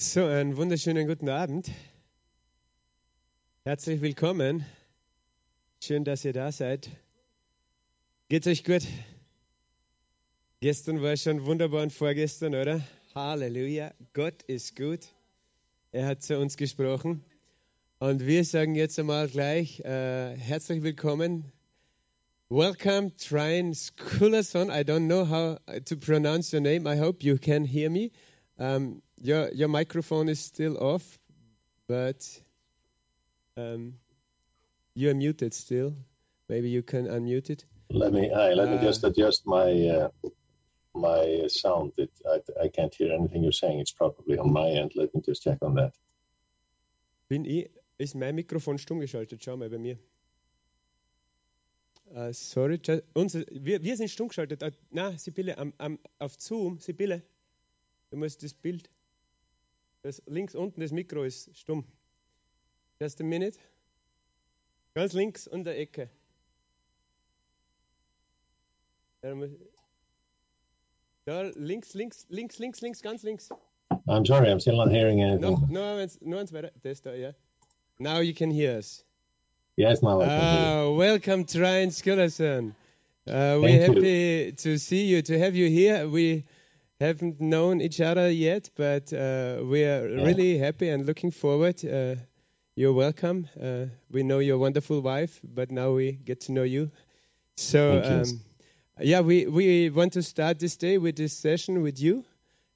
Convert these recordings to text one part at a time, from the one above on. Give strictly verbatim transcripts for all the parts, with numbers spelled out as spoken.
So, einen wunderschönen guten Abend. Herzlich willkommen. Schön, dass ihr da seid. Geht's euch gut? Gestern war schon wunderbar und vorgestern, oder? Halleluja. Gott ist gut. Er hat zu uns gesprochen. Und wir sagen jetzt einmal gleich äh, herzlich willkommen. Welcome, Trine Skúlason. I don't know how to pronounce your name. I hope you can hear me. Um, your, your microphone is still off, but um, you are muted still. Maybe you can unmute it. Let me. Hi, let uh, me just adjust my uh, my sound. It, I, I can't hear anything you're saying. It's probably on my end. Let me just check on that. Bin ich? Ist mein Mikrofon stumm geschaltet? Schau mal bei mir. Uh, sorry, just, uns, wir, wir sind stumm geschaltet. Uh, na, Sibylle, um, um, auf Zoom, Sibylle. Du musst das Bild, das links unten, das Mikro ist stumm. Just a minute. Ganz links an der Ecke. Da links, links, links, links, links, ganz links. I'm sorry, I'm still not hearing anything. No, no, no one's better. Das da, ja. Now you can hear us. Yes, now I can hear you. Uh, welcome, Trine Skúlason. Uh, we're happy to see you, to have you here. We haven't known each other yet, but uh, we are yeah. really happy and looking forward. Uh, you're welcome. Uh, we know your wonderful wife, but now we get to know you. So, um, yeah, we, we want to start this day with this session with you,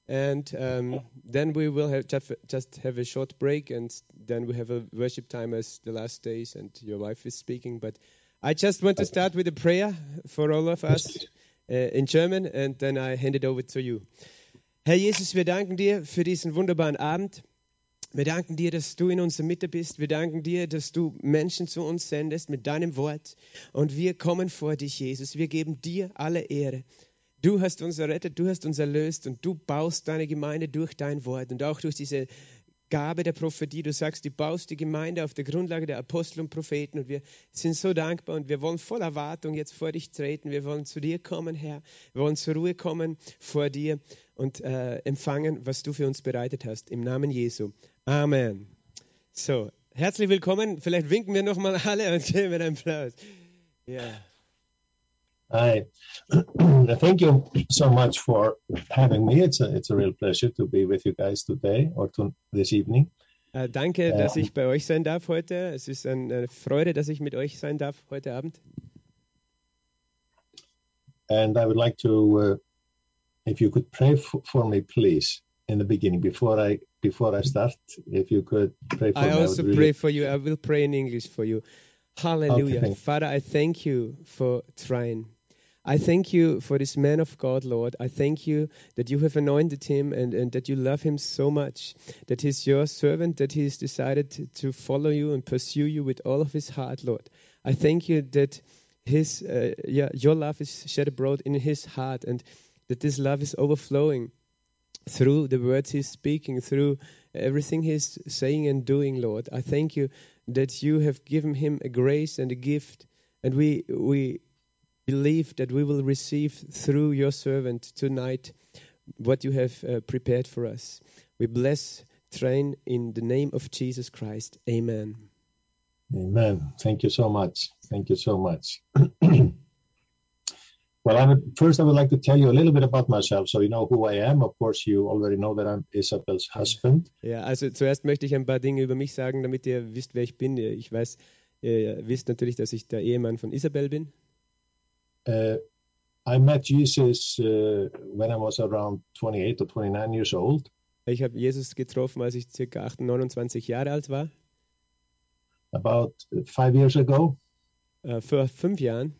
and um, yeah. then we will have just, just have a short break, and then we have a worship time as the last days, and your wife is speaking. But I just want to start with a prayer for all of us. In German, and then I hand it over to you. Herr Jesus, wir danken dir für diesen wunderbaren Abend. Wir danken dir, dass du in unserer Mitte bist. Wir danken dir, dass du Menschen zu uns sendest mit deinem Wort. Und wir kommen vor dich, Jesus. Wir geben dir alle Ehre. Du hast uns errettet, du hast uns erlöst und du baust deine Gemeinde durch dein Wort und auch durch diese Gabe der Prophetie. Du sagst, du baust die Gemeinde auf der Grundlage der Apostel und Propheten, und wir sind so dankbar und wir wollen voller Erwartung jetzt vor dich treten. Wir wollen zu dir kommen, Herr. Wir wollen zur Ruhe kommen vor dir und äh, empfangen, was du für uns bereitet hast. Im Namen Jesu. Amen. So, herzlich willkommen. Vielleicht winken wir nochmal alle und geben einen Applaus. Yeah. Hi. Thank you so much for having me. It's a, it's a real pleasure to be with you guys today or to, this evening. Uh, danke, um, dass ich bei euch sein darf heute. Es ist eine Freude, dass ich mit euch sein darf heute Abend. And I would like to, uh, if you could pray f- for me, please, in the beginning, before I before I start, if you could pray for I me. I also I would pray really... for you. I will pray in English for you. Hallelujah. Okay. Father, I thank you for Trine. I thank you for this man of God, Lord. I thank you that you have anointed him and, and that you love him so much, that he's your servant, that he's decided to follow you and pursue you with all of his heart, Lord. I thank you that his, uh, yeah, your love is shed abroad in his heart and that this love is overflowing through the words he's speaking, through everything he's saying and doing, Lord. I thank you that you have given him a grace and a gift, and we we... believe that we will receive through your servant tonight what you have uh, prepared for us. We bless Trine in the name of Jesus Christ. Amen. Amen. Thank you so much. Thank you so much. Well, I would, first I would like to tell you a little bit about myself, so you know who I am. Of course, you already know that I'm Isabel's husband. Ja, also zuerst möchte ich ein paar Dinge über mich sagen, damit ihr wisst, wer ich bin. Ich weiß, ihr wisst natürlich, dass ich der Ehemann von Isabel bin. Uh, I met Jesus uh, when I was around twenty-eight or twenty-nine years old. Ich habe Jesus getroffen, als ich circa neunundzwanzig Jahre alt war. About five years ago. Uh, vor fünf Jahren.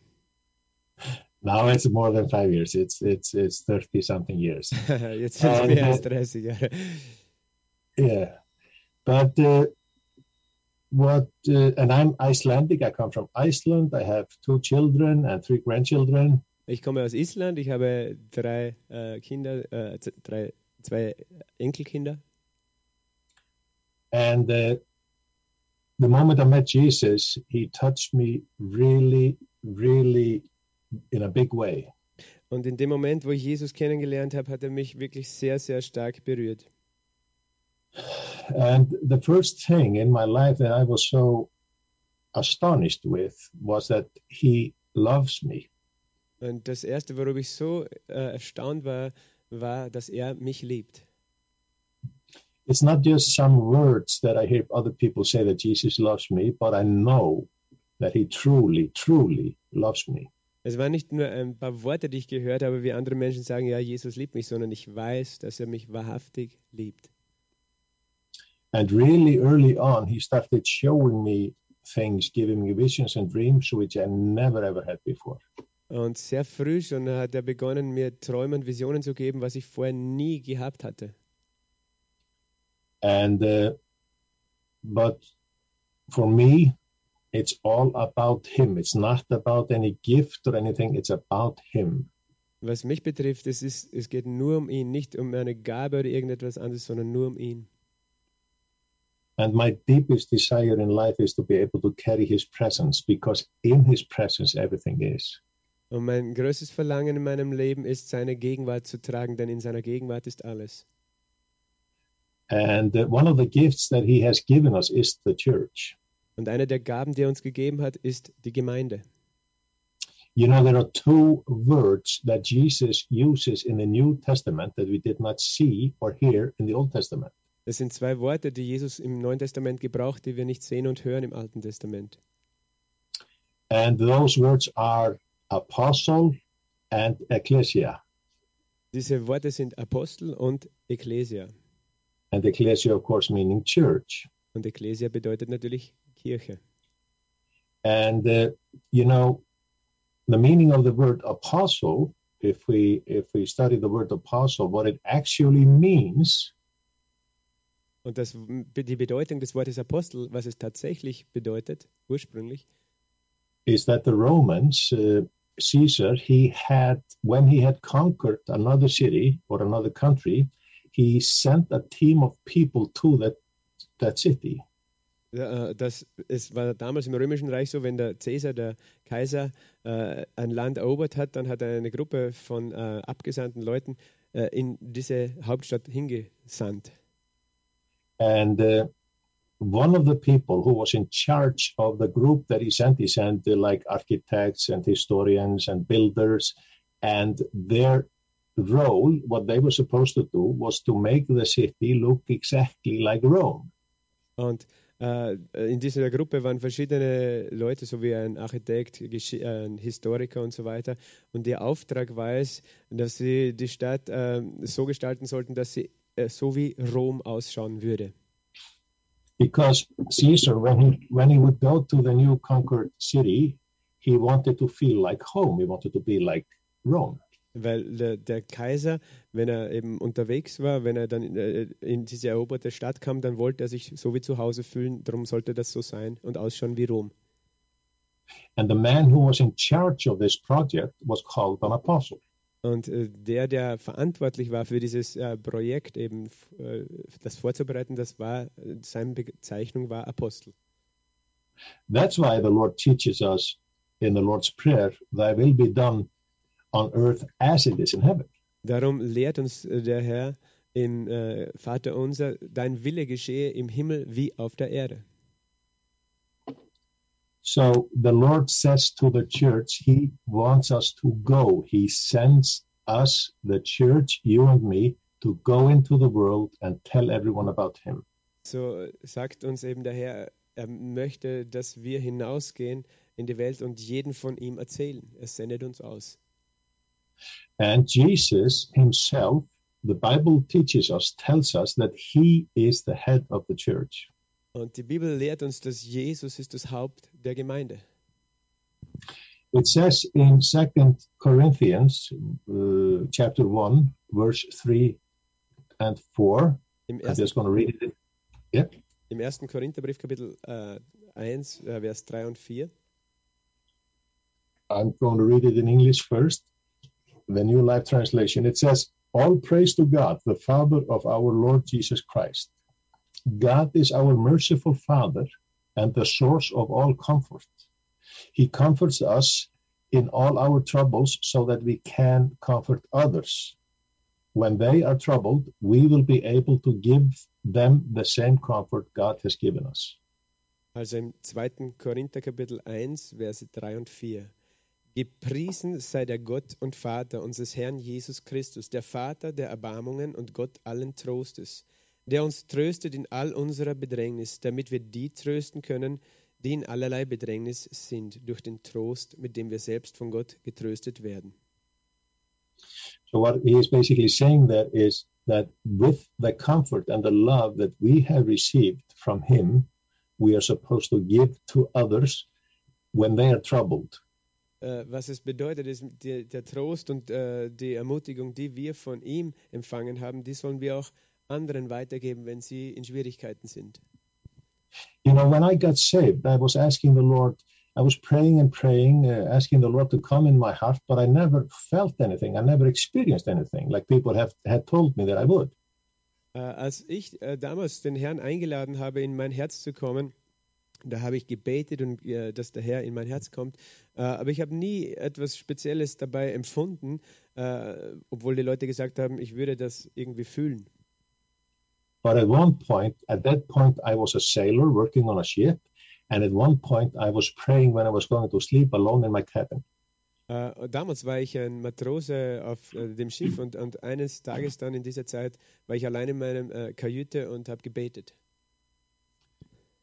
Now it's more than five years. It's it's it's thirty something years. Jetzt sind es mehr als dreißig Jahre. Yeah, but uh, What uh, and I'm Icelandic. I come from Iceland. I have two children and three grandchildren. Ich komme aus Island. Ich habe drei äh, Kinder, äh, drei, zwei Enkelkinder. And uh, the moment I met Jesus, he touched me really, really in a big way. Und in dem Moment, wo ich Jesus kennengelernt habe, hat er mich wirklich sehr, sehr stark berührt. And the first thing in my life that I was so astonished with was that he loves me. Und das erste, worüber ich so äh, erstaunt war, war, dass er mich liebt. It's not just some words that I hear other people say that Jesus loves me, but I know that he truly, truly loves me. Es waren nicht nur ein paar Worte, die ich gehört habe, wie andere Menschen sagen, ja, Jesus liebt mich, sondern ich weiß, dass er mich wahrhaftig liebt. And really early on, he started showing me things, giving me visions and dreams which I never ever had before. Und sehr früh schon hat er begonnen, mir Träume und Visionen zu geben, was ich vorher nie gehabt hatte. And uh, but for me, it's all about him. It's not about any gift or anything. It's about him. Was mich betrifft, es ist, es geht nur um ihn, nicht um eine Gabe oder irgendetwas anderes, sondern nur um ihn. And my deepest desire in life is to be able to carry his presence, because in his presence everything is. Und mein größtes Verlangen in meinem Leben ist, seine Gegenwart zu tragen, denn in seiner Gegenwart ist alles. And one of the gifts that he has given us is the church. Und eine der Gaben, die er uns gegeben hat, ist die Gemeinde. You know, there are two words that Jesus uses in the New Testament that we did not see or hear in the Old Testament. Es sind zwei Worte, die Jesus im Neuen Testament gebraucht, die wir nicht sehen und hören im Alten Testament. And those words are Apostle and Ecclesia. Diese Worte sind Apostel und Ecclesia. And Ecclesia, of course, meaning church. Und Ecclesia bedeutet natürlich Kirche. And uh, you know, the meaning of the word apostle, if we if we study the word apostle, what it actually means. Und das, die Bedeutung des Wortes Apostel, was es tatsächlich bedeutet, ursprünglich, is that the Romans, uh, Caesar, he had, when he had conquered another city or another country, he sent a team of people to that that city. Ja, das, es war damals im Römischen Reich so, wenn der Caesar, der Kaiser, äh, ein Land erobert hat, dann hat er eine Gruppe von äh, abgesandten Leuten äh, in diese Hauptstadt hingesandt. And uh, one of the people who was in charge of the group that he sent, he sent uh, like architects and historians and builders, and their role, what they were supposed to do, was to make the city look exactly like Rome. Und uh, in dieser Gruppe waren verschiedene Leute, so wie ein Architekt, Gesch- ein Historiker und so weiter. Und der Auftrag war es, dass sie die Stadt uh, so gestalten sollten, dass sie so wie Rom ausschauen würde. Because Caesar, when he, when he would go to the new conquered city, he wanted to feel like home. He wanted to be like Rome. Weil der, der Kaiser, wenn er eben unterwegs war, wenn er dann in, in diese eroberte Stadt kam, dann wollte er sich so wie zu Hause fühlen. Darum sollte das so sein und ausschauen wie Rom. And the man who was in charge of this project was called an apostle. Und der, der verantwortlich war für dieses äh, Projekt, eben äh, das vorzubereiten, das war, seine Bezeichnung war Apostel. That's why the Lord teaches us in the Lord's Prayer, thy will be done on earth as it is in heaven. Darum lehrt uns der Herr im äh, Vater unser, dein Wille geschehe im Himmel wie auf der Erde. So the Lord says to the church, he wants us to go. He sends us, the church, you and me, to go into the world and tell everyone about him. So sagt uns eben der Herr, er möchte, dass wir hinausgehen in die Welt und jeden von ihm erzählen. Er sendet uns aus. And Jesus himself, the Bible teaches us, tells us that he is the head of the church. Und die Bibel lehrt uns, dass Jesus ist das Haupt der Gemeinde. It says in Second Corinthians uh, chapter one, verse three and four. Im ersten, I'm just going to read it. Yep. Im ersten Korintherbrief, Kapitel uh, eins, uh, Vers drei und vier. I'm going to read it in English first. The New Life Translation. It says, all praise to God, the Father of our Lord Jesus Christ. God is our merciful Father and the source of all comfort. He comforts us in all our troubles so that we can comfort others. When they are troubled, we will be able to give them the same comfort God has given us. Also im zweiten Korinther Kapitel eins, Verse drei und vier. Gepriesen sei der Gott und Vater unseres Herrn Jesus Christus, der Vater der Erbarmungen und Gott allen Trostes, der uns tröstet in all unserer Bedrängnis, damit wir die trösten können, die in allerlei Bedrängnis sind, durch den Trost, mit dem wir selbst von Gott getröstet werden. So what he is basically saying there is that with the comfort and the love that we have received from him, we are supposed to give to others when they are troubled. Uh, was es bedeutet, ist die, der Trost und uh, die Ermutigung, die wir von ihm empfangen haben, die sollen wir auch anderen weitergeben, wenn sie in Schwierigkeiten sind. You know, when I got saved, I was asking the Lord, I was praying and praying, uh, asking the Lord to come in my heart, but I never felt anything. I never experienced anything, like people have had told me that I would. Uh, als ich uh, damals den Herrn eingeladen habe, in mein Herz zu kommen, da habe ich gebetet, und uh, dass der Herr in mein Herz kommt. Uh, aber ich habe nie etwas Spezielles dabei empfunden, uh, obwohl die Leute gesagt haben, ich würde das irgendwie fühlen. But at one point, at that point, I was a sailor working on a ship. And at one point, I was praying when I was going to sleep alone in my cabin. Uh, damals war ich ein Matrose auf uh, dem Schiff und, und eines Tages dann in dieser Zeit war ich allein in meinem uh, Kajüte und habe gebetet.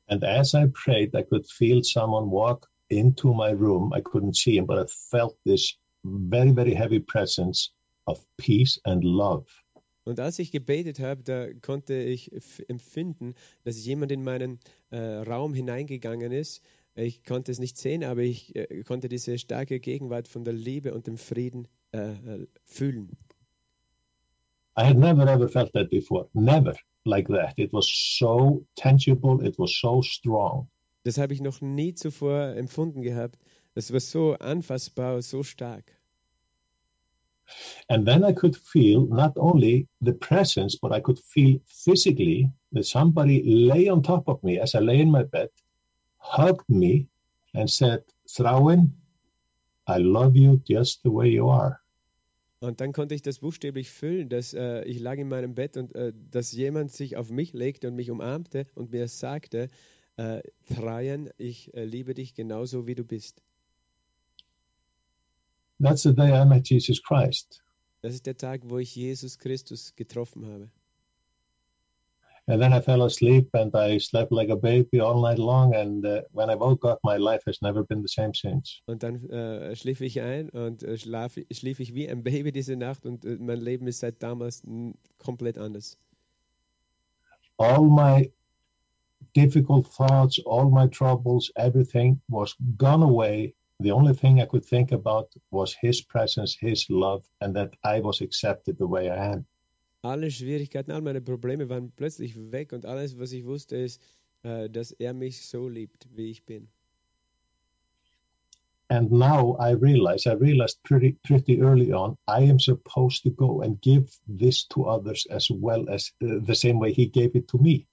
And as I prayed, I could feel someone walk into my room. I couldn't see him, but I felt this very, very heavy presence of peace and love. Und als ich gebetet habe, da konnte ich f- empfinden, dass jemand in meinen äh, Raum hineingegangen ist. Ich konnte es nicht sehen, aber ich äh, konnte diese starke Gegenwart von der Liebe und dem Frieden äh, fühlen. I had never ever felt that before. Never like that. It was so tangible, it was so strong. Das habe ich noch nie zuvor empfunden gehabt. Das war so anfassbar, so stark. And then I could feel not only the presence, but I could feel physically that somebody lay on top of me as I lay in my bed, hugged me and said, Thráinn, I love you just the way you are. Und dann konnte ich das buchstäblich fühlen, dass äh, ich lag in meinem Bett und äh, dass jemand sich auf mich legte und mich umarmte und mir sagte, äh, Thráinn, ich äh, liebe dich genauso wie du bist. That's the day I met Jesus Christ. Das ist der Tag, wo ich Jesus Christus getroffen habe. And then I fell asleep and I slept like a baby all night long and uh, when I woke up my life has never been the same since. Und dann äh, schlief ich ein und äh, schlaf, schlief ich wie ein Baby diese Nacht und äh, mein Leben ist seit damals n- komplett anders. All my difficult thoughts, all my troubles, everything was gone away. The only thing I could think about was his presence, his love, and that I was accepted the way I am. Alle Schwierigkeiten, all meine Probleme waren plötzlich weg und alles, was ich wusste, ist, dass er mich so liebt, wie ich bin. And now I realize, I realized pretty, pretty early on, I am supposed to go and give this to others as well as uh, the same way he gave it to me.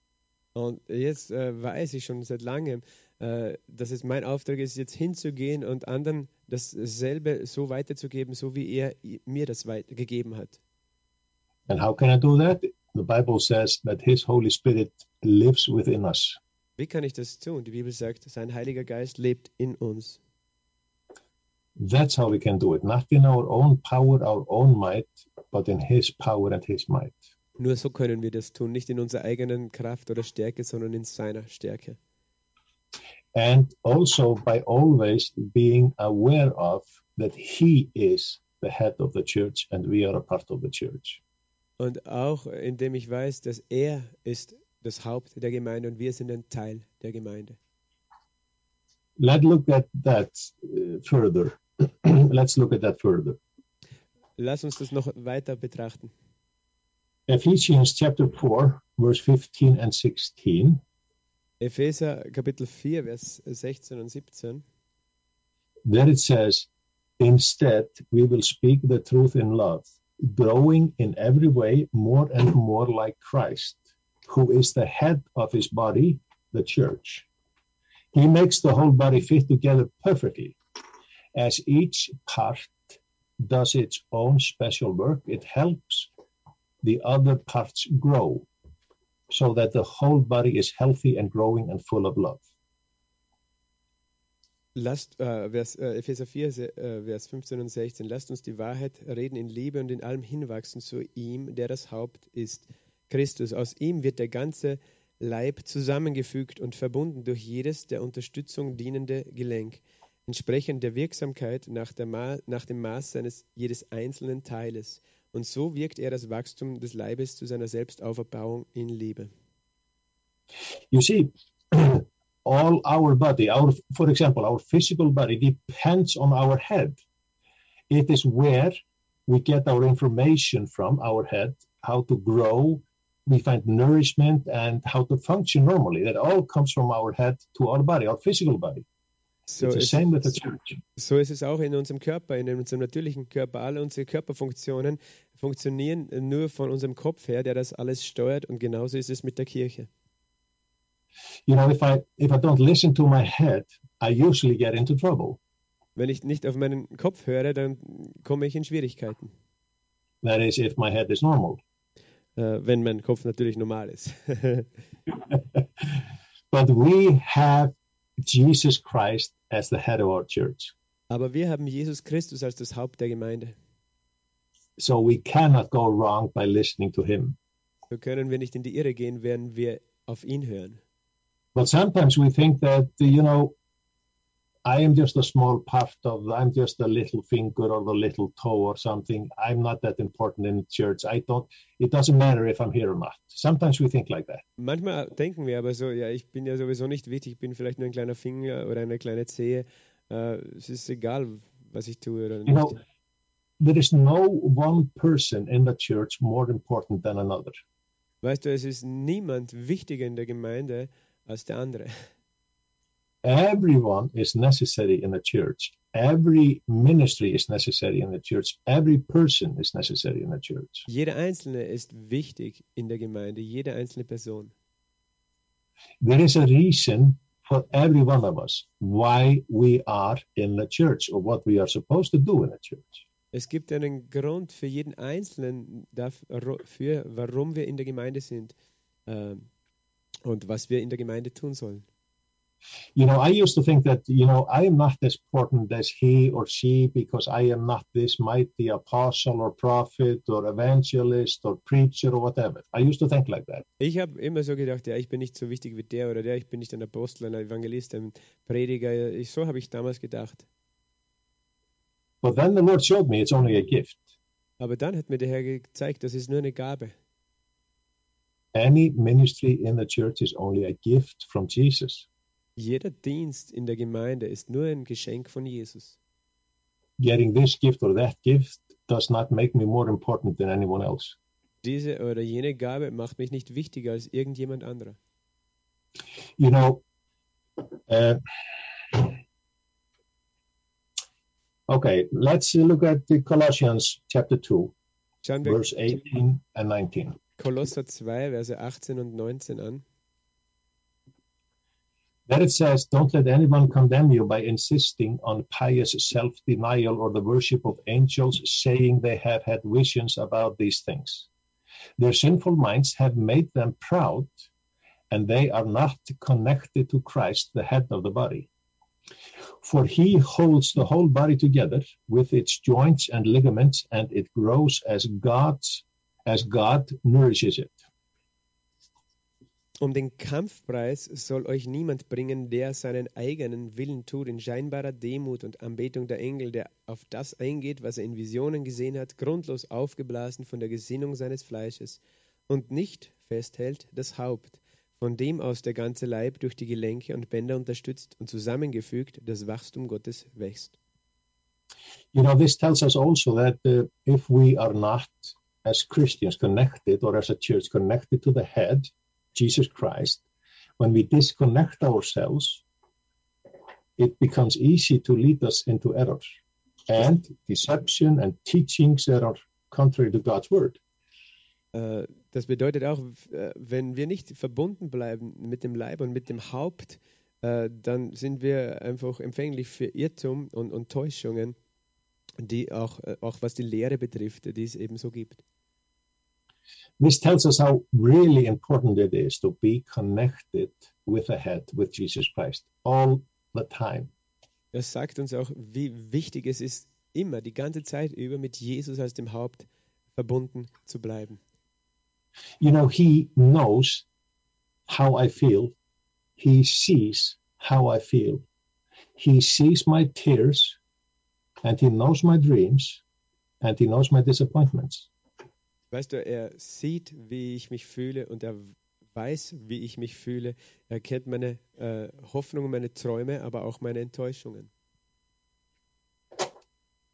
Und jetzt äh, weiß ich schon seit langem, äh, dass es mein Auftrag ist, jetzt hinzugehen und anderen dasselbe so weiterzugeben, so wie er mir das gegeben hat. And how can I do that? The Bible says that His Holy Spirit lives within us. Wie kann ich das tun? Die Bibel sagt, sein Heiliger Geist lebt in uns. That's how we can do it. Not in our own power, our own might, but in His power and His might. Nur so können wir das tun, nicht in unserer eigenen Kraft oder Stärke, sondern in seiner Stärke. And also by always being aware of that he is the head of the church and we are a part of the church. Und auch indem ich weiß, dass er ist das Haupt der Gemeinde und wir sind ein Teil der Gemeinde. Let's look at that further. Let's look at that further. Lass uns das noch weiter betrachten. Ephesians chapter four, verse fifteen and sixteen. Epheser Kapitel vier, Vers sechzehn und siebzehn. There it says, instead we will speak the truth in love, growing in every way more and more like Christ, who is the head of his body, the church. He makes the whole body fit together perfectly. As each part does its own special work, it helps the other parts grow. so that the whole body is healthy and growing and full of love. Lasst, äh, Vers, äh, Epheser vier, äh, Vers fünfzehn und sechzehn, lasst uns die Wahrheit reden in Liebe und in allem hinwachsen zu ihm, der das Haupt ist, Christus. Aus ihm wird der ganze Leib zusammengefügt und verbunden durch jedes der Unterstützung dienende Gelenk, entsprechend der Wirksamkeit nach, der Ma- nach dem Maß seines jedes einzelnen Teiles. Und so wirkt er das Wachstum des Leibes zu seiner Selbstauferbauung in Liebe. You see, all our body, our, for example, our physical body depends on our head. It is where we get our information from, our head, how to grow, we find nourishment and how to function normally. That all comes from our head to our body, our physical body. So it's the same with the church. So ist es auch in unserem Körper, in unserem natürlichen Körper. Alle unsere Körperfunktionen funktionieren nur von unserem Kopf her, der das alles steuert. Und genauso ist es mit der Kirche. You know, if I if I don't listen to my head, I usually get into trouble. Wenn ich nicht auf meinen Kopf höre, dann komme ich in Schwierigkeiten. That is, if my head is normal. Uh, wenn mein Kopf natürlich normal ist. But we have Jesus Christ as the head of our church. Aber wir haben Jesus Christus als das Haupt der Gemeinde. So we cannot go wrong by listening to him. So können wir nicht in die Irre gehen, wenn wir auf ihn hören. But sometimes we think that, you know, I am just a small part of, I'm just a little finger or the little toe or something. I'm not that important in the church. I don't, it doesn't matter if I'm here or not. Sometimes we think like that. Manchmal denken wir aber so, ja, ich bin ja sowieso nicht wichtig, ich bin vielleicht nur ein kleiner Finger oder eine kleine Zehe. Uh, es ist egal, was ich tue oder nicht. You know, there is no one person in the church more important than another. Weißt du, es ist niemand wichtiger in der Gemeinde als der andere. Everyone is necessary in the church. Every ministry is necessary in the church. Every person is necessary in the church. Jeder Einzelne ist wichtig in der Gemeinde, jede einzelne Person. There is a reason for every one of us why we are in the church or what we are supposed to do in the church. Es gibt einen Grund für jeden Einzelnen dafür, warum wir in der Gemeinde sind und was wir in der Gemeinde tun sollen. You know, I used to think that, you know, I am not as important as he or she because I am not this mighty apostle or prophet or evangelist or preacher or whatever. I used to think like that. Ich habe immer so gedacht, ja, ich bin nicht so wichtig wie der oder der, ich bin nicht ein Apostel, ein Evangelist, ein Prediger. Ich, so habe ich damals gedacht. But then the Lord showed me it's only a gift. Aber dann hat mir der Herr gezeigt, das ist nur eine Gabe. Any ministry in the church is only a gift from Jesus. Jeder Dienst in der Gemeinde ist nur ein Geschenk von Jesus. Getting this gift or that gift does not make me more important than anyone else. Diese oder jene Gabe macht mich nicht wichtiger als irgendjemand anderer. You know, uh, okay, let's look at the Colossians chapter two, verse eighteen and nineteen. Kolosser zwei, Verse achtzehn und neunzehn an. There it says, don't let anyone condemn you by insisting on pious self-denial or the worship of angels, saying they have had visions about these things. Their sinful minds have made them proud, and they are not connected to Christ, the head of the body. For he holds the whole body together with its joints and ligaments, and it grows as God's, as God nourishes it. Um den Kampfpreis soll euch niemand bringen, der seinen eigenen Willen tut, in scheinbarer Demut und Anbetung der Engel, der auf das eingeht, was er in Visionen gesehen hat, grundlos aufgeblasen von der Gesinnung seines Fleisches und nicht festhält das Haupt, von dem aus der ganze Leib durch die Gelenke und Bänder unterstützt und zusammengefügt das Wachstum Gottes wächst. You know, this tells us also that uh, if we are not as Christians connected or as a church connected to the head, Jesus Christ, when we disconnect ourselves, it becomes easy to lead us into error and deception and teachings that are contrary to God's word. Das bedeutet auch, wenn wir nicht verbunden bleiben mit dem Leib und mit dem Haupt, dann sind wir einfach empfänglich für Irrtum und, und Täuschungen, die auch, auch was die Lehre betrifft, die es eben so gibt. This tells us how really important it is to be connected with the head, with Jesus Christ, all the time. Das sagt uns auch, wie wichtig es ist, immer die ganze Zeit über mit Jesus als dem Haupt verbunden zu bleiben. You know, he knows how I feel. He sees how I feel. He sees my tears and he knows my dreams and he knows my disappointments. Weißt du, er sieht, wie ich mich fühle und er weiß, wie ich mich fühle. Er kennt meine äh, Hoffnungen, meine Träume, aber auch meine Enttäuschungen.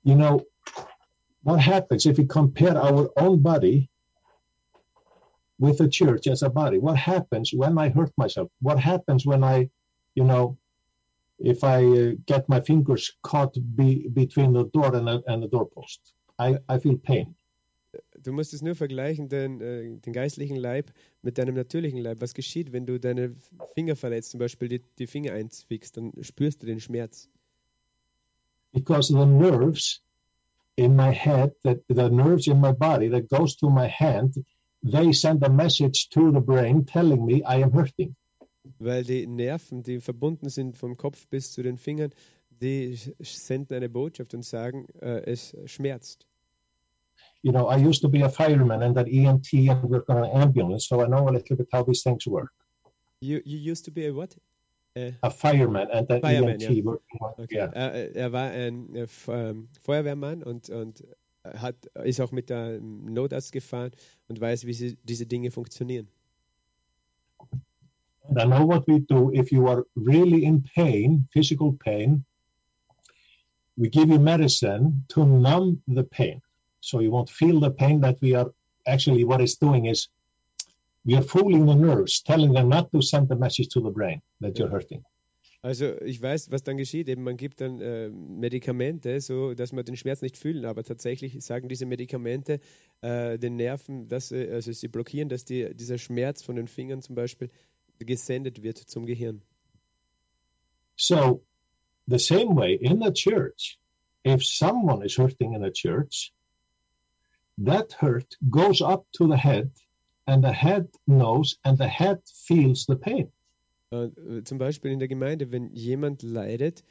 You know, what happens if we compare our own body with the church as a body? What happens when I hurt myself? What happens when I, you know, if I uh, get my fingers caught be, between the door and, a, and the doorpost? I, I feel pain. Du musst es nur vergleichen, den, äh, den geistlichen Leib mit deinem natürlichen Leib. Was geschieht, wenn du deine Finger verletzt, zum Beispiel die, die Finger einzwickst, dann spürst du den Schmerz. Because the nerves in my head, that the nerves in my body that goes to my hand, they send a message to the brain telling me I am hurting. Weil die Nerven, die verbunden sind vom Kopf bis zu den Fingern, die senden eine Botschaft und sagen, äh, es schmerzt. You know, I used to be a fireman and an E M T and work on an ambulance, so I know a little bit how these things work. You you used to be a what? A, a fireman and an fireman, E M T. Ja. Working on, okay. Yeah. Er, er war ein ähm, Feuerwehrmann und, und hat, ist auch mit der Notarzt gefahren und weiß, wie sie, diese Dinge funktionieren. And I know what we do if you are really in pain, physical pain. We give you medicine to numb the pain. So you won't feel the pain that we are actually, what it's doing is we are fooling the nerves, telling them not to send the message to the brain that you're hurting. Also ich weiß, was dann geschieht. Eben, man gibt dann äh, Medikamente, so dass man den Schmerz nicht fühlen, aber tatsächlich sagen diese Medikamente äh, den Nerven, dass äh, also sie blockieren, dass die, dieser Schmerz von den Fingern zum Beispiel gesendet wird zum Gehirn. So the same way in the church, if someone is hurting in the church, that hurt goes up to the head and the head knows and the head feels the pain. Uh, zum Beispiel in der Gemeinde, wenn jemand leidet,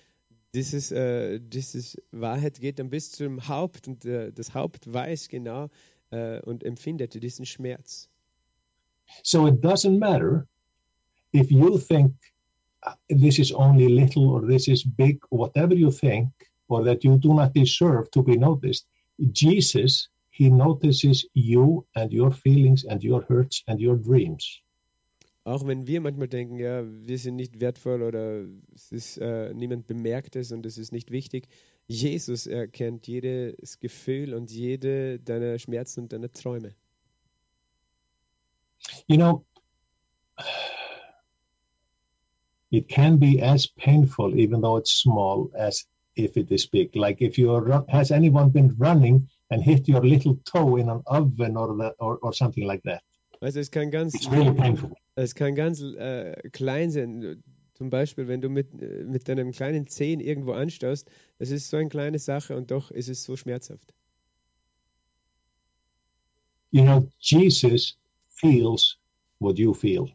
dieses, uh, dieses Wahrheit geht dann bis zum Haupt und uh, das Haupt weiß genau uh, und empfindet diesen Schmerz. So it doesn't matter if you think this is only little or this is big, whatever you think, or that you do not deserve to be noticed. Jesus, he notices you and your feelings and your hurts and your dreams. Auch wenn wir manchmal denken, ja, wir sind nicht wertvoll oder es ist, äh, niemand bemerkt es und es ist nicht wichtig. Jesus erkennt jedes Gefühl und jede deiner Schmerzen und deiner Träume. You know, it can be as painful, even though it's small, as if it is big. Like if you are, has anyone been running and hit your little toe in an oven or the, or, or something like that. Also es kann ganz, it's really painful. Es kann ganz äh, klein sein. Zum Beispiel, wenn du mit, mit deinem kleinen Zehen irgendwo anstaust, das ist so eine kleine Sache und doch ist es so schmerzhaft. You know, Jesus feels what you feel.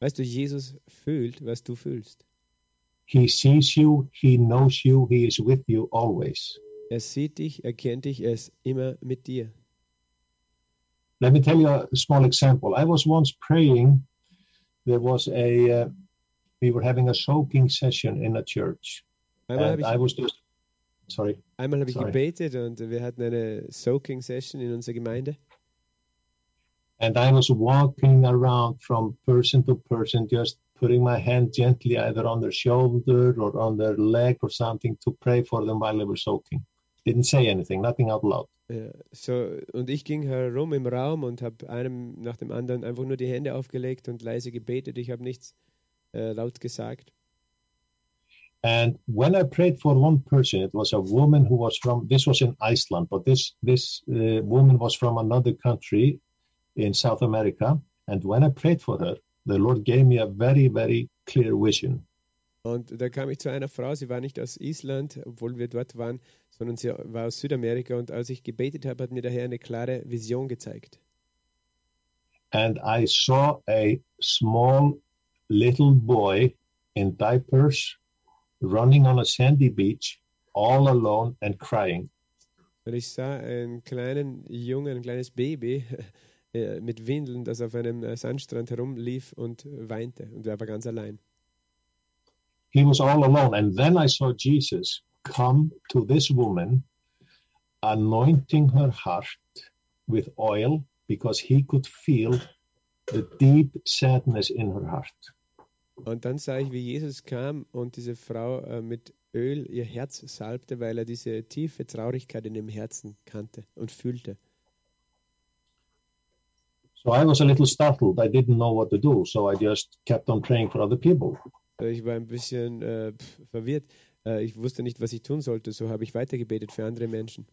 Weißt du, Jesus fühlt, was du fühlst. He sees you, he knows you, he is with you always. Er sieht dich, er kennt dich, er ist immer mit dir. Let me tell you a small example. I was once praying. There was a, uh, we were having a soaking session in a church. Einmal habe ich, I was just, sorry. Einmal habe ich sorry. gebetet und wir hatten eine soaking session in unserer Gemeinde. And I was walking around from person to person, just putting my hand gently either on their shoulder or on their leg or something to pray for them while they were soaking. Didn't say anything, nothing out loud. Yeah, so, und ich ging herum im Raum und habe einem nach dem anderen einfach nur die Hände aufgelegt und leise gebetet. Ich habe nichts äh, laut gesagt. And when I prayed for one person, it was a woman who was from, this was in Iceland, but this, this uh, woman was from another country in South America. And when I prayed for her, the Lord gave me a very, very clear vision. Und da kam ich zu einer Frau, sie war nicht aus Island, obwohl wir dort waren, sondern sie war aus Südamerika. Und als ich gebetet habe, hat mir der Herr eine klare Vision gezeigt. and I saw a small little boy in diapers running on a sandy beach all alone and crying. Und ich sah einen kleinen Jungen, ein kleines Baby mit Windeln, das auf einem Sandstrand herumlief und weinte, und er war ganz allein. He was all alone, and then I saw Jesus come to this woman, anointing her heart with oil, because he could feel the deep sadness in her heart. Und dann sah ich, wie Jesus kam und diese Frau äh, mit Öl ihr Herz salbte, weil er diese tiefe Traurigkeit in dem Herzen kannte und fühlte. So I was a little startled. I didn't know what to do, so I just kept on praying for other people. Ich war ein bisschen äh, pf, verwirrt. Äh, ich wusste nicht, was ich tun sollte, so habe ich weitergebetet für andere Menschen.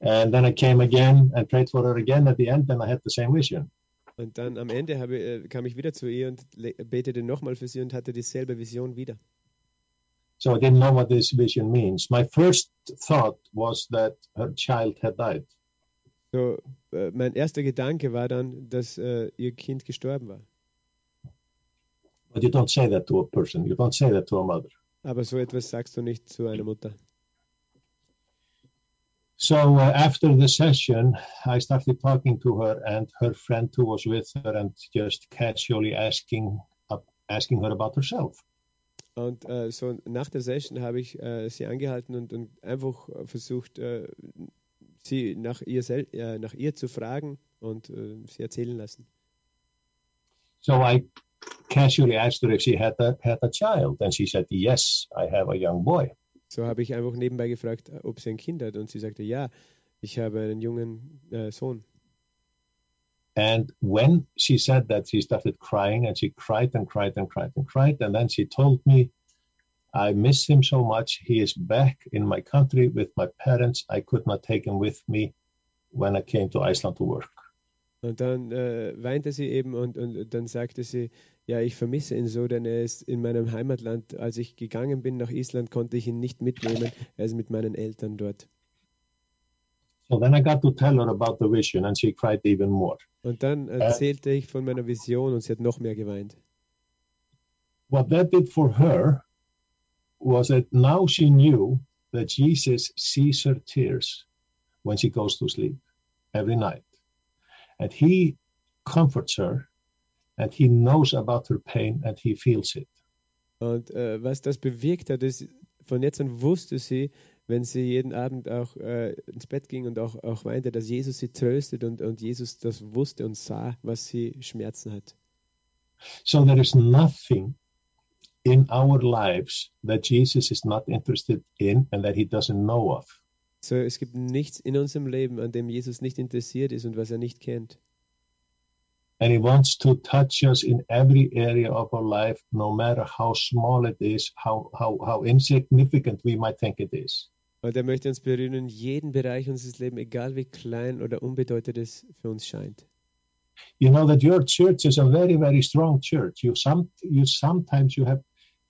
And then I came again and prayed for her again at the end, and I had the same vision. Und dann am Ende habe, äh, kam ich wieder zu ihr und le- betete nochmal für sie und hatte dieselbe Vision wieder. So I didn't know what this vision means. My first thought was that her child had died. So, äh, mein erster Gedanke war dann, dass äh, ihr Kind gestorben war. But you don't say that to a person. You don't say that to a mother. Aber so etwas sagst du nicht zu einer Mutter. So uh, after the session, I started talking to her and her friend who was with her and just casually asking uh, asking her about herself. Und uh, so nach der Session habe ich uh, sie angehalten und, und einfach versucht, uh, sie nach ihr, sel- uh, nach ihr zu fragen und uh, sie erzählen lassen. So I casually asked her if she had a, had a child and she said, yes, I have a young boy. So habe ich einfach nebenbei gefragt, ob sie ein Kind hat. Und sie sagte, ja, ich habe einen jungen äh, Sohn. And when she said that, she started crying and she cried and cried and cried and cried. And then she told me, I miss him so much. He is back in my country with my parents. I could not take him with me when I came to Iceland to work. Und dann äh, weinte sie eben und, und dann sagte sie, ja, ich vermisse ihn so, denn er ist in meinem Heimatland. Als ich gegangen bin nach Island, konnte ich ihn nicht mitnehmen. Er ist mit meinen Eltern dort. So then I got to tell her about the vision and she cried even more. Und dann erzählte uh, ich von meiner Vision und sie hat noch mehr geweint. What that did for her was that now she knew that Jesus sees her tears when she goes to sleep every night. And he comforts her, and he knows about her pain, and he feels it. Und äh, was das bewirkt hat, ist, von jetzt an wusste sie, wenn sie jeden Abend auch äh, ins Bett ging und auch, auch weinte, dass Jesus sie tröstet und, und Jesus das wusste und sah, was sie Schmerzen hat. So there is nothing in our lives that Jesus is not interested in and that he doesn't know of. So, es gibt nichts in unserem Leben, an dem Jesus nicht interessiert ist und was er nicht kennt. And he wants to touch us in every area of our life, no matter how small it is, how, how, how insignificant we might think it is. Und er möchte uns berühren in jedem Bereich unseres Lebens, egal wie klein oder unbedeutend es für uns scheint. You know that your church is a very, very strong church. You, some, you sometimes you have,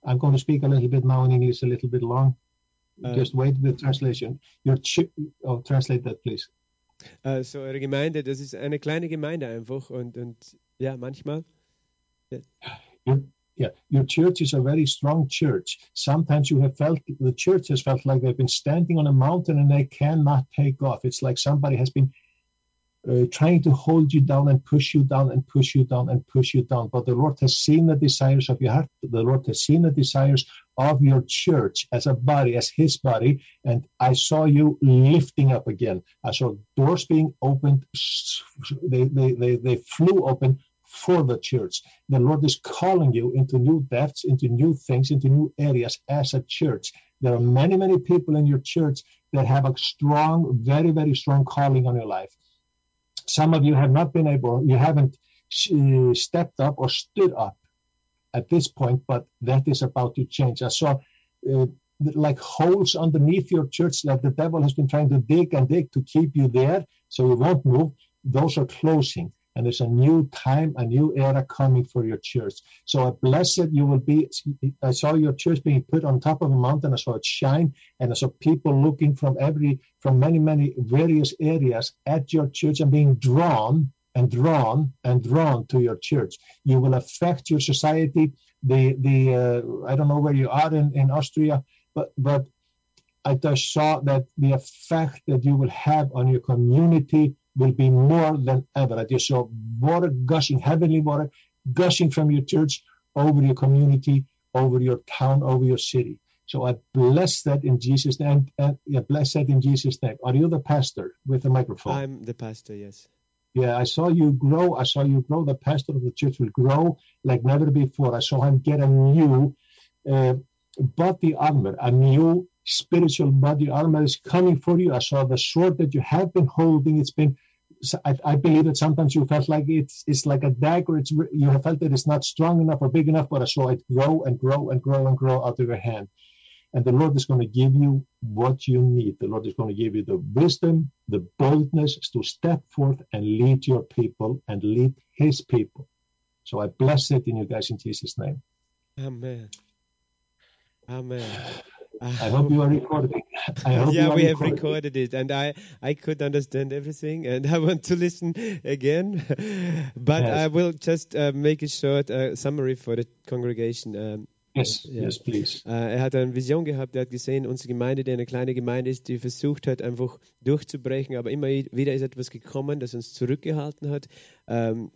I'm going to speak a little bit now in English, a little bit long. Just wait with the translation. Your ch- oh, translate that, please. Uh, so, eure Gemeinde, das ist eine kleine Gemeinde einfach und, und ja, manchmal. Yeah. Your, yeah, your church is a very strong church. Sometimes you have felt, the church has felt like they've been standing on a mountain and they cannot take off. It's like somebody has been uh, trying to hold you down and push you down and push you down and push you down. But the Lord has seen the desires of your heart. The Lord has seen the desires of your church as a body, as his body, and I saw you lifting up again. I saw doors being opened, they, they, they, they flew open for the church. The Lord is calling you into new depths, into new things, into new areas as a church. There are many, many people in your church that have a strong, very, very strong calling on your life. Some of you have not been able, you haven't stepped up or stood up at this point, but that is about to change. I saw uh, like holes underneath your church that the devil has been trying to dig and dig to keep you there so you won't move. Those are closing, and there's a new time, a new era coming for your church. So a blessed you will be. I saw your church being put on top of a mountain. I saw it shine, and I saw people looking from every, from many, many various areas at your church and being drawn and drawn and drawn to your church. You will affect your society. The the uh, I don't know where you are in, in Austria, but but I just saw that the effect that you will have on your community will be more than ever. I just saw water gushing, heavenly water gushing from your church over your community, over your town, over your city. So I bless that in Jesus' name. And, and I bless that in Jesus' name. Are you the pastor with the microphone? I'm the pastor, yes. Yeah, I saw you grow. I saw you grow. The pastor of the church will grow like never before. I saw him get a new uh, body armor, a new spiritual body armor is coming for you. I saw the sword that you have been holding. It's been, I, I believe that sometimes you felt like it's it's like a dagger. It's, you have felt that it's not strong enough or big enough, but I saw it grow and grow and grow and grow out of your hand. And the Lord is going to give you what you need. The Lord is going to give you the wisdom, the boldness to step forth and lead your people and lead his people. So I bless it in you guys in Jesus' name. Amen. Amen. I hope you are recording. I hope yeah, you are we have recording. recorded it, and I, I could understand everything, and I want to listen again. But yes. I will just uh, make a short uh, summary for the congregation. Um, Yes, ja. yes, please. Er hat eine Vision gehabt, er hat gesehen, unsere Gemeinde, die eine kleine Gemeinde ist, die versucht hat, einfach durchzubrechen, aber immer wieder ist etwas gekommen, das uns zurückgehalten hat. Ähm,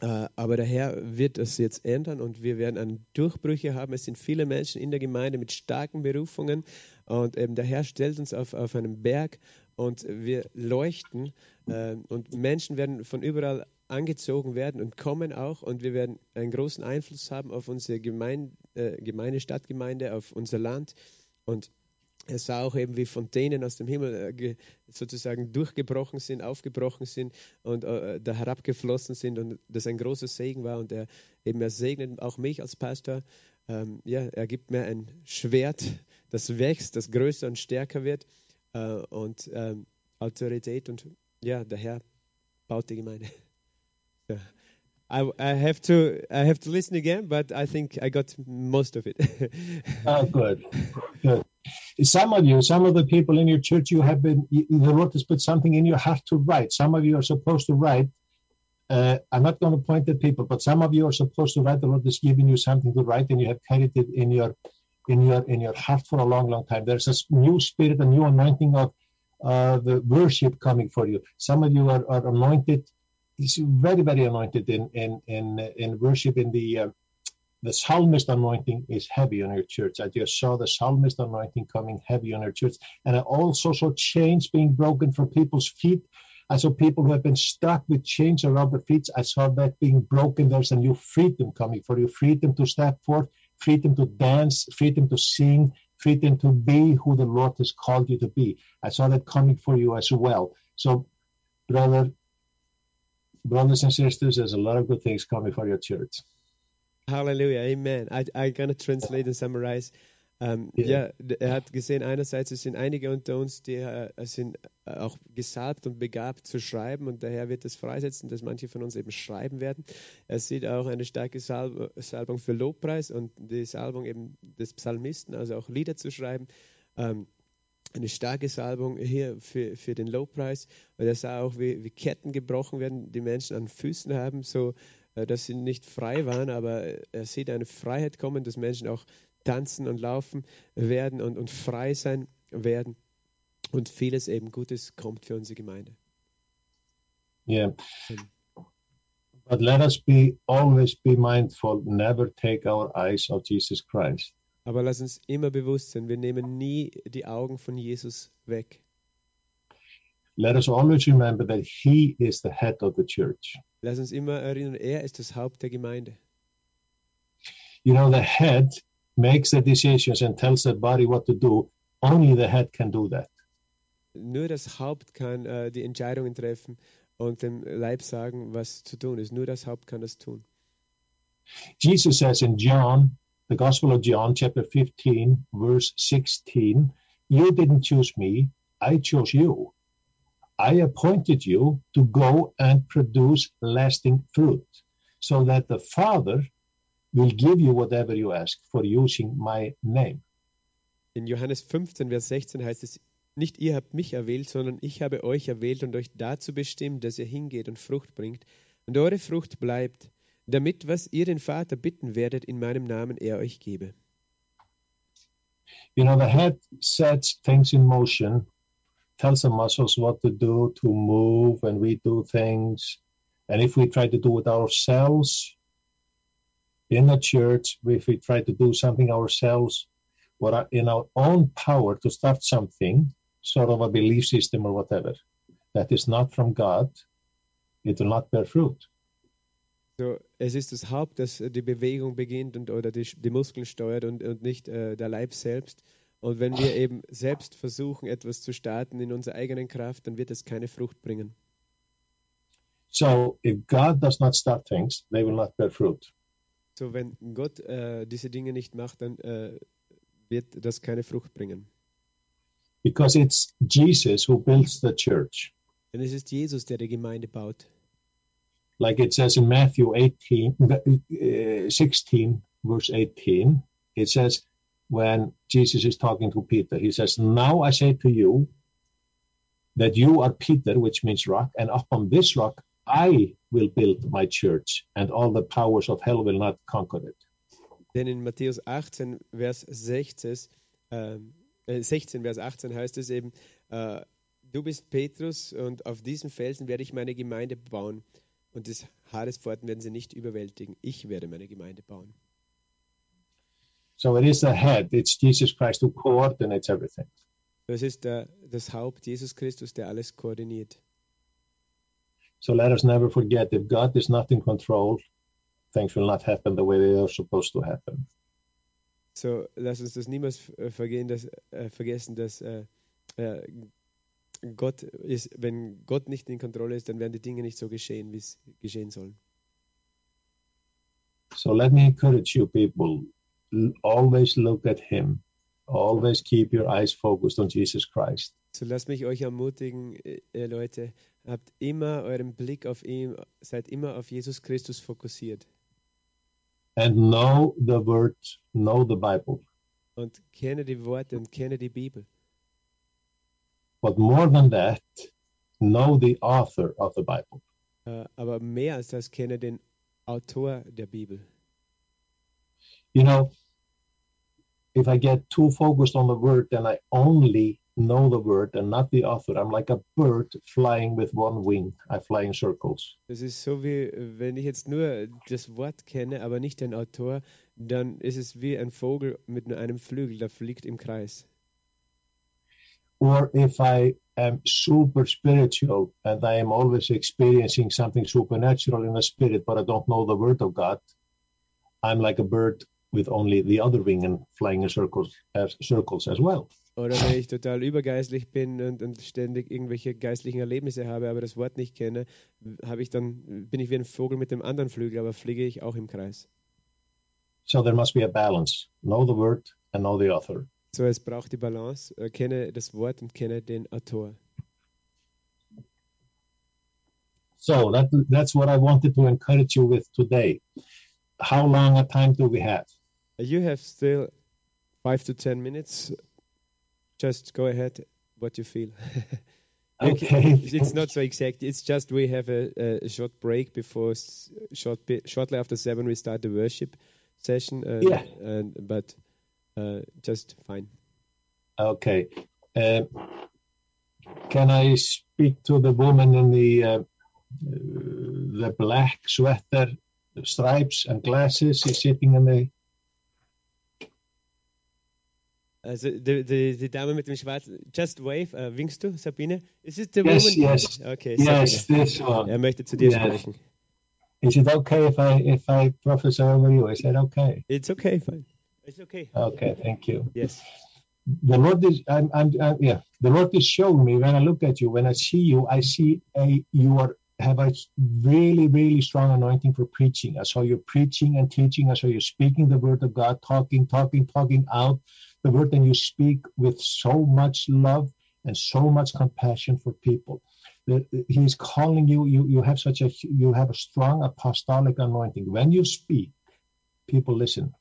äh, aber der Herr wird das jetzt ändern und wir werden einen Durchbrüche haben. Es sind viele Menschen in der Gemeinde mit starken Berufungen und eben der Herr stellt uns auf, auf einen Berg und wir leuchten äh, und Menschen werden von überall angezogen werden und kommen auch und wir werden einen großen Einfluss haben auf unsere Gemeinde, äh, Gemeinde, Stadtgemeinde, auf unser Land und er sah auch eben, wie Fontänen aus dem Himmel äh, ge- sozusagen durchgebrochen sind, aufgebrochen sind und äh, da herabgeflossen sind und das ein großer Segen war und er, eben, er segnet auch mich als Pastor, ähm, ja, er gibt mir ein Schwert, das wächst, das größer und stärker wird äh, und ähm, Autorität und ja, der Herr baut die Gemeinde. I, I have to I have to listen again, but I think I got most of it. Oh, good, good. Some of you, some of the people in your church, you have been the Lord has put something in your heart to write. Some of you are supposed to write. Uh, I'm not going to point at people, but some of you are supposed to write. The Lord has given you something to write, and you have carried it in your in your in your heart for a long, long time. There's a new spirit, a new anointing of uh, the worship coming for you. Some of you are, are anointed. He's very, very anointed in in in, in worship. In the uh, the psalmist anointing is heavy on your church. I just saw the psalmist anointing coming heavy on your church, and I also saw chains being broken from people's feet. I saw people who have been stuck with chains around their feet. I saw that being broken. There's a new freedom coming for you: freedom to step forth, freedom to dance, freedom to sing, freedom to be who the Lord has called you to be. I saw that coming for you as well. So, brother. Brothers and sisters, there's a lot of good things coming for your church. Hallelujah, amen. I, I'm going to translate and summarize. Um, yeah. Ja, er hat gesehen, einerseits, es sind einige unter uns, die uh, sind auch gesalbt und begabt zu schreiben und der Herr wird das freisetzen, dass manche von uns eben schreiben werden. Er sieht auch eine starke Salb- Salbung für Lobpreis und die Salbung eben des Psalmisten, also auch Lieder zu schreiben. Um, Eine starke Salbung hier für, für den Lobpreis. Und er sah auch, wie, wie Ketten gebrochen werden, die Menschen an Füßen haben, so dass sie nicht frei waren, aber er sieht eine Freiheit kommen, dass Menschen auch tanzen und laufen werden und, und frei sein werden. Und vieles eben Gutes kommt für unsere Gemeinde. Yeah. But let us be, always be mindful, never take our eyes off Jesus Christ. Aber lass uns immer bewusst sein, wir nehmen nie die Augen von Jesus weg. Let us always remember that he is the head of the church. Lass uns immer erinnern, er ist das Haupt der Gemeinde. You know, the head makes the decisions and tells the body what to do. Only the head can do that. Nur das Haupt kann uh, die Entscheidungen treffen und dem Leib sagen, was zu tun ist. Nur das Haupt kann das tun. Jesus says in John, the Gospel of John, chapter fifteen, verse sixteen, you didn't choose me, I chose you. I appointed you to go and produce lasting fruit, so that the Father will give you whatever you ask for using my name. In Johannes fünfzehn, Vers sechzehn heißt es, Nicht ihr habt mich erwählt, sondern ich habe euch erwählt und euch dazu bestimmt, dass ihr hingeht und Frucht bringt und eure Frucht bleibt, damit, was ihr den Vater bitten werdet, in meinem Namen er euch gebe. You know, the head sets things in motion, tells the muscles what to do, to move, and we do things. And if we try to do it ourselves in the church, if we try to do something ourselves or in our own power to start something, sort of a belief system or whatever, that is not from God, it will not bear fruit. So, es ist das Haupt, das die Bewegung beginnt und oder die, die Muskeln steuert und, und nicht äh, der Leib selbst. Und wenn wir eben selbst versuchen, etwas zu starten in unserer eigenen Kraft, dann wird es keine Frucht bringen. So, if God does not start things, they will not bear fruit. So, wenn Gott äh, diese Dinge nicht macht, dann äh, wird das keine Frucht bringen. Because it's Jesus who builds the church. Denn es ist Jesus, der die Gemeinde baut. Like it says in Matthew eighteen, sixteen, verse eighteen, it says, when Jesus is talking to Peter, he says, now I say to you that you are Peter, which means rock, and upon this rock I will build my church, and all the powers of hell will not conquer it. Denn in Matthäus achtzehn, Vers sechzehn, äh, sechzehn, Vers achtzehn heißt es eben, äh, du bist Petrus und auf diesem Felsen werde ich meine Gemeinde bauen. Und des Haaresforten werden sie nicht überwältigen. Ich werde meine Gemeinde bauen. So it is the head. It's Jesus Christ who coordinates everything. Das ist der, das Haupt, Jesus Christus, der alles koordiniert. So let us never forget, if God is not in control, things will not happen the way they are supposed to happen. So lass uns das niemals vergehen, dass, äh, vergessen, dass äh, äh, Gott ist, wenn Gott nicht in Kontrolle ist, dann werden die Dinge nicht so geschehen, wie es geschehen sollen. So let me encourage you people, always look at him. Always keep your eyes focused on Jesus Christ. So lasst mich euch ermutigen, ihr Leute, habt immer euren Blick auf ihn, seid immer auf Jesus Christus fokussiert. And know the word, know the Bible. Und kenne die Worte und kenne die Bibel. But more than that, know the author of the Bible. Uh, aber mehr als das, kenne den Autor der Bibel. You know, if I get too focused on the word and I only know the word and not the author, I'm like a bird flying with one wing. I fly in circles. Das ist so, wie wenn ich jetzt nur das Wort kenne, aber nicht den Autor, dann ist es wie ein Vogel mit nur einem Flügel, der fliegt im Kreis. Or if I am super spiritual and I am always experiencing something supernatural in the spirit, but I don't know the word of God, I'm like a bird with only the other wing and flying in circles as, circles as well. Oder wenn ich total übergeistlich bin und, und ständig irgendwelche geistlichen Erlebnisse habe, aber das Wort nicht kenne, habe ich dann, bin ich wie ein Vogel mit dem anderen Flügel, aber fliege ich auch im Kreis. So there must be a balance. Know the word and know the author. So, es braucht die Balance. Kenne das Wort und kenne den Autor. So, that, that's what I wanted to encourage you with today. How long a time do we have? You have still five to ten minutes. Just go ahead, what you feel. Okay. It's not so exact. It's just we have a, a short break before, short, shortly after seven, we start the worship session. And, yeah. And, but... Uh, just fine. Okay. Uh, can I speak to the woman in the uh, the black sweater, stripes and glasses? She's sitting in the. Also the the the Dame mit dem schwarzen. Just wave. Uh, winkst du, Sabine? Is it the yes, woman? Yes. Okay. Yes. Sabine. This one. Er möchte zu dir yes. sprechen. Is it okay if I if I prophesy over you? Is that okay? It's okay. Fine. It's okay. Okay, thank you. Yes. The Lord is, I'm, I'm, I'm, yeah. The Lord is showing me when I look at you, when I see you, I see a, you are, have a really, really strong anointing for preaching. I saw you preaching and teaching. I saw you speaking the word of God, talking, talking, talking out the word, and you speak with so much love and so much compassion for people. He is calling you, you, you have such a, you have a strong apostolic anointing. When you speak, people listen.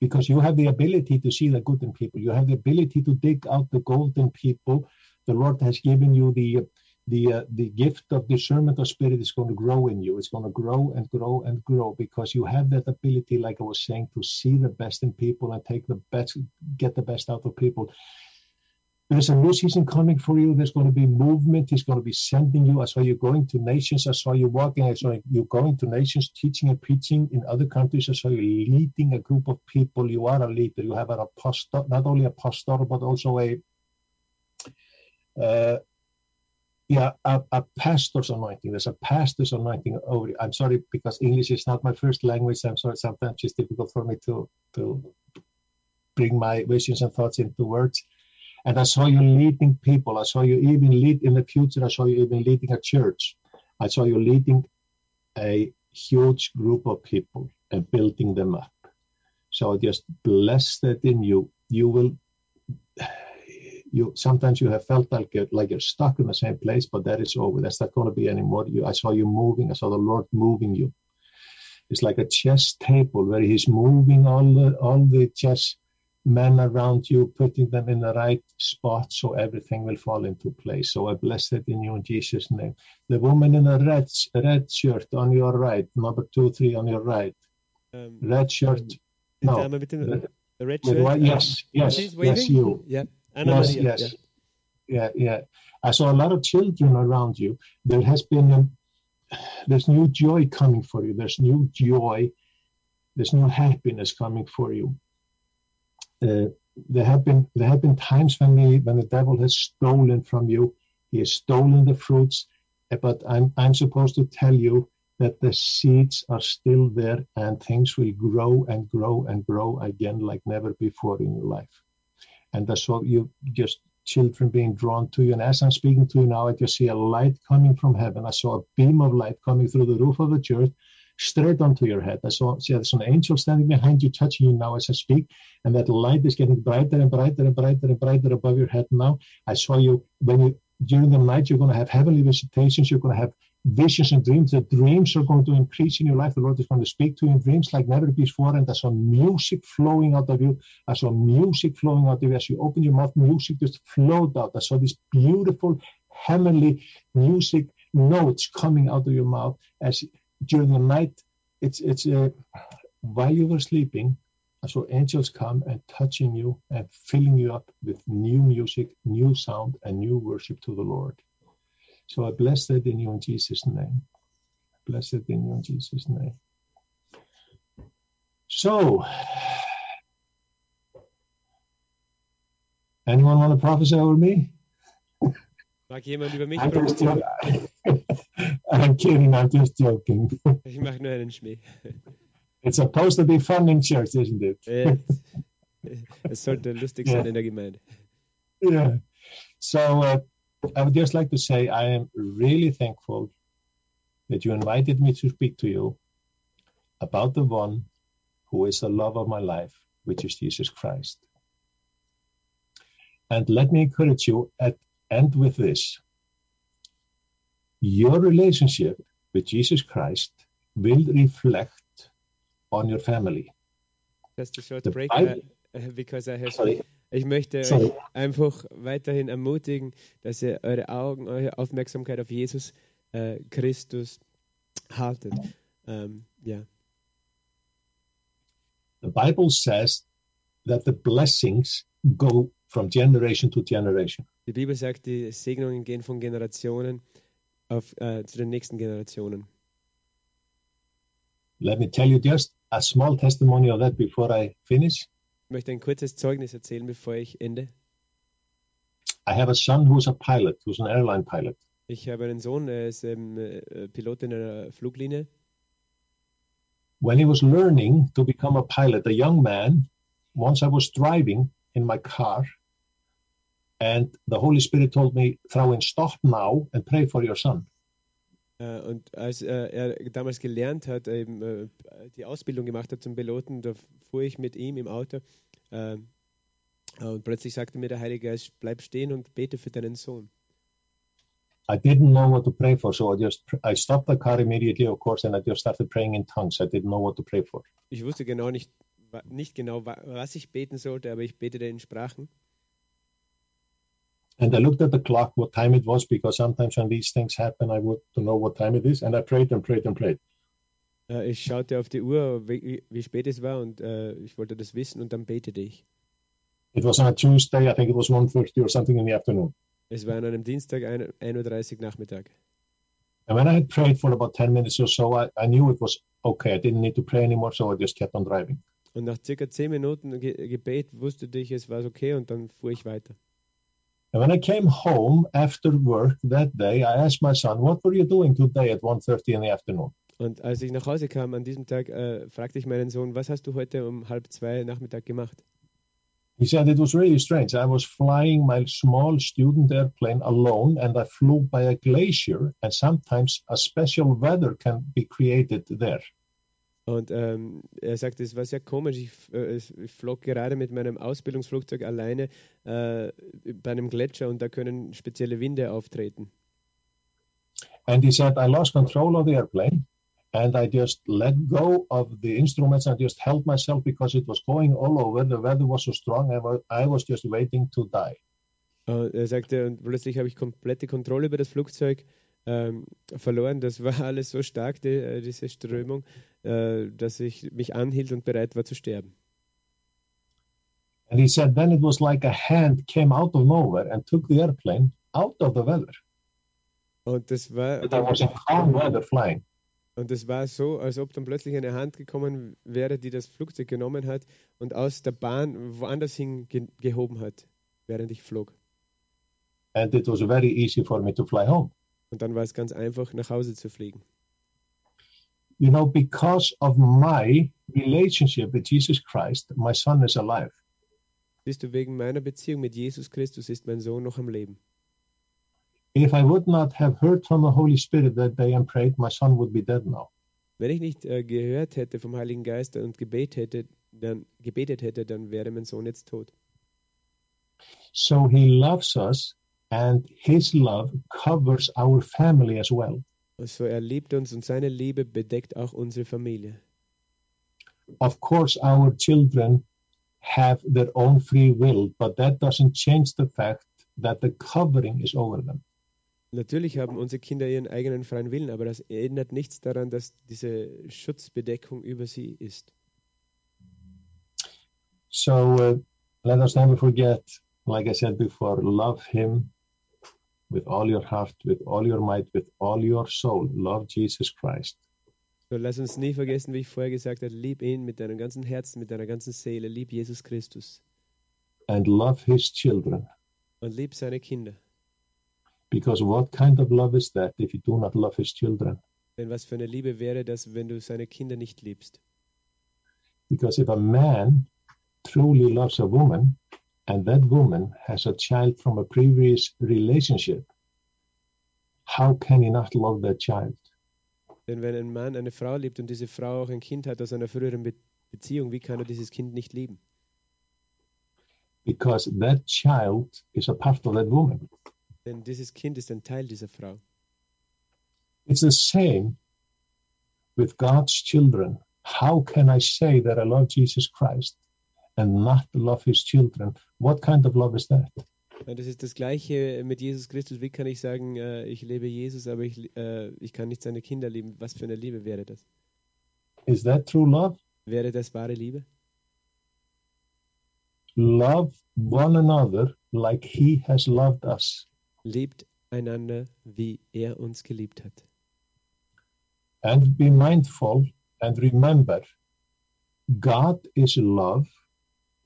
because you have the ability to see the good in people. You have the ability to dig out the gold in people. The Lord has given you the the uh, the gift of discernment of spirit is going to grow in you. It's going to grow and grow and grow because you have that ability, like I was saying, to see the best in people and take the best, get the best out of people. There's a new season coming for you. There's going to be movement. He's going to be sending you. I saw you going to nations. I saw you walking. I saw you going to nations, teaching and preaching in other countries. I saw you leading a group of people. You are a leader. You have an apostle, not only a pastor, but also a, uh, yeah, a, a pastor's anointing. There's a pastor's anointing over you. I'm sorry, because English is not my first language. I'm sorry. Sometimes it's difficult for me to, to bring my visions and thoughts into words. And I saw you leading people. I saw you even lead in the future. I saw you even leading a church. I saw you leading a huge group of people and building them up. So just bless that in you. You will, you sometimes you have felt like you're, like you're stuck in the same place, but that is over. That's not going to be anymore. You, I saw you moving. I saw the Lord moving you. It's like a chess table where he's moving all the, all the chess men around you, putting them in the right spot so everything will fall into place. So I bless that in you in Jesus' name. The woman in a red, red shirt on your right, number two, three on your right. Um, red shirt. No. I'm a bit in red, a red shirt. White, yes, yes, yes, yes, you. Yeah. Anna yes, Maria. Yes. Yeah. yeah, yeah. I saw a lot of children around you. There has been, um, there's new joy coming for you. There's new joy. There's new happiness coming for you. Uh, there have been there have been times when the when the devil has stolen from you. He has stolen the fruits, but I'm I'm supposed to tell you that the seeds are still there and things will grow and grow and grow again like never before in your life. And I saw you just children being drawn to you. And as I'm speaking to you now, I just see a light coming from heaven. I saw a beam of light coming through the roof of the church, straight onto your head. I saw see, there's an angel standing behind you, touching you now as I speak, and that light is getting brighter and brighter and brighter and brighter above your head now. I saw you, when you during the night, you're going to have heavenly visitations, you're going to have visions and dreams. The dreams are going to increase in your life. The Lord is going to speak to you in dreams like never before, and I saw music flowing out of you. I saw music flowing out of you. As you open your mouth, music just flowed out. I saw this beautiful, heavenly music notes coming out of your mouth as during the night, it's it's uh, while you were sleeping, I saw angels come and touching you and filling you up with new music, new sound, and new worship to the Lord. So I bless that in you in Jesus' name. Bless it in you in Jesus' name. So, anyone want to prophesy over me? Mag jemand über mich prophezeigen? I'm kidding, I'm just joking. Ich mache nur einen Schmäh. It's supposed to be fun in church, isn't it? Es sollte lustig sein yeah. in der Gemeinde. Yeah. So, uh, I would just like to say I am really thankful that you invited me to speak to you about the one who is the love of my life, which is Jesus Christ. And let me encourage you at end with this. Your relationship with Jesus Christ will reflect on your family. Just a short break, uh, because I have... Sorry. Ich möchte Sorry. euch einfach weiterhin ermutigen, dass ihr eure Augen, eure Aufmerksamkeit auf Jesus äh, Christus haltet. Um, yeah. The Bible says that the blessings go from generation to generation. Die Bibel sagt, die Segnungen gehen von Generationen auf, äh, zu den nächsten Generationen. Let me tell you just a small testimony of that before I finish. Ich möchte ein kurzes Zeugnis erzählen, bevor ich ende. I have a son who's a pilot, who's an airline pilot. Ich habe einen Sohn, er ist ähm, Pilot in einer Fluglinie. When he was learning to become a pilot, a young man, once I was driving in my car, and the Holy Spirit told me, Trine, stop now and pray for your son. Uh, und als uh, er damals gelernt hat, eben, uh, die Ausbildung gemacht hat zum Piloten, da fuhr ich mit ihm im Auto uh, und plötzlich sagte mir der Heilige Geist, bleib stehen und bete für deinen Sohn. I didn't know what to pray for, so I just I stopped the car immediately, of course, and I just started praying in tongues. I didn't know what to pray for. Ich wusste genau nicht, nicht genau, was ich beten sollte, aber ich betete in Sprachen. And I looked at the clock, what time it was, because sometimes when these things happen, I want to know what time it is. And I prayed and prayed and prayed. Ich schaute auf die Uhr, wie, wie spät es war, und uh, ich wollte das wissen, und dann betete ich. It was on a Tuesday, I think it was one thirty or something in the afternoon. Es war an einem Dienstag, ein Uhr dreißig Nachmittag. And when I had prayed for about ten minutes or so, I, I knew it was okay. I didn't need to pray anymore, so I just kept on driving. Und nach circa zehn Minuten Ge- Gebet wusste ich, es war okay, und dann fuhr ich weiter. And when I came home after work that day, I asked my son, what were you doing today at one thirty in the afternoon? Und als ich nach Hause kam an diesem Tag, äh, fragte ich meinen Sohn, was hast du heute um halb zwei Nachmittag gemacht? He said it was really strange. I was flying my small student airplane alone, and I flew by a glacier, and sometimes a special weather can be created there. Und ähm, er sagte, es war sehr komisch, ich, äh, ich flog gerade mit meinem Ausbildungsflugzeug alleine äh, bei einem Gletscher, und da können spezielle Winde auftreten. And he said, I lost control of the airplane and I just let go of the instruments and just held myself because it was going all over, the weather was so strong, I was just waiting to die. Und er sagte, und plötzlich habe ich komplette Kontrolle über das Flugzeug Ähm, verloren. Das war alles so stark, die, diese Strömung, äh, dass ich mich anhielt und bereit war zu sterben. And he said, then it was like a hand came out of nowhere and took the airplane out of the weather. Und das war, But there was a calm weather flying. Und das war so, als ob dann plötzlich eine Hand gekommen wäre, die das Flugzeug genommen hat und aus der Bahn woanders hin ge- gehoben hat, während ich flog. And it was very easy for me to fly home. Und dann war es ganz einfach, nach Hause zu fliegen. You know, because of my relationship with Jesus Christ, my son is alive. Siehst du, wegen meiner Beziehung mit Jesus Christus ist mein Sohn noch am Leben. If I would not have heard from the Holy Spirit that day and prayed, my son would be dead now. Wenn ich nicht äh, gehört hätte vom Heiligen Geist und Gebet hätte, dann gebetet hätte, dann wäre mein Sohn jetzt tot. So he loves us. And his love covers our family as well. So er liebt uns, und seine Liebe bedeckt auch unsere Familie. Of course, our children have their own free will, but that doesn't change the fact that the covering is over them. Natürlich haben unsere Kinder ihren eigenen freien Willen, aber das ändert nichts daran, dass diese Schutzbedeckung über sie ist. So uh, let us never forget, like I said before, love him with all your heart, with all your might, with all your soul. Love Jesus Christ. So, lass uns nie vergessen, wie ich vorher gesagt habe, lieb ihn mit deinem ganzen Herzen, mit deiner ganzen Seele, lieb Jesus Christus. And love his children. Und lieb seine Kinder. Because what kind of love is that if you do not love his children? Denn was für eine Liebe wäre das, wenn du seine Kinder nicht liebst? Because if a man truly loves a woman, and that woman has a child from a previous relationship, how can he not love that child? Denn wenn ein Mann eine Frau liebt und diese Frau auch ein Kind hat aus einer früheren Be- Beziehung, wie kann er dieses Kind nicht lieben? Because that child is a part of that woman. Denn dieses Kind ist ein Teil dieser Frau. It's the same with God's children. How can I say that I love Jesus Christ and not love his children? What kind of love is that? Das ist das Gleiche mit Jesus Christus. Wie kann ich sagen, ich liebe Jesus, aber ich, ich kann nicht seine Kinder lieben? Was für eine Liebe wäre das? Is that true love? Wäre das wahre Liebe? Love one another like he has loved us. Liebt einander, wie er uns geliebt hat. And be mindful and remember, God is love.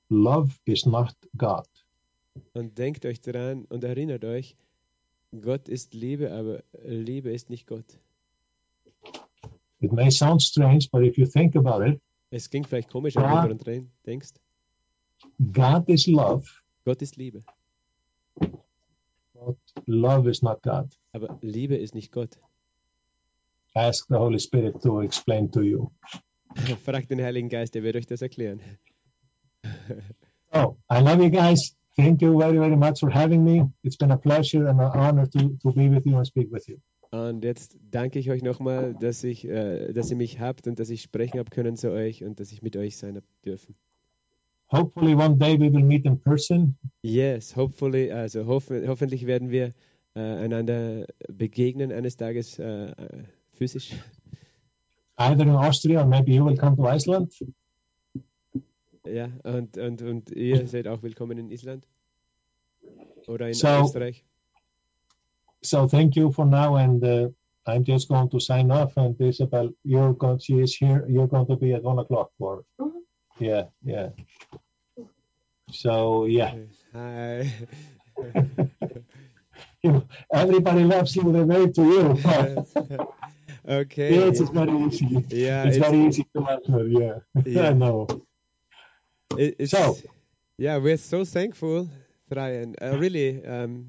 Love is not God. Und denkt euch daran und erinnert euch, Gott ist Liebe, aber Liebe ist nicht Gott. It may sound strange, but if you think about it, es klingt vielleicht komisch, aber wenn du daran denkst, God is love. Gott ist Liebe. But love is not God. Aber Liebe ist nicht Gott. Ask the Holy Spirit to explain to you. Fragt den Heiligen Geist, er wird euch das erklären. Oh, I love you guys. Thank you very, very much for having me. It's been a pleasure and an honor to, to be with you and speak with you. Und jetzt danke ich euch nochmal, dass, äh, dass ihr mich habt und dass ich sprechen habe können zu euch und dass ich mit euch sein habe dürfen. Hopefully one day we will meet in person. Yes, hopefully, also hof hoffentlich werden wir äh, einander begegnen eines Tages äh, physisch. Either in Austria or maybe you will come to Iceland. Ja, und, und, und ihr seid auch willkommen in Island oder in so, Österreich. So thank you for now and uh, I'm just going to sign off and Isabel, you're going, she is here, you're going to be at one o'clock for. Yeah, yeah. So, yeah. Hi. Everybody loves you when they wave to you. Okay. Yes, it's very easy. Yeah, it's, it's very easy to answer. Yeah, yeah. I know. It's, so, yeah, we're so thankful, Trine. Uh, really, um,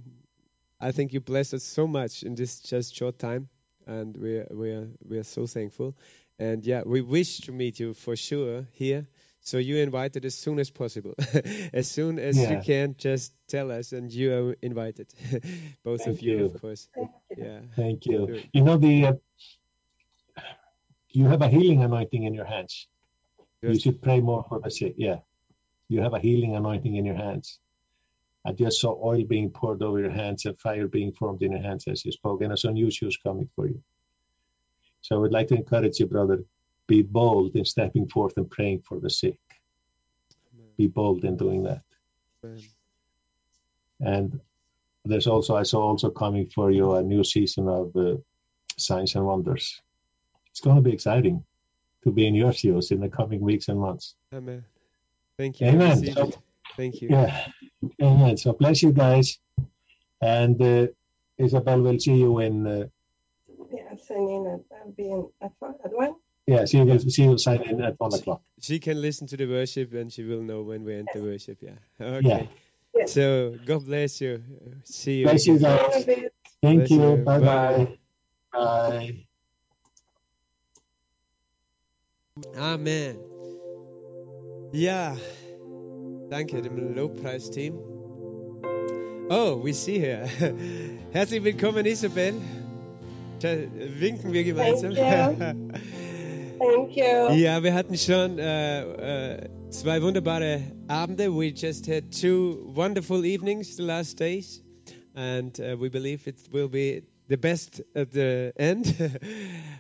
I think you blessed us so much in this just short time, and we're we're we're so thankful. And yeah, we wish to meet you for sure here. So you're invited as soon as possible. As soon as yeah. you can, just tell us and you are invited. Both Thank of you, you, of course. Yeah. Thank you. You know, the uh, you have a healing anointing in your hands. Just you should pray more for the sick. Yeah. You have a healing anointing in your hands. I just saw oil being poured over your hands and fire being formed in your hands as you spoke. And I saw new shoes coming for you. So I would like to encourage you, brother, be bold in stepping forth and praying for the sick. Amen. Be bold in doing that. Amen. And there's also, I saw also coming for you a new season of uh, signs and wonders. It's going to be exciting to be in your shoes in the coming weeks and months. Amen. Thank you. Amen. So, thank you. Yeah. Amen. So bless you guys. And uh, Isabel will see you in... Uh, Yes, and in I'll be in at one. Yeah, she will. She will sign in at one o'clock. She can listen to the worship, and she will know when we end yes. the worship. Yeah. Okay. Yeah. So God bless you. See you. Bless you guys. Thank bless you. you. Bye bye. Bye. Amen. Ja, danke dem Lobpreisteam. Oh, we see her. Herzlich willkommen, Isabel. Winken wir gemeinsam. Thank you. Thank you. Ja, wir hatten schon äh, äh, zwei wunderbare Abende. We just had two wonderful evenings the last days, and uh, we believe it will be the best at the end.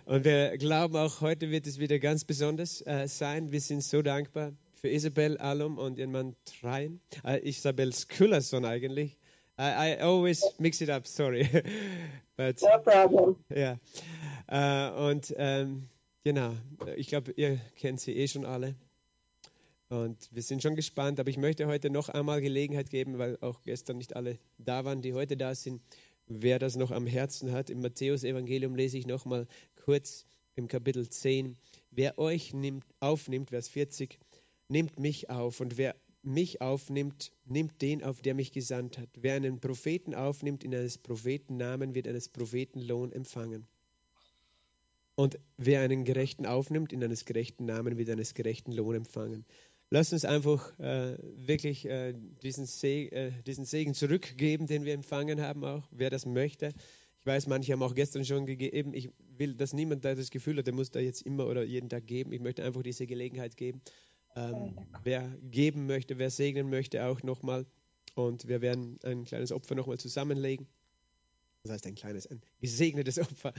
Und wir glauben auch heute wird es wieder ganz besonders äh, sein. Wir sind so dankbar für Isabel Alum und ihren Mann Trine, äh, Isabel Skúlason eigentlich. I, I always mix it up, sorry. But, no problem. Ja. Yeah. Uh, und ähm, genau, ich glaube, ihr kennt sie eh schon alle. Und wir sind schon gespannt, aber ich möchte heute noch einmal Gelegenheit geben, weil auch gestern nicht alle da waren, die heute da sind. Wer das noch am Herzen hat, im Matthäus-Evangelium lese ich nochmal kurz im Kapitel zehn. Wer euch nimmt, aufnimmt, Vers vierzig, nimmt mich auf. Und wer mich aufnimmt, nimmt den auf, der mich gesandt hat. Wer einen Propheten aufnimmt in eines Propheten Namen, wird eines Propheten Lohn empfangen. Und wer einen Gerechten aufnimmt in eines Gerechten Namen, wird eines Gerechten Lohn empfangen. Lasst uns einfach äh, wirklich äh, diesen, Se- äh, diesen Segen zurückgeben, den wir empfangen haben auch, wer das möchte. Ich weiß, manche haben auch gestern schon gegeben. Ich will, dass niemand da das Gefühl hat, der muss da jetzt immer oder jeden Tag geben. Ich möchte einfach diese Gelegenheit geben. Ähm, wer geben möchte, wer segnen möchte auch nochmal, und wir werden ein kleines Opfer nochmal zusammenlegen, das heißt ein kleines, ein gesegnetes Opfer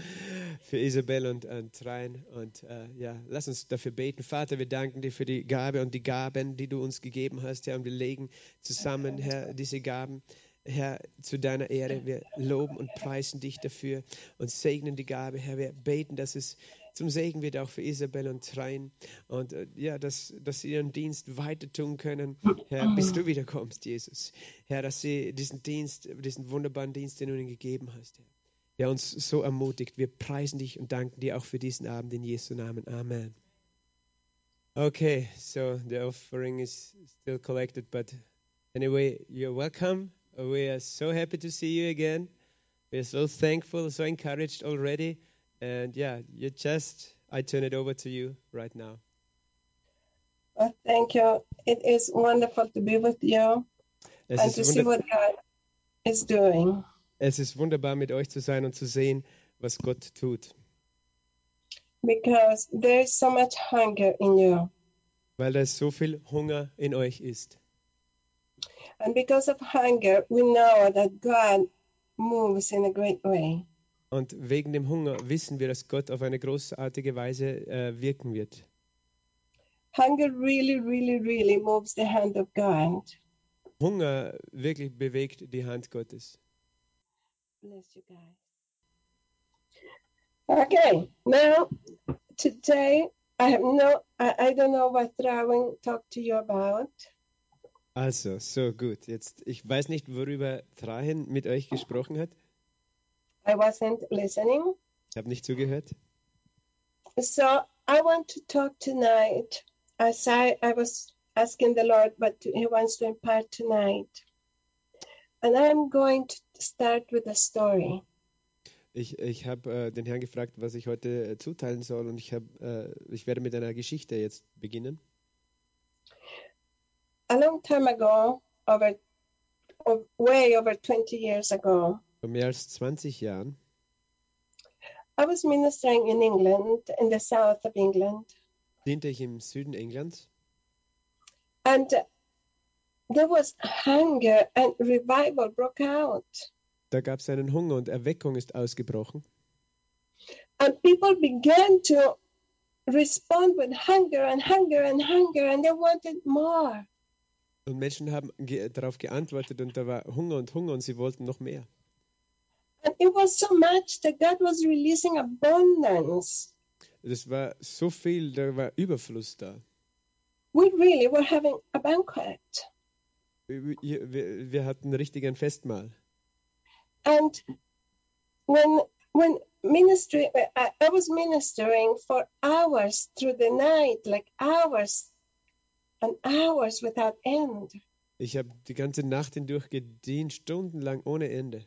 für Isabel und, und Trine, und äh, ja, lass uns dafür beten. Vater, wir danken dir für die Gabe und die Gaben, die du uns gegeben hast, Herr, und wir legen zusammen, Herr, diese Gaben, Herr, zu deiner Ehre. Wir loben und preisen dich dafür und segnen die Gabe, Herr, wir beten, dass es zum Segen wird auch für Isabel und Trine, und ja, dass, dass sie ihren Dienst weiter tun können, Herr, bis du wiederkommst, Jesus. Herr, dass sie diesen Dienst, diesen wunderbaren Dienst, den du ihnen gegeben hast, Herr, der uns so ermutigt. Wir preisen dich und danken dir auch für diesen Abend in Jesu Namen. Amen. Okay, so the offering is still collected, but anyway, you're welcome. We are so happy to see you again. We are so thankful, so encouraged already. And yeah, you just, I turn it over to you right now. Well, thank you. It is wonderful to be with you es and to wunderv- see what God is doing. Es ist wunderbar, mit euch zu sein und zu sehen, was Gott tut. Because there is so much hunger in you. Weil da so viel Hunger in euch ist. And because of hunger, we know that God moves in a great way. Und wegen dem Hunger wissen wir, dass Gott auf eine großartige Weise äh, wirken wird. Hunger really, really, really moves the hand of God. Hunger wirklich bewegt die Hand Gottes. Bless you guys. Okay, now today I have no, I, I don't know what Raven talked to you about. Also, so gut. Jetzt, ich weiß nicht, worüber Trahin mit euch gesprochen hat. I wasn't listening. Ich habe nicht zugehört. So, I want to talk tonight. As I, I was asking the Lord, but He wants to impart tonight. And I'm going to start with a story. Ich, ich habe äh, den Herrn gefragt, was ich heute äh, zuteilen soll, und ich, hab, äh, ich werde mit einer Geschichte jetzt beginnen. A long time ago, over, way over twenty years ago. Vor mehr als zwanzig Jahren. I was ministering in England, in the south of England. Diente ich im Süden Englands. And there was hunger and revival broke out. Da gab es einen Hunger und Erweckung ist ausgebrochen. And people began to respond with hunger and hunger and hunger, and they wanted more. Und Menschen haben ge- darauf geantwortet, und da war Hunger und Hunger, und sie wollten noch mehr. Das war so viel, da war Überfluss da. We really were having a banquet. Wir, wir, wir hatten richtig ein Festmahl. And when when ministry, I, I was ministering for hours through the night, like hours. And hours without end. Ich habe die ganze Nacht hindurch gedient, stundenlang ohne Ende.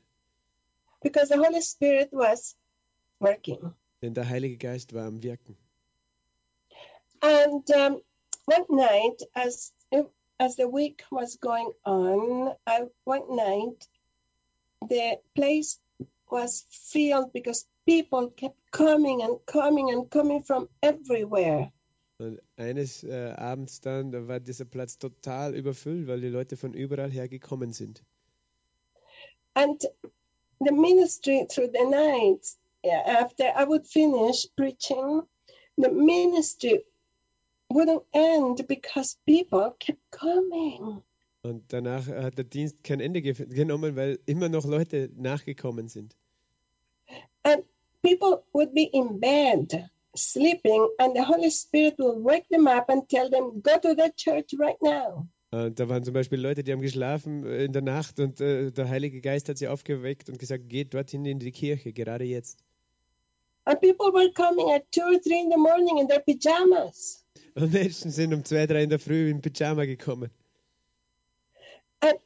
Because the Holy Spirit was working. Denn der Heilige Geist war am Wirken. And um, one night, as as the week was going on, I, one night the place was filled because people kept coming and coming and coming from everywhere. Und eines äh, Abends dann, da war dieser Platz total überfüllt, weil die Leute von überall her gekommen sind. And the ministry through the night, after I would finish preaching, the ministry wouldn't end because people kept coming. Und danach hat der Dienst kein Ende ge- genommen, weil immer noch Leute nachgekommen sind. And people would be in bed. Sleeping, and the Holy Spirit will wake them up and tell them, go to the church right now. Und da waren zum Beispiel Leute, die haben geschlafen in der Nacht, und äh, der Heilige Geist hat sie aufgeweckt und gesagt, geht dorthin in die Kirche, gerade jetzt. And people were coming at two or three in the morning in their pajamas. Und Menschen sind um zwei, drei in der Früh in Pyjama gekommen. And,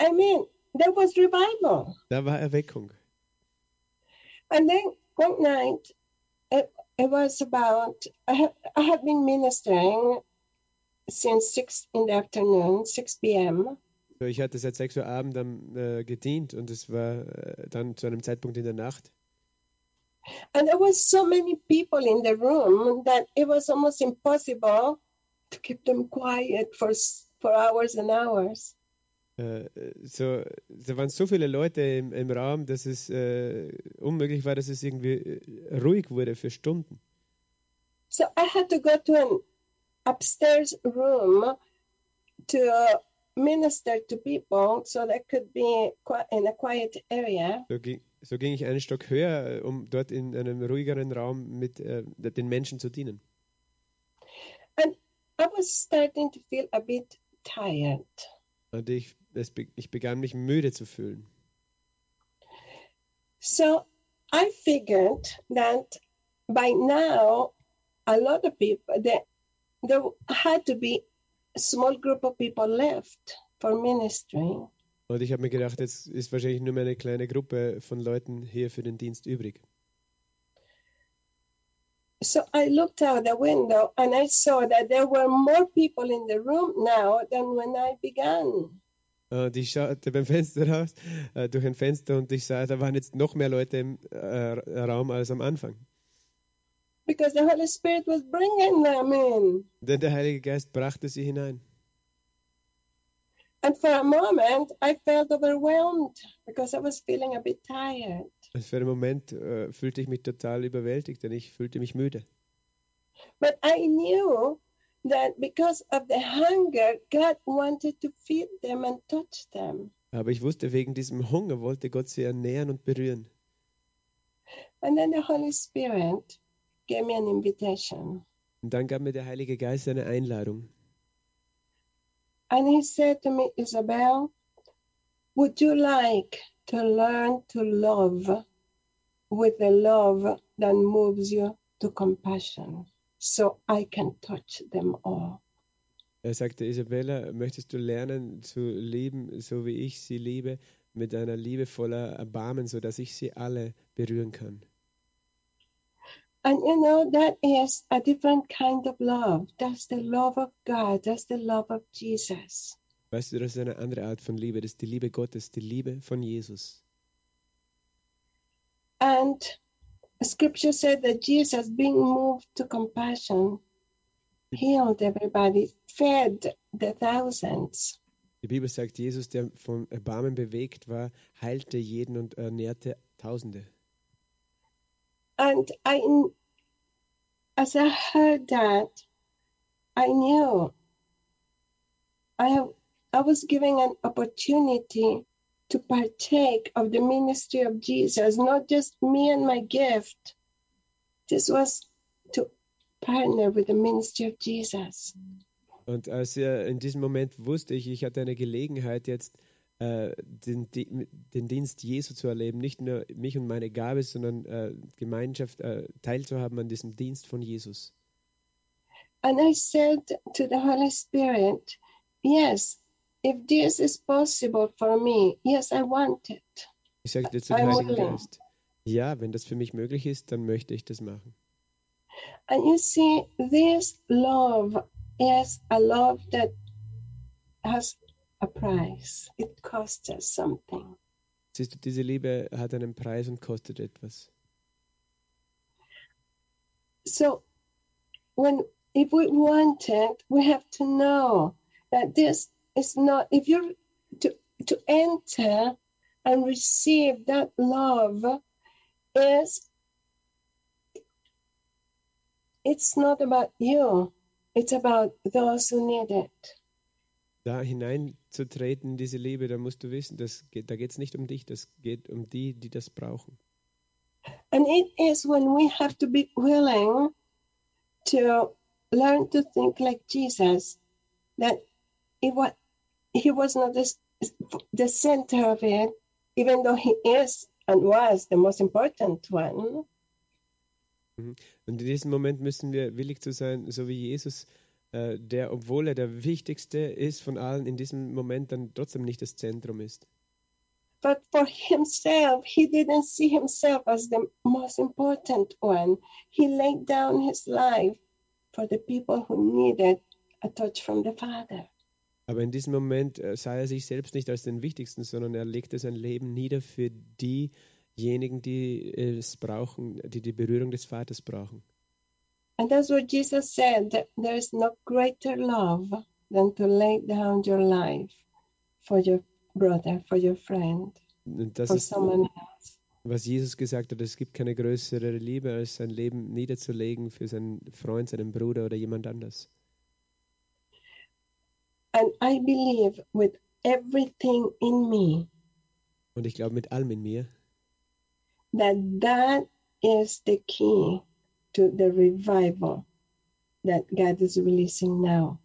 I mean, there was revival. Da war Erweckung. And then one night, it, It was about, I have, I have been ministering since six in the afternoon, six p.m. So, ich hatte seit sechs Uhr Abend am, äh, gedient, und es war äh, dann zu einem Zeitpunkt in der Nacht. And there was so many people in the room that it was almost impossible to keep them quiet for, for hours and hours. Äh, so, da waren so viele Leute im, im Raum, dass es äh, unmöglich war, dass es irgendwie äh, ruhig wurde für Stunden. So I had to go to an upstairs room to minister to people, so that could be in a quiet area. So ging, so ging ich einen Stock höher, um dort in einem ruhigeren Raum mit äh, den Menschen zu dienen. And I was starting to feel a bit tired. Und ich, es, ich begann mich müde zu fühlen. So I figured that by now a lot of people, there, there had to be a small group of people left for ministry. Und ich habe mir gedacht, jetzt ist wahrscheinlich nur mehr eine kleine Gruppe von Leuten hier für den Dienst übrig. So I looked out the window and I saw that there were more people in the room now than when I began. Und ich schaute beim Fenster raus, äh, durch ein Fenster, und ich sah, da waren jetzt noch mehr Leute im äh, Raum als am Anfang. Because the Holy Spirit was bringing them in. Denn der Heilige Geist brachte sie hinein. And for a moment I felt overwhelmed because I was feeling a bit tired. Und für einen Moment äh, fühlte ich mich total überwältigt, denn ich fühlte mich müde. But I knew that because of the hunger, God wanted to feed them and touch them. Aber ich wusste, wegen diesem Hunger wollte Gott sie ernähren und berühren. And then the Holy Spirit gave me an invitation. Und dann gab mir der Heilige Geist eine Einladung. And he said to me, Isabel, would you like to learn to love with the love that moves you to compassion? So I can touch them all. Er sagte, Isabella, möchtest du lernen zu lieben, so wie ich sie liebe, mit einer Liebe voller Erbarmen, so dass ich sie alle berühren kann? And you know, that is a different kind of love. That's the love of God. That's the love of Jesus. Weißt du, das ist eine andere Art von Liebe. Das ist die Liebe Gottes, die Liebe von Jesus. And Scripture said that Jesus, being moved to compassion, healed everybody, fed the thousands. Die Bibel sagt, Jesus, der von Erbarmen bewegt war, heilte jeden und ernährte Tausende. And I, as I heard that, I knew I have, I was given an opportunity to partake of the ministry of Jesus, not just me and my gift. This was to partner with the ministry of Jesus. Und als er in diesem Moment wusste ich, ich hatte eine Gelegenheit jetzt, äh, den, die, den Dienst Jesu zu erleben, nicht nur mich und meine Gabe, sondern äh, Gemeinschaft äh, teilzuhaben an diesem Dienst von Jesus. And I said to the Holy Spirit, yes, if this is possible for me, yes, I want it. Ich sagte zum Heiligen Geist, ja, wenn das für mich möglich ist, dann möchte ich das machen. And you see, this love is a love that has a price. It costs us something. Siehst du, diese Liebe hat einen Preis und kostet etwas. So, when if we want it, we have to know that this. It's not, if you're to, to enter and receive that love, is it's not about you, it's about those who need it. Da hineinzutreten, diese Liebe, da musst du wissen, das geht, da geht es nicht um dich, das geht um die, die das brauchen. And it is when we have to be willing to learn to think like Jesus, that He was, he was not the, the center of it, even though he is and was the most important one. Und in diesem Moment müssen wir willig zu sein, so wie Jesus, äh, der, obwohl er der Wichtigste ist von allen, in diesem Moment dann trotzdem nicht das Zentrum ist. But for himself, he didn't see himself as the most important one. He laid down his life for the people who needed a touch from the Father. Aber in diesem Moment sah er sich selbst nicht als den Wichtigsten, sondern er legte sein Leben nieder für diejenigen, die es brauchen, die die Berührung des Vaters brauchen. And that's what Jesus said, there is no greater love than to lay down your life for your brother, for your friend, for someone else. Was Jesus gesagt hat, es gibt keine größere Liebe, als sein Leben niederzulegen für seinen Freund, seinen Bruder oder jemand anders. And I believe with everything in me. Und ich glaube mit allem in mir. That that is the key to the revival that God is releasing now.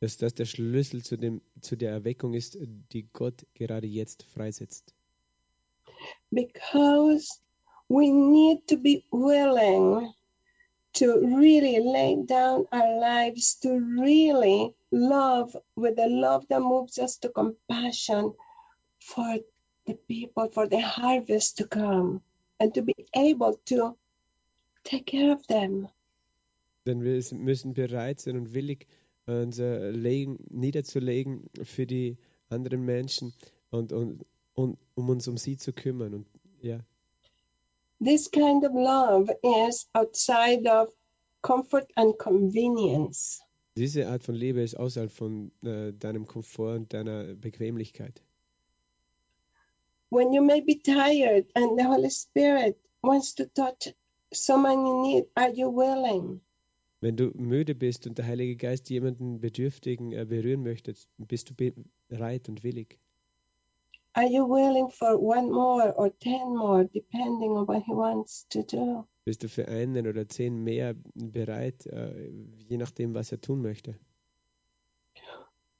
Dass das der Schlüssel zu dem zu der Erweckung ist, die Gott gerade jetzt freisetzt. Because we need to be willing to really lay down our lives, to really love with the love that moves us to compassion for the people, for the harvest to come, and to be able to take care of them. Denn wir müssen bereit sein und willig unser Leben niederzulegen für die anderen Menschen und, und, und um uns um sie zu kümmern. Und, yeah. This kind of love is outside of comfort and convenience. Diese Art von Liebe ist außerhalb von äh, deinem Komfort und deiner Bequemlichkeit. When you may be tired and the Holy Spirit wants to touch someone in need, are you willing? Wenn du müde bist und der Heilige Geist jemanden Bedürftigen berühren möchte, bist du bereit und willig? Are you willing for one more or ten more, depending on what he wants to do? Bist du für einen oder zehn mehr bereit, je nachdem, was er tun möchte?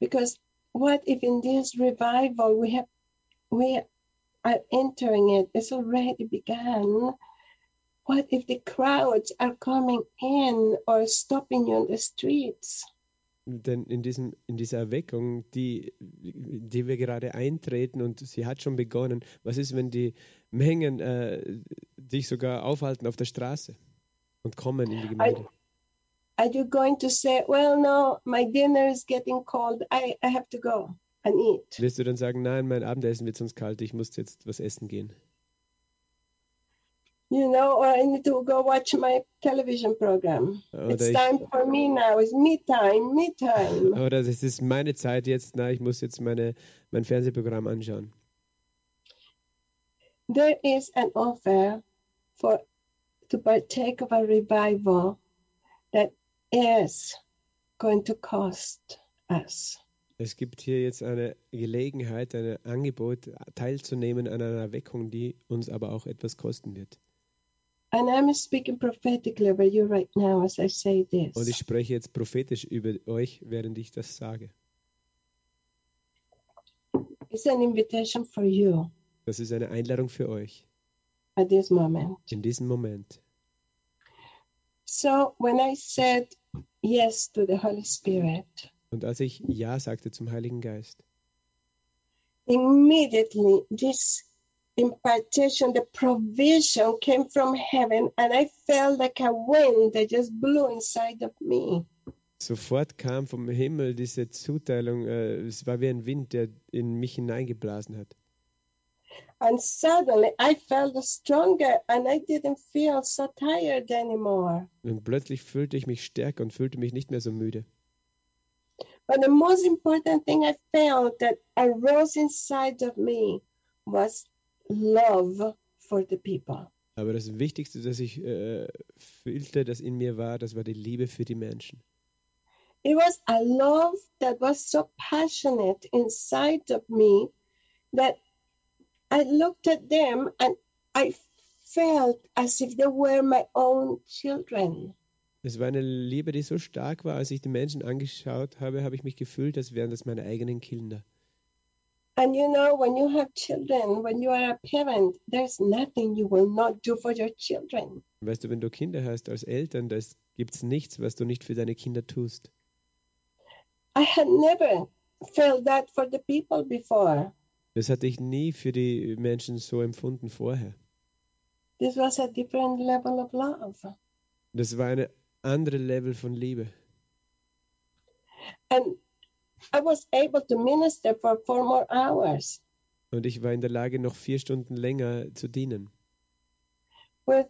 Because what if in this revival we have, we are entering it, it's already begun. What if the crowds are coming in or stopping you on the streets? Denn in, diesem, in dieser Erweckung, die, die wir gerade eintreten, und sie hat schon begonnen, was ist, wenn die Mengen äh, dich sogar aufhalten auf der Straße und kommen in die Gemeinde? Are, are you going to say, well, no, my dinner is getting cold, I, I have to go and eat? Wirst du dann sagen, nein, mein Abendessen wird sonst kalt, ich muss jetzt was essen gehen? You know, or I need to go watch my television program. Oder it's time ich, for me now. It's me time, me time. Oder es ist meine Zeit jetzt. Na, ich muss jetzt meine, mein Fernsehprogramm anschauen. There is an offer for to partake of a revival that is going to cost us. Es gibt hier jetzt eine Gelegenheit, ein Angebot, teilzunehmen an einer Erweckung, die uns aber auch etwas kosten wird. And I'm speaking prophetically over you right now as I say this. Und ich spreche jetzt prophetisch über euch, während ich das sage. It's an invitation for you. Das ist eine Einladung für euch. At this moment. In diesem Moment. So when I said yes to the Holy Spirit. Und als ich ja sagte zum Heiligen Geist. Immediately this impartation, the provision came from heaven and I felt like a wind that just blew inside of me. Sofort kam vom Himmel diese Zuteilung, äh, es war wie ein Wind, der in mich hineingeblasen hat. And suddenly I felt stronger and I didn't feel so tired anymore. Und plötzlich fühlte ich mich stärker und fühlte mich nicht mehr so müde. But the most important thing I felt that arose inside of me was love for the people. Aber das Wichtigste, das ich äh, fühlte, das in mir war, das war die Liebe für die Menschen. It was a love that was so passionate inside of me that I looked at them and I felt as if they were my own children. Es war eine Liebe, die so stark war, als ich die Menschen angeschaut habe, habe ich mich gefühlt, als wären das meine eigenen Kinder. And you know, when you have children, when you are a parent, there's nothing you will not do for your children. Weißt du, wenn du Kinder hast als Eltern, da gibt's nichts, was du nicht für deine Kinder tust. I had never felt that for the people before. Das hatte ich nie für die Menschen so empfunden vorher. This was a different level of love. Das war eine andere Level von Liebe. And I was able to minister for four more hours. Und ich war in der Lage, noch vier Stunden länger zu dienen. With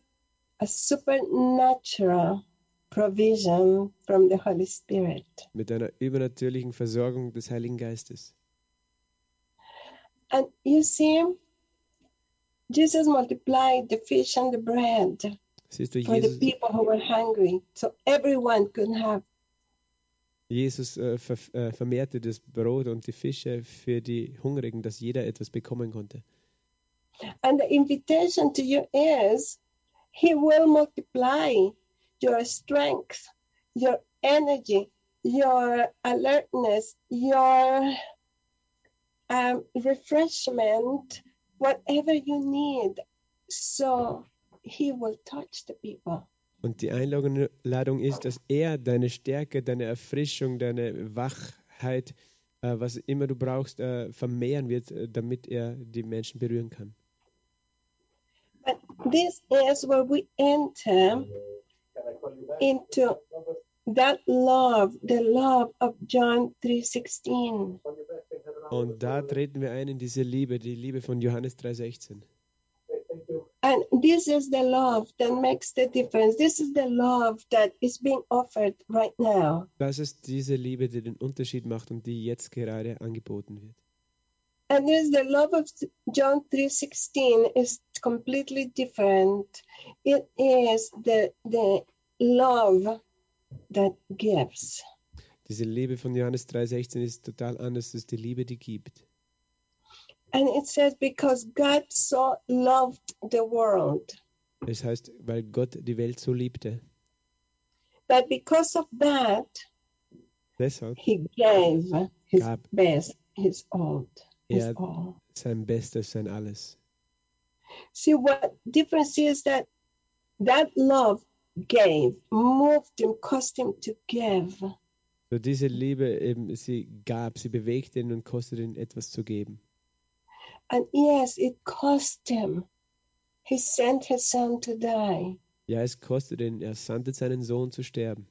a supernatural provision from the Holy Spirit. Mit einer übernatürlichen Versorgung des Heiligen Geistes. And you see, Jesus multiplied the fish and the bread. Siehst du, for Jesus, the people who were hungry, so everyone could have. Jesus äh, ver, äh, vermehrte das Brot und die Fische für die Hungrigen, dass jeder etwas bekommen konnte. And the invitation to you is, he will multiply your strength, your energy, your alertness, your um, refreshment, whatever you need. So he will touch the people. Und die Einladung ist, dass er deine Stärke, deine Erfrischung, deine Wachheit, äh, was immer du brauchst, äh, vermehren wird, äh, damit er die Menschen berühren kann. But this is where we enter into that love, the love of John three sixteen. Und da treten wir ein in diese Liebe, die Liebe von Johannes drei sechzehn. And this is the love that makes the difference. This is the love that is being offered right now. Das ist diese Liebe, die den Unterschied macht und die jetzt gerade angeboten wird. And this the love of John three sixteen is completely different. It is the the love that gives. Diese Liebe von Johannes drei sechzehn ist total anders. Das ist die Liebe, die gibt. And it says, because God so loved the world. Es heißt, weil Gott die Welt so liebte. But because of that, Deshalb he gave his gab best, his all, his er all. Sein Bestes, sein Alles. See, what difference is that that love gave, moved him, caused him to give. So diese Liebe, eben, sie gab, sie bewegte ihn und kostete ihn, etwas zu geben. And yes, it cost him. He sent his son to die. Ja, es kostete ihn. Er sandte seinen Sohn zu sterben.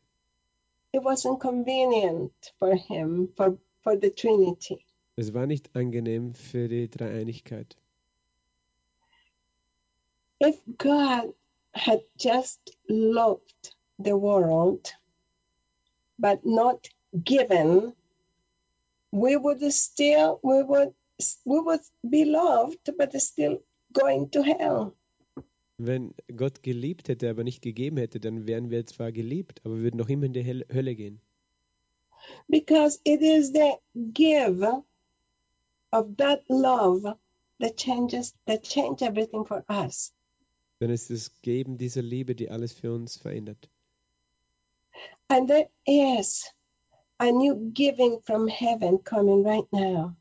It wasn't convenient for him, for, for the Trinity. Es war nicht angenehm für die Dreieinigkeit. If God had just loved the world, but not given, we would still, we would We would be loved, but still going to hell. Wenn Gott geliebt hätte, aber nicht gegeben hätte, dann wären wir zwar geliebt, aber würden noch immer in die Hölle gehen. Because it is the give of that love that changes, that changes everything for us. Denn es ist das Geben dieser Liebe, die alles für uns verändert. And there is a new giving from heaven coming right now.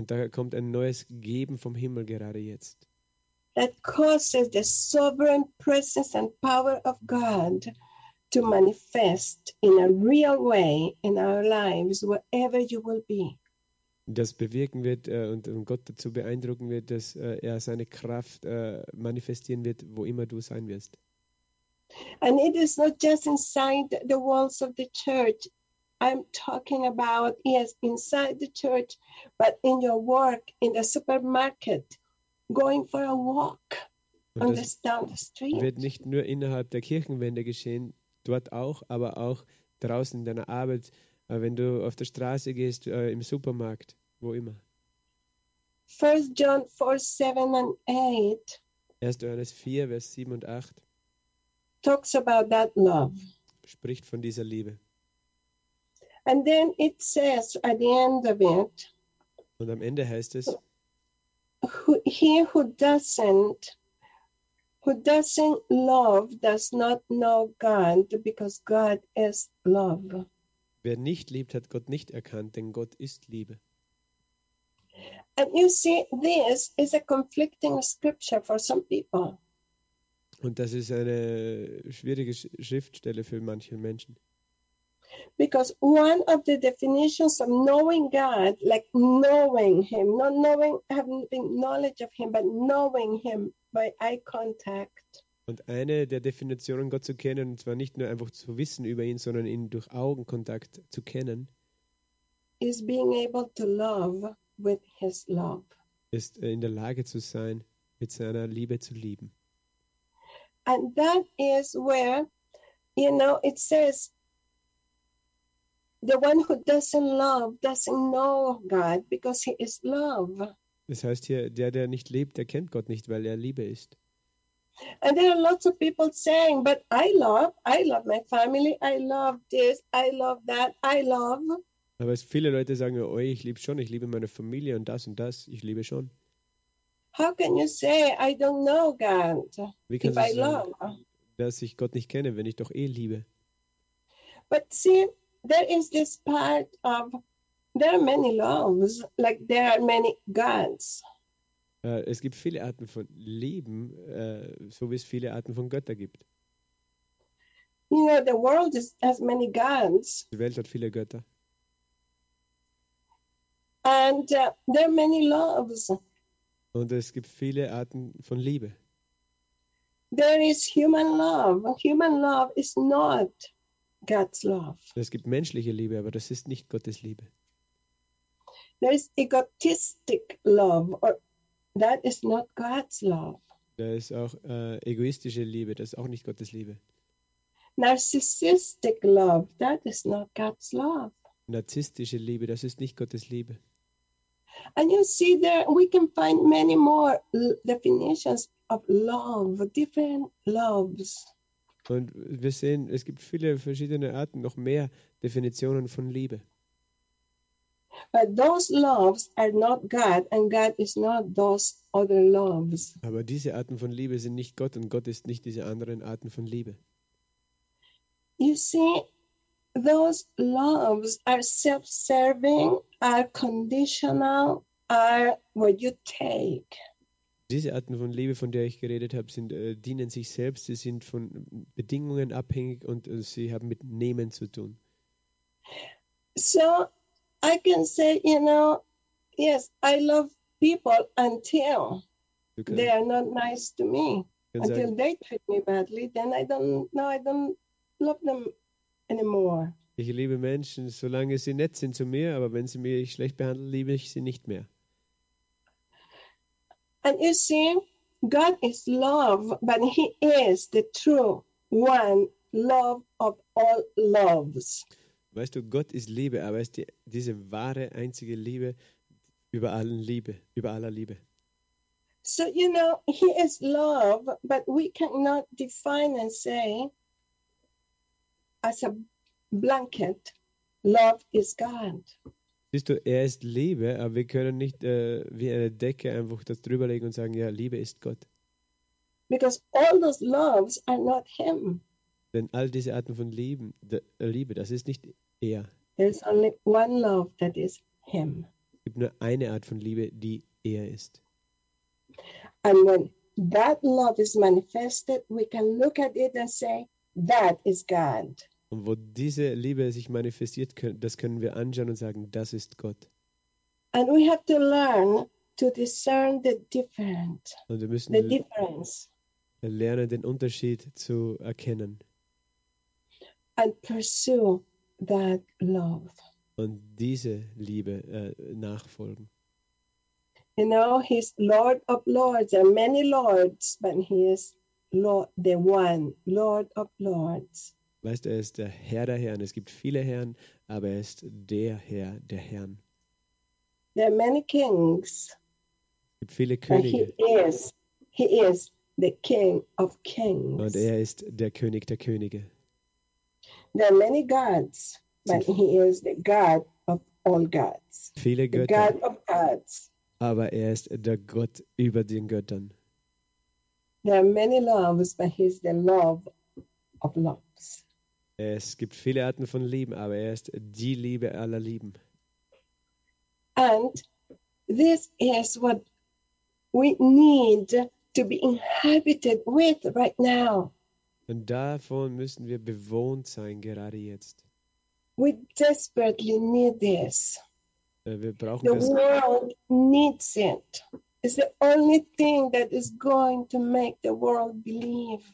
Und da kommt ein neues Geben vom Himmel gerade jetzt. That causes the sovereign presence and power of God to manifest in a real way in our lives, wherever you will be. Das bewirken wird äh, und, und Gott dazu beeindrucken wird, dass äh, er seine Kraft äh, manifestieren wird, wo immer du sein wirst. And it is not just inside the walls of the church. I'm talking about, yes, inside the church, but in your work, in the supermarket, going for a walk on the, down the street. Wird nicht nur innerhalb der Kirchenwände geschehen, dort auch, aber auch draußen in deiner Arbeit, wenn du auf der Straße gehst, im Supermarkt, wo immer. First John four, seven and eight Erster Johannes vier, Vers sieben und acht talks about that love. Spricht von dieser Liebe. And then it says at the end of it, und am Ende heißt es, who, he who doesn't, who doesn't love does not know God, because God is love. Wer nicht liebt, hat Gott nicht erkannt, denn Gott ist Liebe. And you see, this is a conflicting scripture for some people. Und das ist eine schwierige Schriftstelle für manche Menschen. Because one of the definitions of knowing God, like knowing him, not knowing, having knowledge of him, but knowing him by eye contact. Und eine der Definitionen, Gott zu kennen, und zwar nicht nur einfach zu wissen über ihn, sondern ihn durch Augenkontakt zu kennen, is being able to love with his love. Ist in der Lage zu sein, mit seiner Liebe zu lieben. And that is where, you know, it says, the one who doesn't love doesn't know God, because he is love. Das heißt hier, der, der nicht lebt, der kennt Gott nicht, weil er Liebe ist. And there are lots of people saying, but I love, I love my family, I love this, I love that, I love. Aber es viele Leute sagen, oh, ich liebe schon, ich liebe meine Familie und das und das, ich liebe schon. How can you say I don't know God Wie kannst if I sagen, love? Dass ich Gott nicht kenne, wenn ich doch eh liebe. But see, there is this part of, there are many loves, like there are many gods. Uh, es gibt viele Arten von Leben, uh, so wie es viele Arten von Götter gibt. You know, the world is, has many gods. Die Welt hat viele Götter. And uh, there are many loves. Und es gibt viele Arten von Liebe. There is human love. Human love is not God's love. Es gibt menschliche Liebe, aber das ist nicht Gottes Liebe. There is egotistic love, or that is not God's love. Da ist auch äh, egoistische Liebe, das ist auch nicht Gottes Liebe. Narcissistic love, that is not God's love. Narzisstische Liebe, das ist nicht Gottes Liebe. And you see there, we can find many more definitions of love, different loves. Und wir sehen, es gibt viele verschiedene Arten, noch mehr Definitionen von Liebe. But those loves are not God, and God is not those other loves. Aber diese Arten von Liebe sind nicht Gott, und Gott ist nicht diese anderen Arten von Liebe. You see, those loves are self-serving, are conditional, are what you take. Diese Arten von Liebe, von der ich geredet habe, sind, äh, dienen sich selbst, sie sind von Bedingungen abhängig und äh, sie haben mit Nehmen zu tun. So I can say, you know, yes, I love people until they are not nice to me. Until sagen, they treat me badly, then I don't, no, I don't love them anymore. Ich liebe Menschen, solange sie nett sind zu mir, aber wenn sie mich schlecht behandeln, liebe ich sie nicht mehr. And you see, God is love, but He is the true one love of all loves. Weißt du, Gott ist Liebe, aber ist die, diese wahre, einzige Liebe über allen Liebe, über aller Liebe. So, you know, He is love, but we cannot define and say, as a blanket, love is God. Siehst du, er ist Liebe, aber wir können nicht äh, wie eine Decke einfach das drüberlegen und sagen, ja, Liebe ist Gott. Because all those loves are not Him. Denn all diese Arten von Lieben, de, Liebe, das ist nicht er. There is only one love that is Him. Es gibt nur eine Art von Liebe, die er ist. And when that love is manifested, we can look at it and say, that is God. Und wo diese Liebe sich manifestiert, das können wir anschauen und sagen, das ist Gott. And we have to learn to discern the different. Und wir müssen the difference. lernen, den Unterschied zu erkennen. And pursue that love. Und diese Liebe äh, nachfolgen. You know, He's Lord of Lords. There are many Lords, but He is Lord, the one, Lord of Lords. Weißt du, er ist der Herr der Herren. Es gibt viele Herren, aber er ist der Herr der Herren. There are many kings. Es gibt viele Könige. He is, he is the King of Kings. Und er ist der König der Könige. There are many gods, but He is the God of all gods. Viele Götter. The God of gods. Aber er ist der Gott über den Göttern. There are many loves, but He is the love of loves. Es gibt viele Arten von Lieben, aber er ist die Liebe aller Lieben. And this is what we need to be inhabited with right now. Und davon müssen wir bewohnt sein, gerade jetzt. We desperately need this. Wir brauchen das. The world needs it. It's the only thing that is going to make the world believe.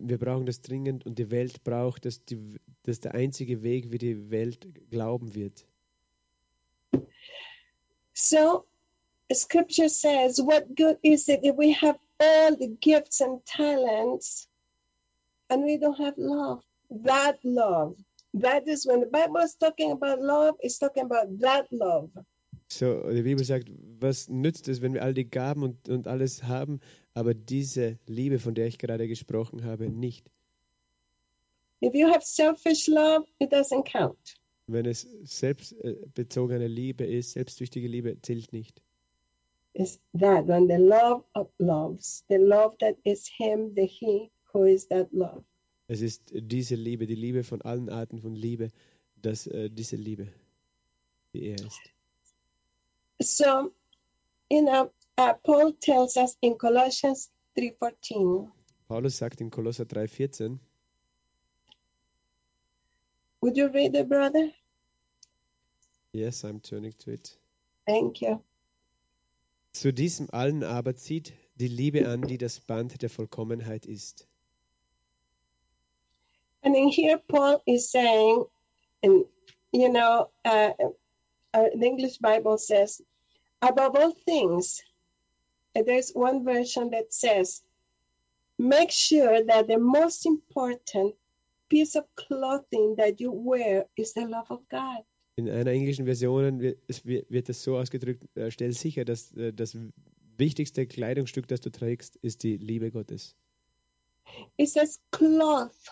Wir brauchen das dringend und die Welt braucht, dass, die, dass der einzige Weg, wie die Welt glauben wird. So, Scripture says, what good is it if we have all the gifts and talents and we don't have love? That love. That is when the Bible is talking about love, it's talking about that love. So, die Bibel sagt, was nützt es, wenn wir all die Gaben und, und alles haben, aber diese Liebe, von der ich gerade gesprochen habe, nicht. If you have selfish love, it doesn't count. Wenn es selbstbezogene Liebe ist, selbstsüchtige Liebe, zählt nicht. It's that when the love of loves, the love that is Him, the He, who is that love. Es ist diese Liebe, die Liebe von allen Arten von Liebe, dass äh, diese Liebe, die er ist. So, you know, uh, Paul tells us in Colossians three fourteen. Paulus sagt in Kolosser drei vierzehn. Would you read it, brother? Yes, I'm turning to it. Thank you. Zu diesem allen aber zieht die Liebe an, die das Band der Vollkommenheit ist. And in here Paul is saying, and you know, uh, uh, the English Bible says, above all things, and there's one version that says, make sure that the most important piece of clothing that you wear is the love of God. In einer englischen Version wird es, wird es so ausgedrückt, äh, stell sicher, dass äh, das wichtigste Kleidungsstück, das du trägst, ist die Liebe Gottes. It says cloth,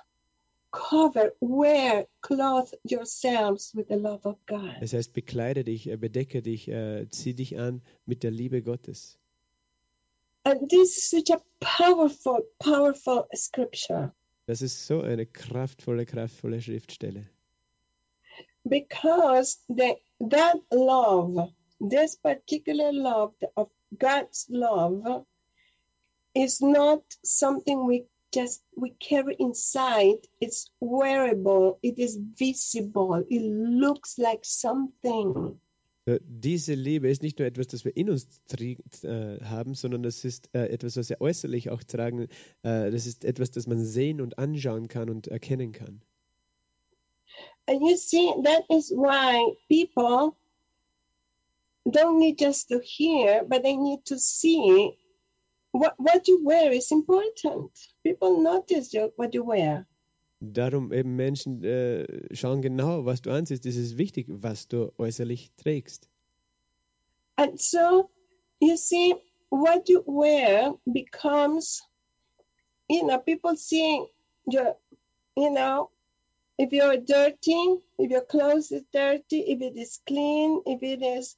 cover, wear, clothe yourselves with the love of God. Es heißt, bekleide dich, bedecke dich, äh, zieh dich an mit der Liebe Gottes. And this is such a powerful, powerful scripture. Das ist so eine kraftvolle, kraftvolle Schriftstelle. Because the, that love, this particular love of God's love, is not something we just we carry inside. It's wearable. It is visible. It looks like something. Diese Liebe ist nicht nur etwas, das wir in uns tri- äh, haben, sondern das ist äh, etwas, was wir äußerlich auch tragen. Äh, das ist etwas, das man sehen und anschauen kann und erkennen kann. And you see, that is why people don't need just to hear, but they need to see what, what you wear is important. People notice you, what you wear. Darum eben Menschen äh, schauen genau, was du anziehst. Es ist wichtig, was du äußerlich trägst. And so, you see, what you wear becomes, you know, people seeing your, you know, if you're dirty, if your clothes is dirty, if it is clean, if it is,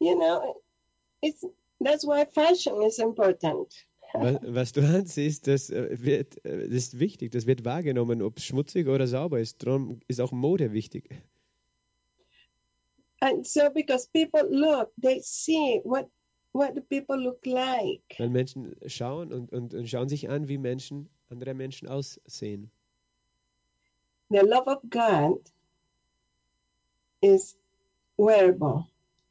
you know, it's that's why fashion is important. Was, was du anziehst, das wird, das ist wichtig, das wird wahrgenommen, ob es schmutzig oder sauber ist. Darum ist auch Mode wichtig. And so, because people look, they see what what do people look like. Weil Menschen schauen und, und, und schauen sich an, wie Menschen, andere Menschen aussehen. The love of God is wearable.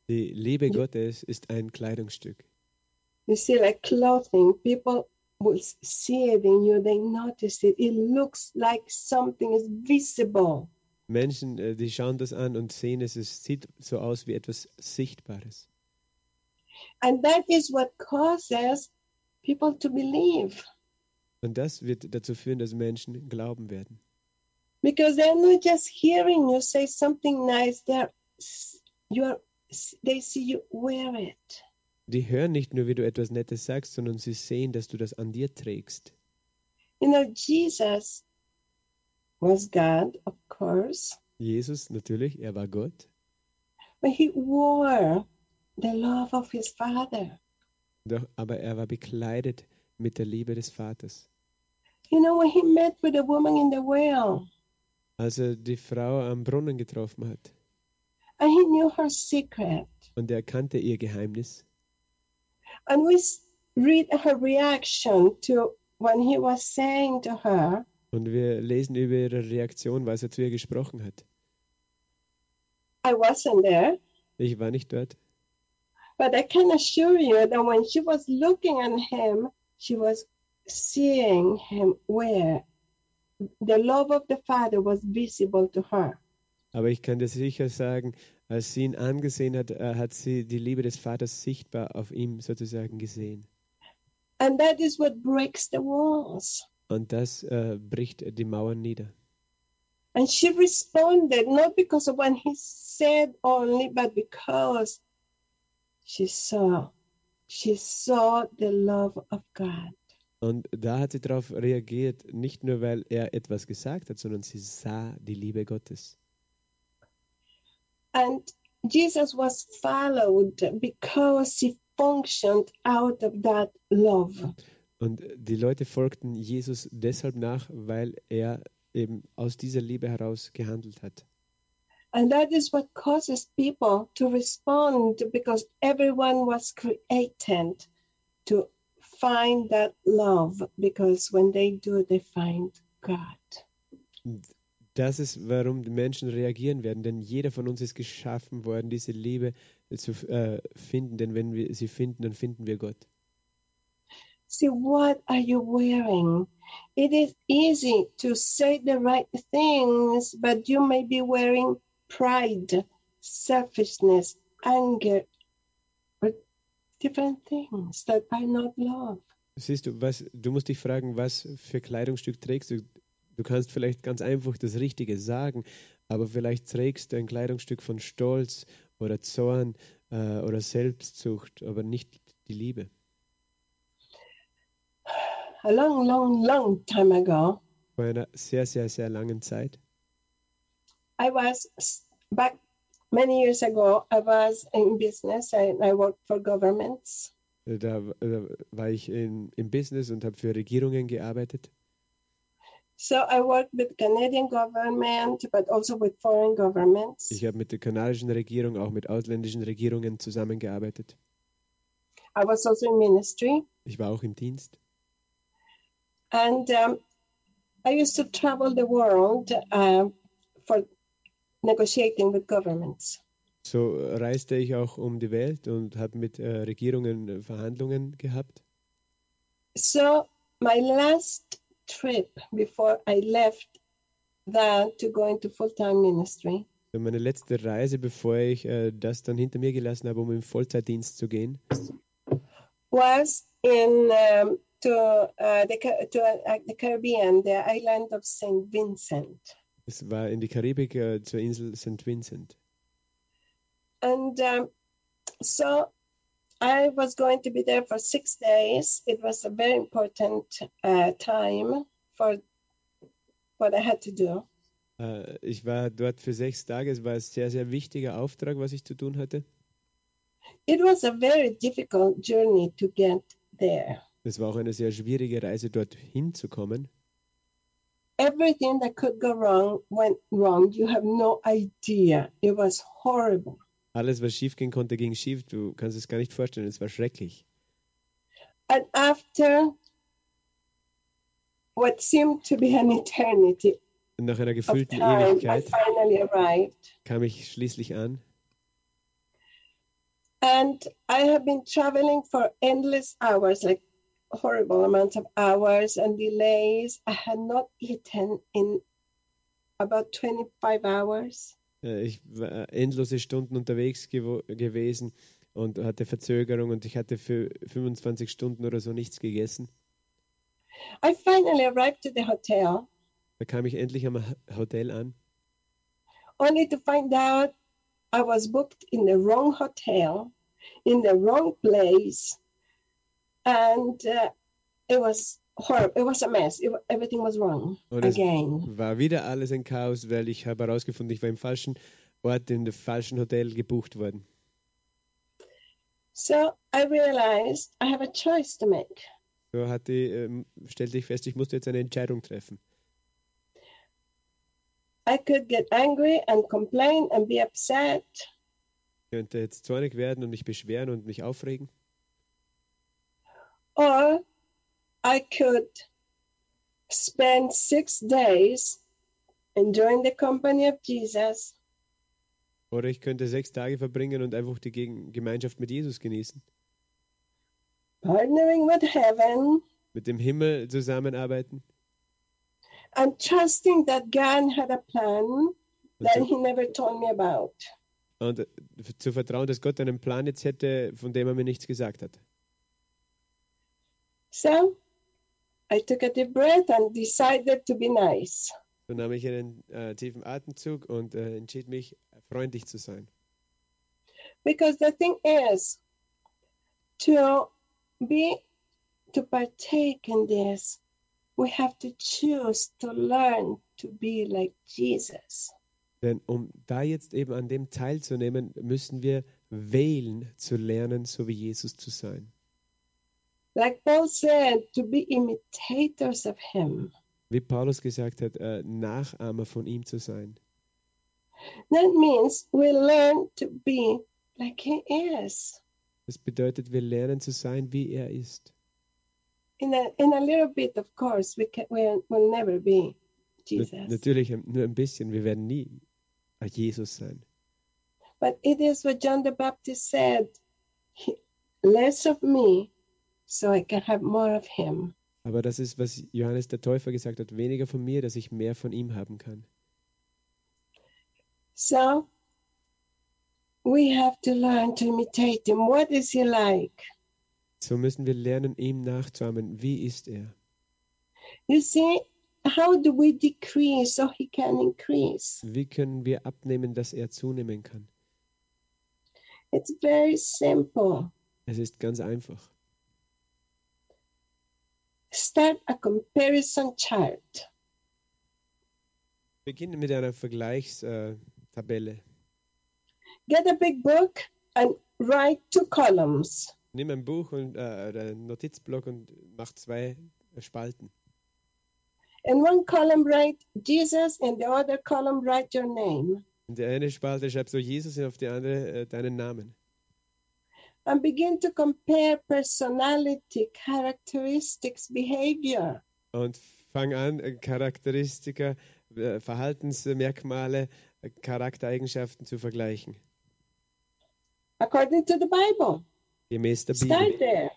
Die Liebe Gottes ist ein Kleidungsstück. You see, like clothing, people will see it in you, they notice it. It looks like something is visible. Menschen, die schauen das an und sehen es, es sieht so aus wie etwas Sichtbares. And that is what causes people to believe. Und das wird dazu führen, dass Menschen glauben werden. Because they're not just hearing you say something nice, they're, you're, they see you wear it. Die hören nicht nur, wie du etwas Nettes sagst, sondern sie sehen, dass du das an dir trägst. You know, Jesus was God, of course. Jesus, natürlich, er war Gott. But he wore the love of his Father. Doch, aber er war bekleidet mit der Liebe des Vaters. You know, when he met with the woman in the well. Als er die Frau am Brunnen getroffen hat. And he knew her secret. Und er kannte ihr Geheimnis. And we read her reaction to when he was saying to her. Und wir lesen über ihre Reaktion, was er zu ihr gesprochen hat. I wasn't there. Ich war nicht dort. But I can assure you that when she was looking at him, she was seeing him where the love of the Father was visible to her. Aber ich kann dir sicher sagen, als sie ihn angesehen hat, hat sie die Liebe des Vaters sichtbar auf ihm sozusagen gesehen. And that is what breaks the walls. Und das äh, bricht die Mauern nieder. And she responded not because of what he said only, but because she saw, she saw the love of God. Und da hat sie darauf reagiert, nicht nur weil er etwas gesagt hat, sondern sie sah die Liebe Gottes. And Jesus was followed because he functioned out of that love. Und die Leute folgten Jesus deshalb nach, weil er eben aus dieser Liebe heraus gehandelt hat. And that is what causes people to respond, because everyone was created to find that love, because when they do, they find God. Das ist, warum die Menschen reagieren werden, denn jeder von uns ist geschaffen worden, diese Liebe zu äh, finden, denn wenn wir sie finden, dann finden wir Gott. See, what are you wearing? It is easy to say the right things, but you may be wearing pride, selfishness, anger, or different things that I not love. Siehst du, was, du musst dich fragen, was für Kleidungsstück trägst du. Du kannst vielleicht ganz einfach das Richtige sagen, aber vielleicht trägst du ein Kleidungsstück von Stolz oder Zorn äh, oder Selbstsucht, aber nicht die Liebe. A long, long, long time ago. Vor einer sehr, sehr, sehr langen Zeit. I was back many years ago. I was in business and I worked for governments. Da, da war ich in, im Business und habe für Regierungen gearbeitet. So I worked with Canadian government, but also with foreign governments. Ich habe mit der kanadischen Regierung, auch mit ausländischen Regierungen zusammengearbeitet. I was also in ministry. Ich war auch im Dienst. And um, I used to travel the world uh, for negotiating with governments. So reiste ich auch um die Welt und habe mit äh, Regierungen Verhandlungen gehabt. So my last trip before I left that to go into full-time ministry. So meine letzte Reise, bevor ich äh, das dann hinter mir gelassen habe, um im Vollzeitdienst zu gehen, was in um, to uh, the to uh, the Caribbean, the island of Saint Vincent. Es war in die Karibik äh, zur Insel Saint Vincent. And um, so I was going to be there for six days. It was a very important uh, time for what I had to do. Uh, ich war dort für sechs Tage. Es war ein sehr, sehr wichtiger Auftrag, was ich zu tun hatte. It was a very difficult journey to get there. Es war auch eine sehr schwierige Reise, dort hinzukommen. Everything that could go wrong went wrong. You have no idea. It was horrible. Alles, was schief gehen konnte, ging schief. Du kannst es gar nicht vorstellen. Es war schrecklich. And after what seemed to be an eternity, nach einer gefühlten time, Ewigkeit, I finally arrived. Kam ich schließlich an. And I have been traveling for endless hours, like horrible amounts of hours and delays. I had not eaten in about twenty-five hours. Ich war endlose Stunden unterwegs gew- gewesen und hatte Verzögerung und ich hatte für fünfundzwanzig Stunden oder so nichts gegessen. I finally arrived to the hotel. Da kam ich endlich am Hotel an. Only to find out I was booked in the wrong hotel, in the wrong place, and uh, it was horrible. It was a mess. It, everything was wrong again. Und es war wieder alles ein Chaos, weil ich habe herausgefunden, ich war im falschen Ort, in dem falschen Hotel gebucht worden. So I realized I have a choice to make. So hatte, ähm, stellte ich fest, ich musste jetzt eine Entscheidung treffen. I could get angry and complain and be upset. Ich könnte jetzt zornig werden und mich beschweren und mich aufregen. Or I could spend six days enjoying the company of Jesus. Oder ich könnte sechs Tage verbringen und einfach die Gemeinschaft mit Jesus genießen. Partnering with heaven. Mit dem Himmel zusammenarbeiten. And trusting that God had a plan that He never told me about. Und zu vertrauen, dass Gott einen Plan jetzt hätte, von dem er mir nichts gesagt hat. So, I took a deep breath and decided to be nice. So nahm ich einen äh, tiefen Atemzug und äh, entschied mich, freundlich zu sein. Because the thing is, to be, to partake in this, we have to choose to learn to be like Jesus. Denn um da jetzt eben an dem teilzunehmen, müssen wir wählen, zu lernen, so wie Jesus zu sein. Like Paul said, to be imitators of him. Wie Paulus gesagt hat, äh, Nachahmer von ihm zu sein. That means we learn to be like he is. Das bedeutet, wir lernen zu sein, wie er ist. In a, in a little bit, of course, we can, we will never be Jesus. Natürlich, nur ein bisschen. Wir werden nie Jesus sein. But it is what John the Baptist said, he, less of me, so I can have more of him. Aber das ist, was Johannes der Täufer gesagt hat, weniger von mir, dass ich mehr von ihm haben kann. So, We have to learn to imitate him. What is he like? So müssen wir lernen, ihm nachzuahmen. Wie ist er? You see, how do we decrease so he can increase? Wie können wir abnehmen, dass er zunehmen kann? It's very simple. Es ist ganz einfach. Start a comparison chart. Beginnen mit einer Vergleichstabelle. Get a big book and write two columns. Nimm ein Buch und, äh, oder einen Notizblock und mach zwei Spalten. In one column write Jesus, in the other column write your name. In der eine Spalte schreibst du Jesus und auf die andere äh, deinen Namen. And begin to compare personality, characteristics, behavior. Und fang an, Charakteristika, Verhaltensmerkmale, Charaktereigenschaften zu vergleichen. According to the Bible. Gemäß der Start Bibel.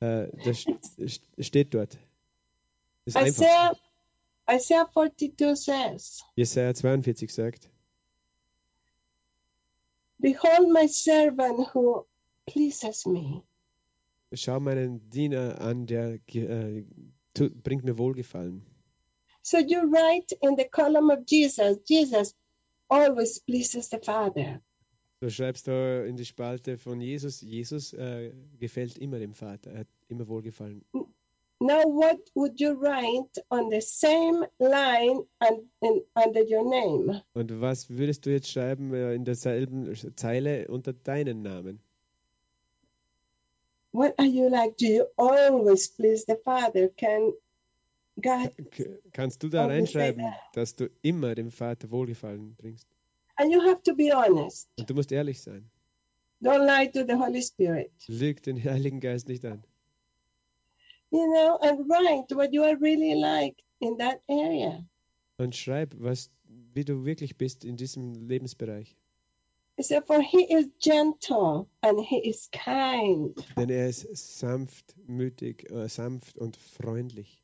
There. Das steht dort. Das ist Isaiah, Isaiah forty-two says. Jesaja forty-two sagt. Behold my servant who pleases me. Schau meinen Diener an, der äh, tu, bringt mir Wohlgefallen. So you write in the column of Jesus, Jesus always pleases the Father. So schreibst du in die Spalte von Jesus, Jesus äh, gefällt immer dem Vater, er hat immer Wohlgefallen. Now what would you write on the same line and, and under your name? Und was würdest du jetzt schreiben in derselben Zeile unter deinen Namen? What are you like? Do you always please the Father? Can God Kannst du da reinschreiben, dass du immer dem Vater Wohlgefallen bringst? And you have to be honest. Und du musst ehrlich sein. Don't lie to the Holy Spirit. Lüg den Heiligen Geist nicht an. You know, and write what you are really like in that area. Und schreib, was, wie du wirklich bist in diesem Lebensbereich. So, for he is gentle and he is kind. Denn er ist sanftmütig, äh, sanft und freundlich.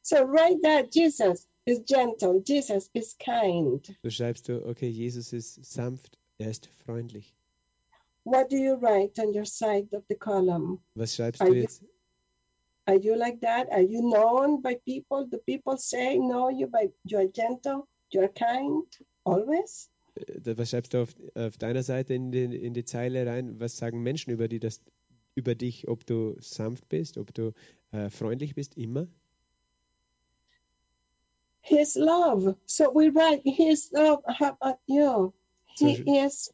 So write that Jesus is gentle, Jesus is kind. So schreibst du, okay, Jesus ist sanft, er ist freundlich. What do you write on your side of the column? Was schreibst are du jetzt? You, are you like that? Are you known by people? Do people say know you by you are gentle, you are kind, always? Was schreibst du auf, auf deiner Seite in die, in die Zeile rein? Was sagen Menschen über, die, das, über dich, ob du sanft bist, ob du äh, freundlich bist, immer? His love. So we write his love. How about you? He so, is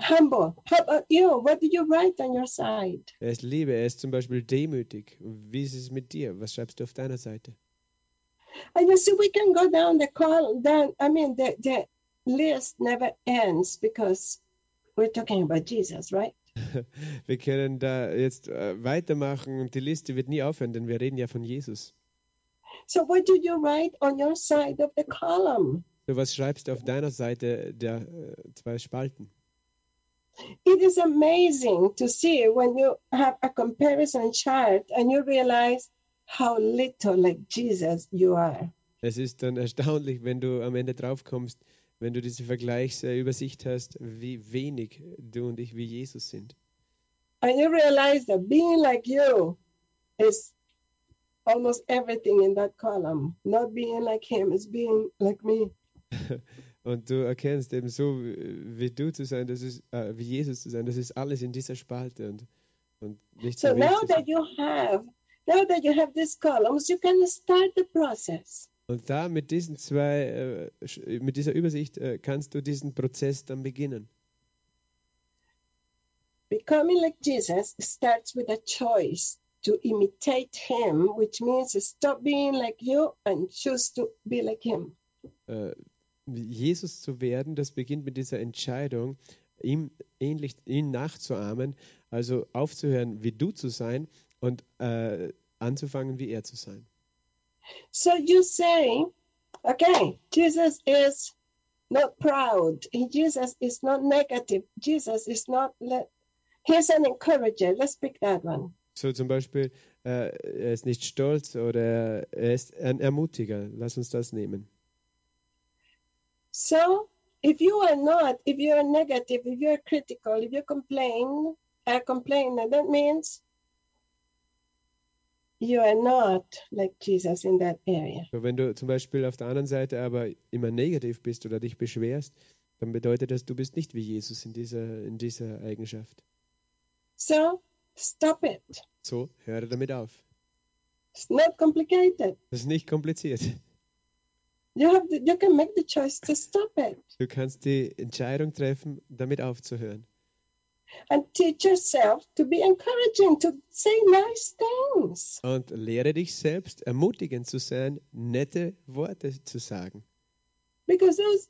humble. How about you? What do you write on your side? Er ist Liebe. Er ist zum Beispiel demütig. Wie ist es mit dir? Was schreibst du auf deiner Seite? And you see, we can go down the call, down, I mean, the, the list never ends because we're talking about Jesus, right? Wir können da jetzt weitermachen und die Liste wird nie aufhören, denn wir reden ja von Jesus. So what do you write on your side of the column? So was schreibst du auf deiner Seite der äh, zwei Spalten? It is amazing to see when you have a comparison chart and you realize how little like Jesus you are. Es ist dann erstaunlich, wenn du am Ende draufkommst, wenn du diese Vergleichsübersicht hast, wie wenig du und ich wie Jesus sind. And you realize that being like you is almost everything in that column. Not being like him is being like me. Und du erkennst eben so, wie du zu sein, das ist, äh, wie Jesus zu sein, das ist alles in dieser Spalte und, und nichts so mehr. So now that you have Now that you have these columns, you can start the process. Und da mit diesen zwei, äh, mit dieser Übersicht äh, kannst du diesen Prozess dann beginnen. Becoming like Jesus starts with a choice to imitate him, which means stop being like you and choose to be like him. Äh, Jesus zu werden, das beginnt mit dieser Entscheidung, ihm ähnlich, ihn nachzuahmen, also aufzuhören, wie du zu sein. Und äh, anzufangen, wie er zu sein. So you say, okay, Jesus is not proud. Jesus is not negative. Jesus is not, le- he's an encourager. Let's pick that one. So zum Beispiel, äh, er ist nicht stolz oder er ist ein Ermutiger. Lass uns das nehmen. So If you are not, if you are negative, if you are critical, if you complain, are complaining, that means you are not like Jesus in that area. Wenn du zum Beispiel auf der anderen Seite aber immer negativ bist oder dich beschwerst, dann bedeutet das, du bist nicht wie Jesus in dieser, in dieser Eigenschaft. So, stop it. So, höre damit auf. It's not complicated. Das ist nicht kompliziert. You have the, you can make the choice to stop it. Du kannst die Entscheidung treffen, damit aufzuhören. And teach yourself to be encouraging, to say nice things. Und lehre dich selbst, ermutigend zu sein, nette Worte zu sagen. Because those,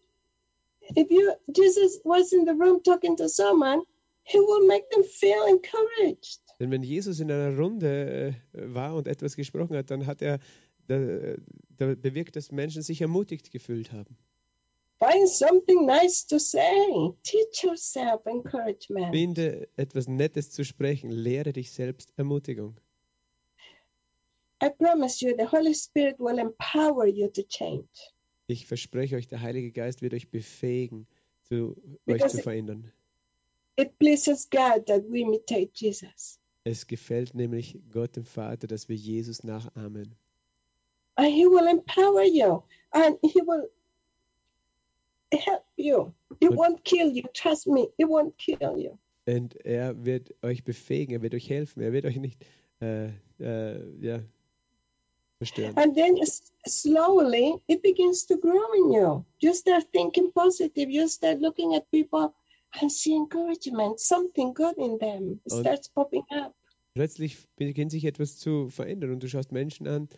if you, Jesus was in the room talking to someone, he will make them feel encouraged. Denn wenn Jesus in einer Runde war und etwas gesprochen hat, dann hat er da, da bewirkt, dass Menschen sich ermutigt gefühlt haben. Find something nice to say. Teach yourself encouragement. Finde etwas Nettes zu sprechen. Lehre dich selbst Ermutigung. I promise you, the Holy Spirit will empower you to change. Ich verspreche euch, der Heilige Geist wird euch befähigen, zu, euch zu verändern. It pleases God that we imitate Jesus. Es gefällt nämlich Gott dem Vater, dass wir Jesus nachahmen. And he will empower you, and he will help you. It und won't kill you. Trust me, it won't kill you. Und er wird euch befähigen, er wird euch helfen, er wird euch nicht äh, äh, ja, verstören. And then slowly it begins to grow in you. You start thinking positive. You start looking at people and see encouragement, something good in them. It starts popping up. Plötzlich beginnt sich etwas zu verändern und du schaust Menschen an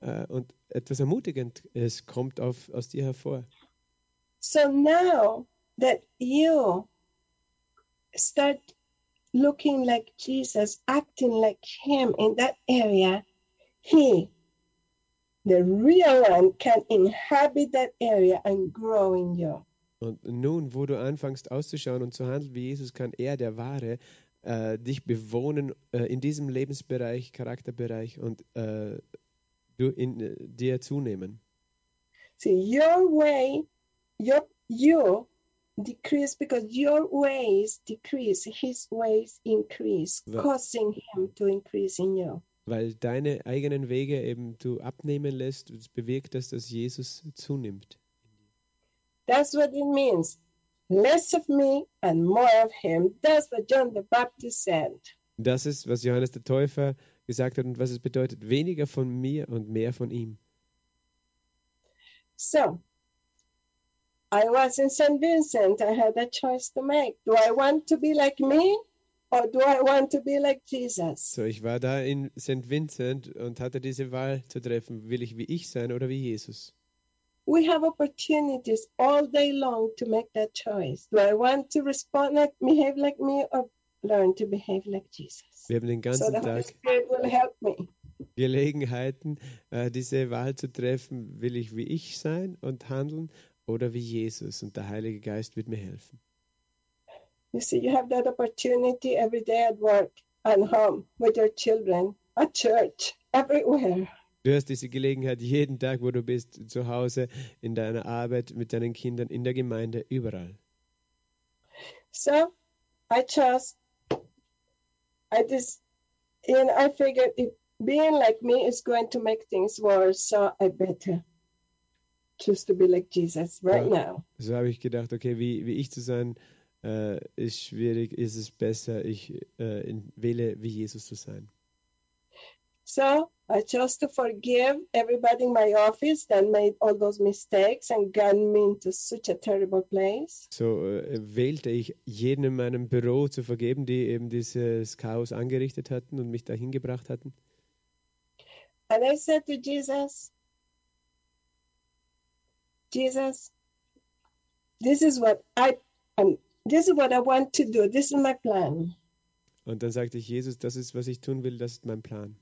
äh, und etwas Ermutigendes kommt auf, aus dir hervor. So now that you start looking like Jesus, acting like him in that area, he, the real one, can inhabit that area and grow in you. Und nun, wo du anfängst auszuschauen und zu handeln wie Jesus, kann er, der Wahre, äh, dich bewohnen äh, in diesem Lebensbereich, Charakterbereich und äh, du in äh, dir zunehmen. So your way, your, you decrease because your ways decrease, his ways increase, weil, causing him to increase in you. Weil deine eigenen Wege eben du abnehmen lässt, und es bewirkt, dass das Jesus zunimmt. That's what it means. Less of me and more of him. That's what John the Baptist said. Das ist, was Johannes der Täufer gesagt hat und was es bedeutet. Weniger von mir und mehr von ihm. So, I was in Saint Vincent. I had a choice to make. Do I want to be like me or do I want to be like Jesus? So, ich war da in Saint Vincent und hatte diese Wahl zu treffen. Will ich wie ich sein oder wie Jesus? We have opportunities all day long to make that choice. Do I want to respond like, behave like me, or learn to behave like Jesus? Wir haben den ganzen so the Holy Spirit will help me. Gelegenheiten, äh, diese Wahl zu treffen, will ich wie ich sein und handeln oder wie Jesus? Und der Heilige Geist wird mir helfen. You see, you have that opportunity every day at work, at home, with your children, at church, everywhere. Du hast diese Gelegenheit jeden Tag, wo du bist, zu Hause, in deiner Arbeit, mit deinen Kindern, in der Gemeinde, überall. So, I chose, I just, you know, I figured if being like me is going to make things worse, so I better choose to be like Jesus right ja, now. So habe ich gedacht, okay, wie, wie ich zu sein äh, ist schwierig, ist es besser, ich äh, in, wähle, wie Jesus zu sein. So, I chose to forgive everybody in my office that made all those mistakes and got me into such a terrible place. So äh, wählte ich, jeden in meinem Büro zu vergeben, die eben dieses Chaos angerichtet hatten und mich dahin gebracht hatten. And I said to Jesus, Jesus, this is what I um, this is what I want to do. This is my plan. Und dann sagte ich, Jesus, das ist, was ich tun will, das ist mein Plan.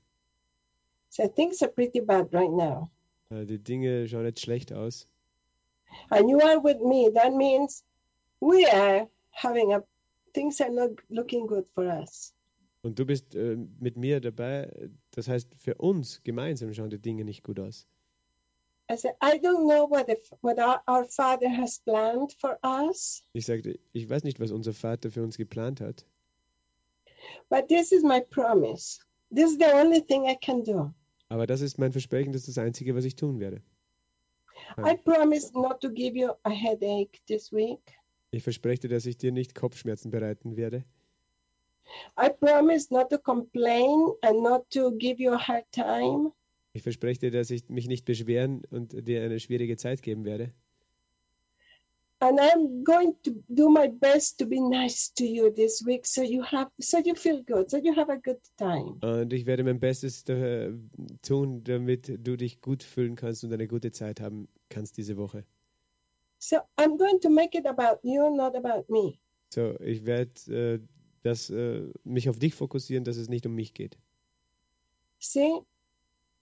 So things are pretty bad right now. Die Dinge schauen jetzt schlecht aus. And you are with me. That means we are having a things are not looking good for us. Und du bist äh, mit mir dabei. Das heißt, für uns gemeinsam schauen die Dinge nicht gut aus. I said, I don't know what, the, what our, our Father has planned for us. Ich sagte, ich weiß nicht, was unser Vater für uns geplant hat. But this is my promise. This is the only thing I can do. Aber das ist mein Versprechen, das ist das Einzige, was ich tun werde. I promise not to give you a headache this week. Ich verspreche dir, dass ich dir nicht Kopfschmerzen bereiten werde. I promise not to complain and not to give you a hard time. Ich verspreche dir, dass ich mich nicht beschweren und dir eine schwierige Zeit geben werde. And I'm going to do my best to be nice to you this week, so you have, so you feel good, so you have a good time. Und ich werde mein Bestes tun, damit du dich gut fühlen kannst und eine gute Zeit haben kannst diese Woche. So I'm going to make it about you, not about me. So ich werde äh, das, äh, mich auf dich fokussieren, dass es nicht um mich geht. See,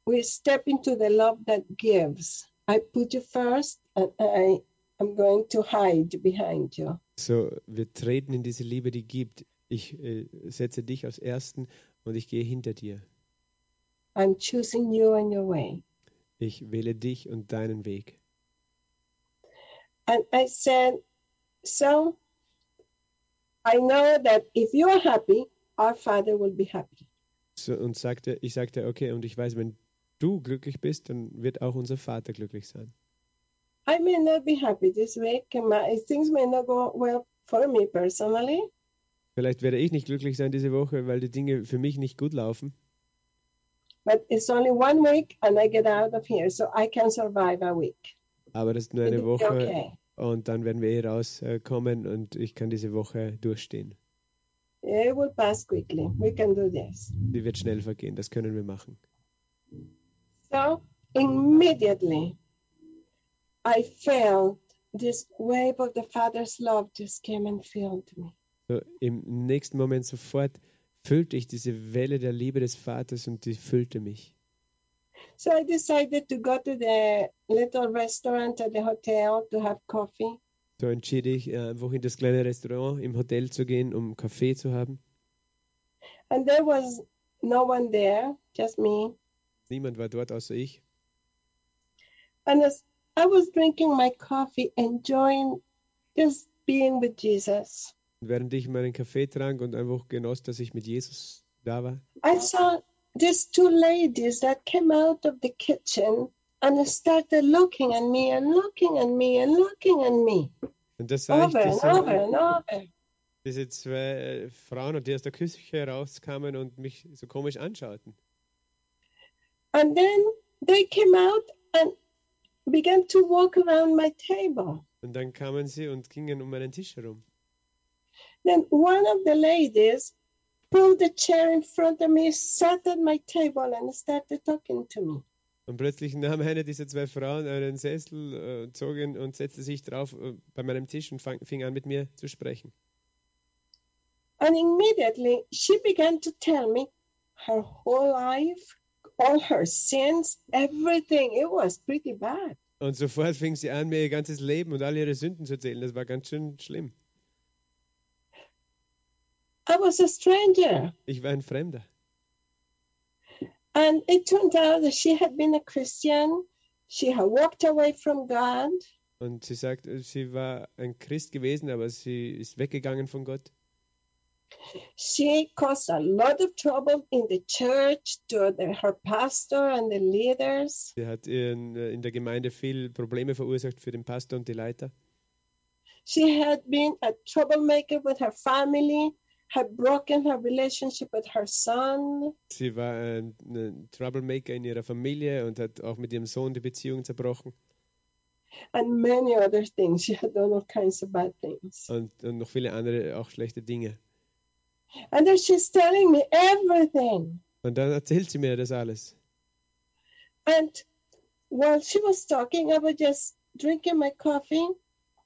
we step into the love that gives. I put you first and I am going to hide behind you. So wir treten in diese Liebe, die gibt. Ich äh, setze dich als Ersten und ich gehe hinter dir. I'm choosing you and your way. Ich wähle dich und deinen Weg. And I said, so I know that if you are happy, our Father will be happy. So, und sagte, ich sagte, okay, und ich weiß, wenn du glücklich bist, dann wird auch unser Vater glücklich sein. I may not be happy this week. My things may not go well for me personally. Vielleicht werde ich nicht glücklich sein diese Woche, weil die Dinge für mich nicht gut laufen. But it's only one week and I get out of here, so I can survive a week. Aber das ist nur eine Woche, okay. Und dann werden wir eh rauskommen und ich kann diese Woche durchstehen. It will pass quickly. We can do this. Die wird schnell vergehen, das können wir machen. So, immediately I felt this wave of the Father's love just came and filled me. So, im nächsten Moment sofort füllte ich diese Welle der Liebe des Vaters und die füllte mich. So I decided to go to the little restaurant at the hotel to have coffee. So entschied ich, einfach in das kleine Restaurant im Hotel zu gehen, um Kaffee zu haben. And there was no one there, just me. Niemand war dort außer ich. And as I was drinking my coffee, enjoying just being with Jesus. Und während ich meinen Kaffee trank und einfach genoss, dass ich mit Jesus da war. I saw these two ladies that came out of the kitchen and started looking at me and looking at me and looking at me. Und das sah over ich diese, and over and over. Diese zwei Frauen, die aus der Küche rauskamen und mich so komisch anschauten. And then they came out and began to walk around my table. Und dann kamen sie und gingen um meinen Tisch herum. Then one of the ladies pulled a chair in front of me, sat at my table and started talking to me. Und plötzlich nahm eine dieser zwei Frauen einen Sessel, äh, zog ihn und setzte sich drauf äh, bei meinem Tisch und fang, fing an, mit mir zu sprechen. And immediately she began to tell me her whole life, all her sins, everything. It was pretty bad. Und sofort fing sie an, mir ihr ganzes Leben und all ihre Sünden zu erzählen. Das war ganz schön schlimm. I was a stranger. Ich war ein Fremder. And it turned out that she had been a Christian. She had walked away from God. Und sie sagt, sie war ein Christ gewesen, aber sie ist weggegangen von Gott. She caused a lot of trouble in the church to the, her pastor and the leaders. Sie hat in, in der Gemeinde viel Probleme verursacht für den Pastor und die Leiter. She had been a troublemaker with her family. Had broken her relationship with her son. Sie war ein, ein Troublemaker in ihrer Familie und hat auch mit ihrem Sohn die Beziehung zerbrochen. And many other things. She had done all kinds of bad things. Und, und noch viele andere auch schlechte Dinge. And then she's telling me everything. Und dann erzählt sie mir das alles. And while she was talking, I was just drinking my coffee,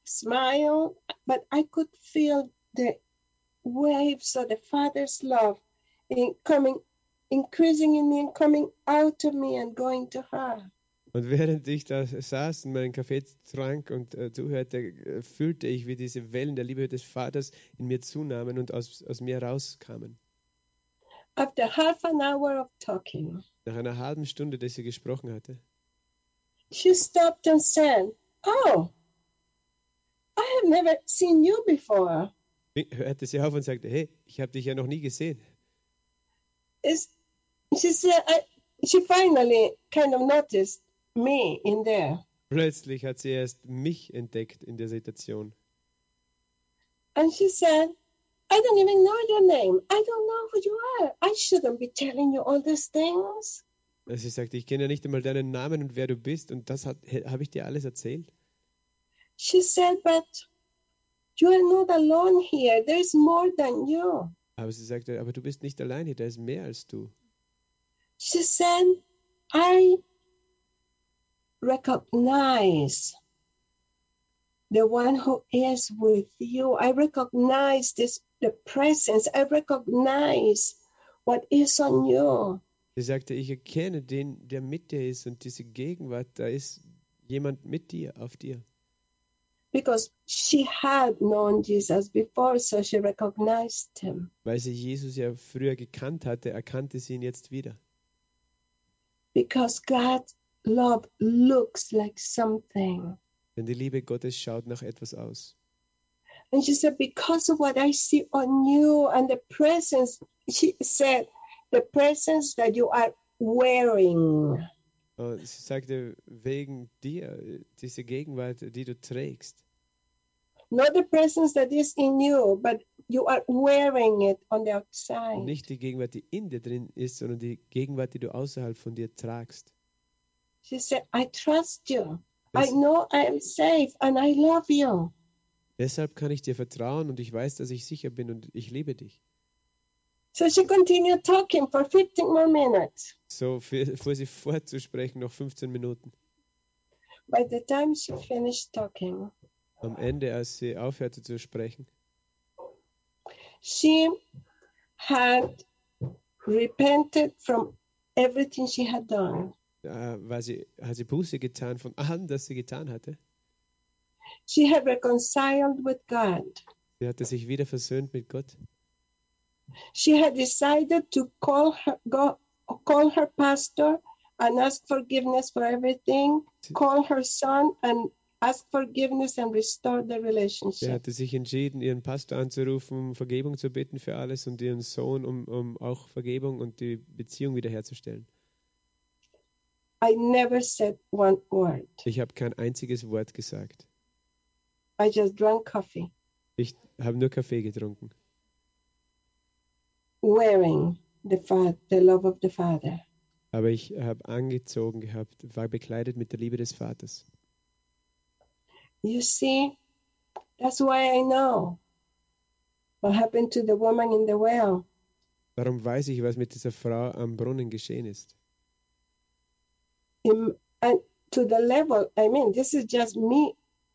smile, but I could feel the waves of the Father's love in coming, increasing in me and coming out of me and going to her. Und während ich da saß und meinen Kaffee trank und äh, zuhörte, fühlte ich, wie diese Wellen der Liebe des Vaters in mir zunahmen und aus, aus mir rauskamen. After half an hour of talking, nach einer halben Stunde, dass sie gesprochen hatte, She stopped and said, "Oh, I have never seen you before." Hörte sie auf und sagte, hey, ich habe dich ja noch nie gesehen. It's, she said, I, she finally kind of noticed me in there. Plötzlich hat sie erst mich entdeckt in der Situation. And she said, "I don't even know your name. I don't know who you are. I shouldn't be telling you all these things." Sie sagte, ich kenne ja nicht einmal deinen Namen und wer du bist und das habe ich dir alles erzählt. She said, "But you are not alone here. There is more than you." Aber sie sagte, aber du bist nicht allein hier, da ist mehr als du. She said, "I recognize the one who is with you. I recognize this, the presence. I recognize what is on you." Sie sagte, ich erkenne den, der mit dir ist und diese Gegenwart, da ist jemand mit dir, auf dir. Because she had known Jesus before, so she recognized him. Weil sie Jesus ja früher gekannt hatte, erkannte sie ihn jetzt wieder. Because God's love looks like something. Denn die Liebe Gottes schaut nach etwas aus. And she said, "Because of what I see on you and the presence," she said, "the presence that you are wearing." Und sie sagte, wegen dir, diese Gegenwart, die du trägst. Not the presence that is in you, but you are wearing it on the outside. Nicht die Gegenwart, die in dir drin ist, sondern die Gegenwart, die du außerhalb von dir tragst. She said, "I trust you. I know I am safe and I love you." Deshalb kann ich dir vertrauen und ich weiß, dass ich sicher bin und ich liebe dich. So she continued talking for fifteen more minutes. So fuhr sie fort zu sprechen, noch fünfzehn Minuten. By the time she finished talking, am Ende, als sie aufhörte zu sprechen, she had repented from everything she had done. War sie, hat sie Buße getan von allem, das sie getan hatte. She had reconciled with God. Sie hatte sich wieder versöhnt mit Gott. She had decided to call her, go, call her pastor and ask forgiveness for everything, call her son and ask forgiveness and restore the relationship. Sie hatte sich entschieden, ihren Pastor anzurufen, um Vergebung zu bitten für alles und ihren Sohn, um, um auch Vergebung und die Beziehung wiederherzustellen. I never said one word. Ich habe kein einziges Wort gesagt. I just drank coffee. Ich habe nur Kaffee getrunken. Wearing the, fa- the love of the Father. Aber ich habe angezogen gehabt, war bekleidet mit der Liebe des Vaters. You see, that's why I know what happened to the woman in the well. Darum weiß ich, was mit dieser Frau am Brunnen geschehen ist. In, and to the level, I mean, this is just me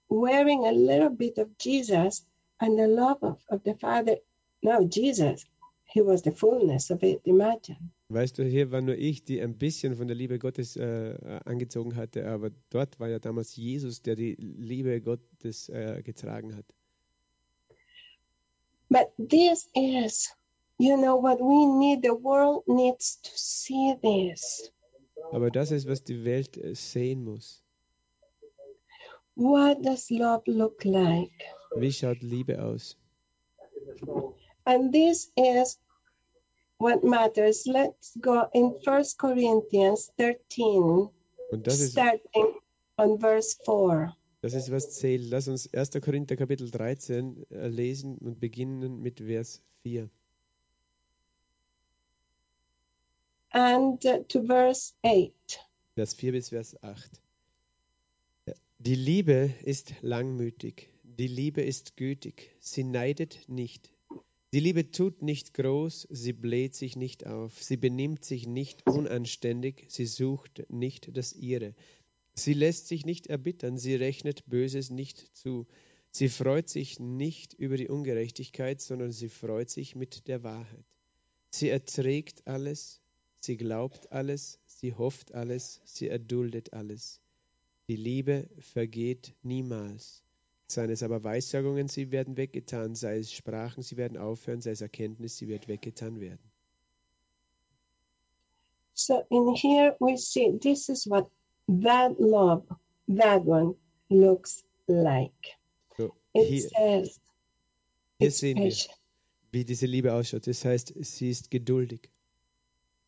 wearing a little bit of Jesus and the love of, of the Father. No, Jesus. He was the fullness of it, imagine. Weißt du, hier war nur ich, die ein bisschen von der Liebe Gottes äh, angezogen hatte, aber dort war ja damals Jesus, der die Liebe Gottes äh, getragen hat. But this is, you know, what we need. The world needs to see this. Aber das ist, was die Welt äh, sehen muss. What does love look like? Wie schaut Liebe aus? And this is what matters. Let's go in First Corinthians thirteen, ist, starting on verse four. Das ist, was zählt. Lass uns Erster Korinther Kapitel dreizehn lesen und beginnen mit Vers vier. And to verse eight. Vers vier bis Vers acht. Die Liebe ist langmütig. Die Liebe ist gütig. Sie neidet nicht. Die Liebe tut nicht groß, sie bläht sich nicht auf, sie benimmt sich nicht unanständig, sie sucht nicht das Ihre. Sie lässt sich nicht erbittern, sie rechnet Böses nicht zu. Sie freut sich nicht über die Ungerechtigkeit, sondern sie freut sich mit der Wahrheit. Sie erträgt alles, sie glaubt alles, sie hofft alles, sie erduldet alles. Die Liebe vergeht niemals. Seien es aber Weissagungen, sie werden weggetan, sei es Sprachen, sie werden aufhören, sei es Erkenntnis, sie wird weggetan werden. So in here we see this is what that love wagon looks like. So, it hier, says, hier sehen patient. wir, wie diese Liebe ausschaut. Das heißt, sie ist geduldig.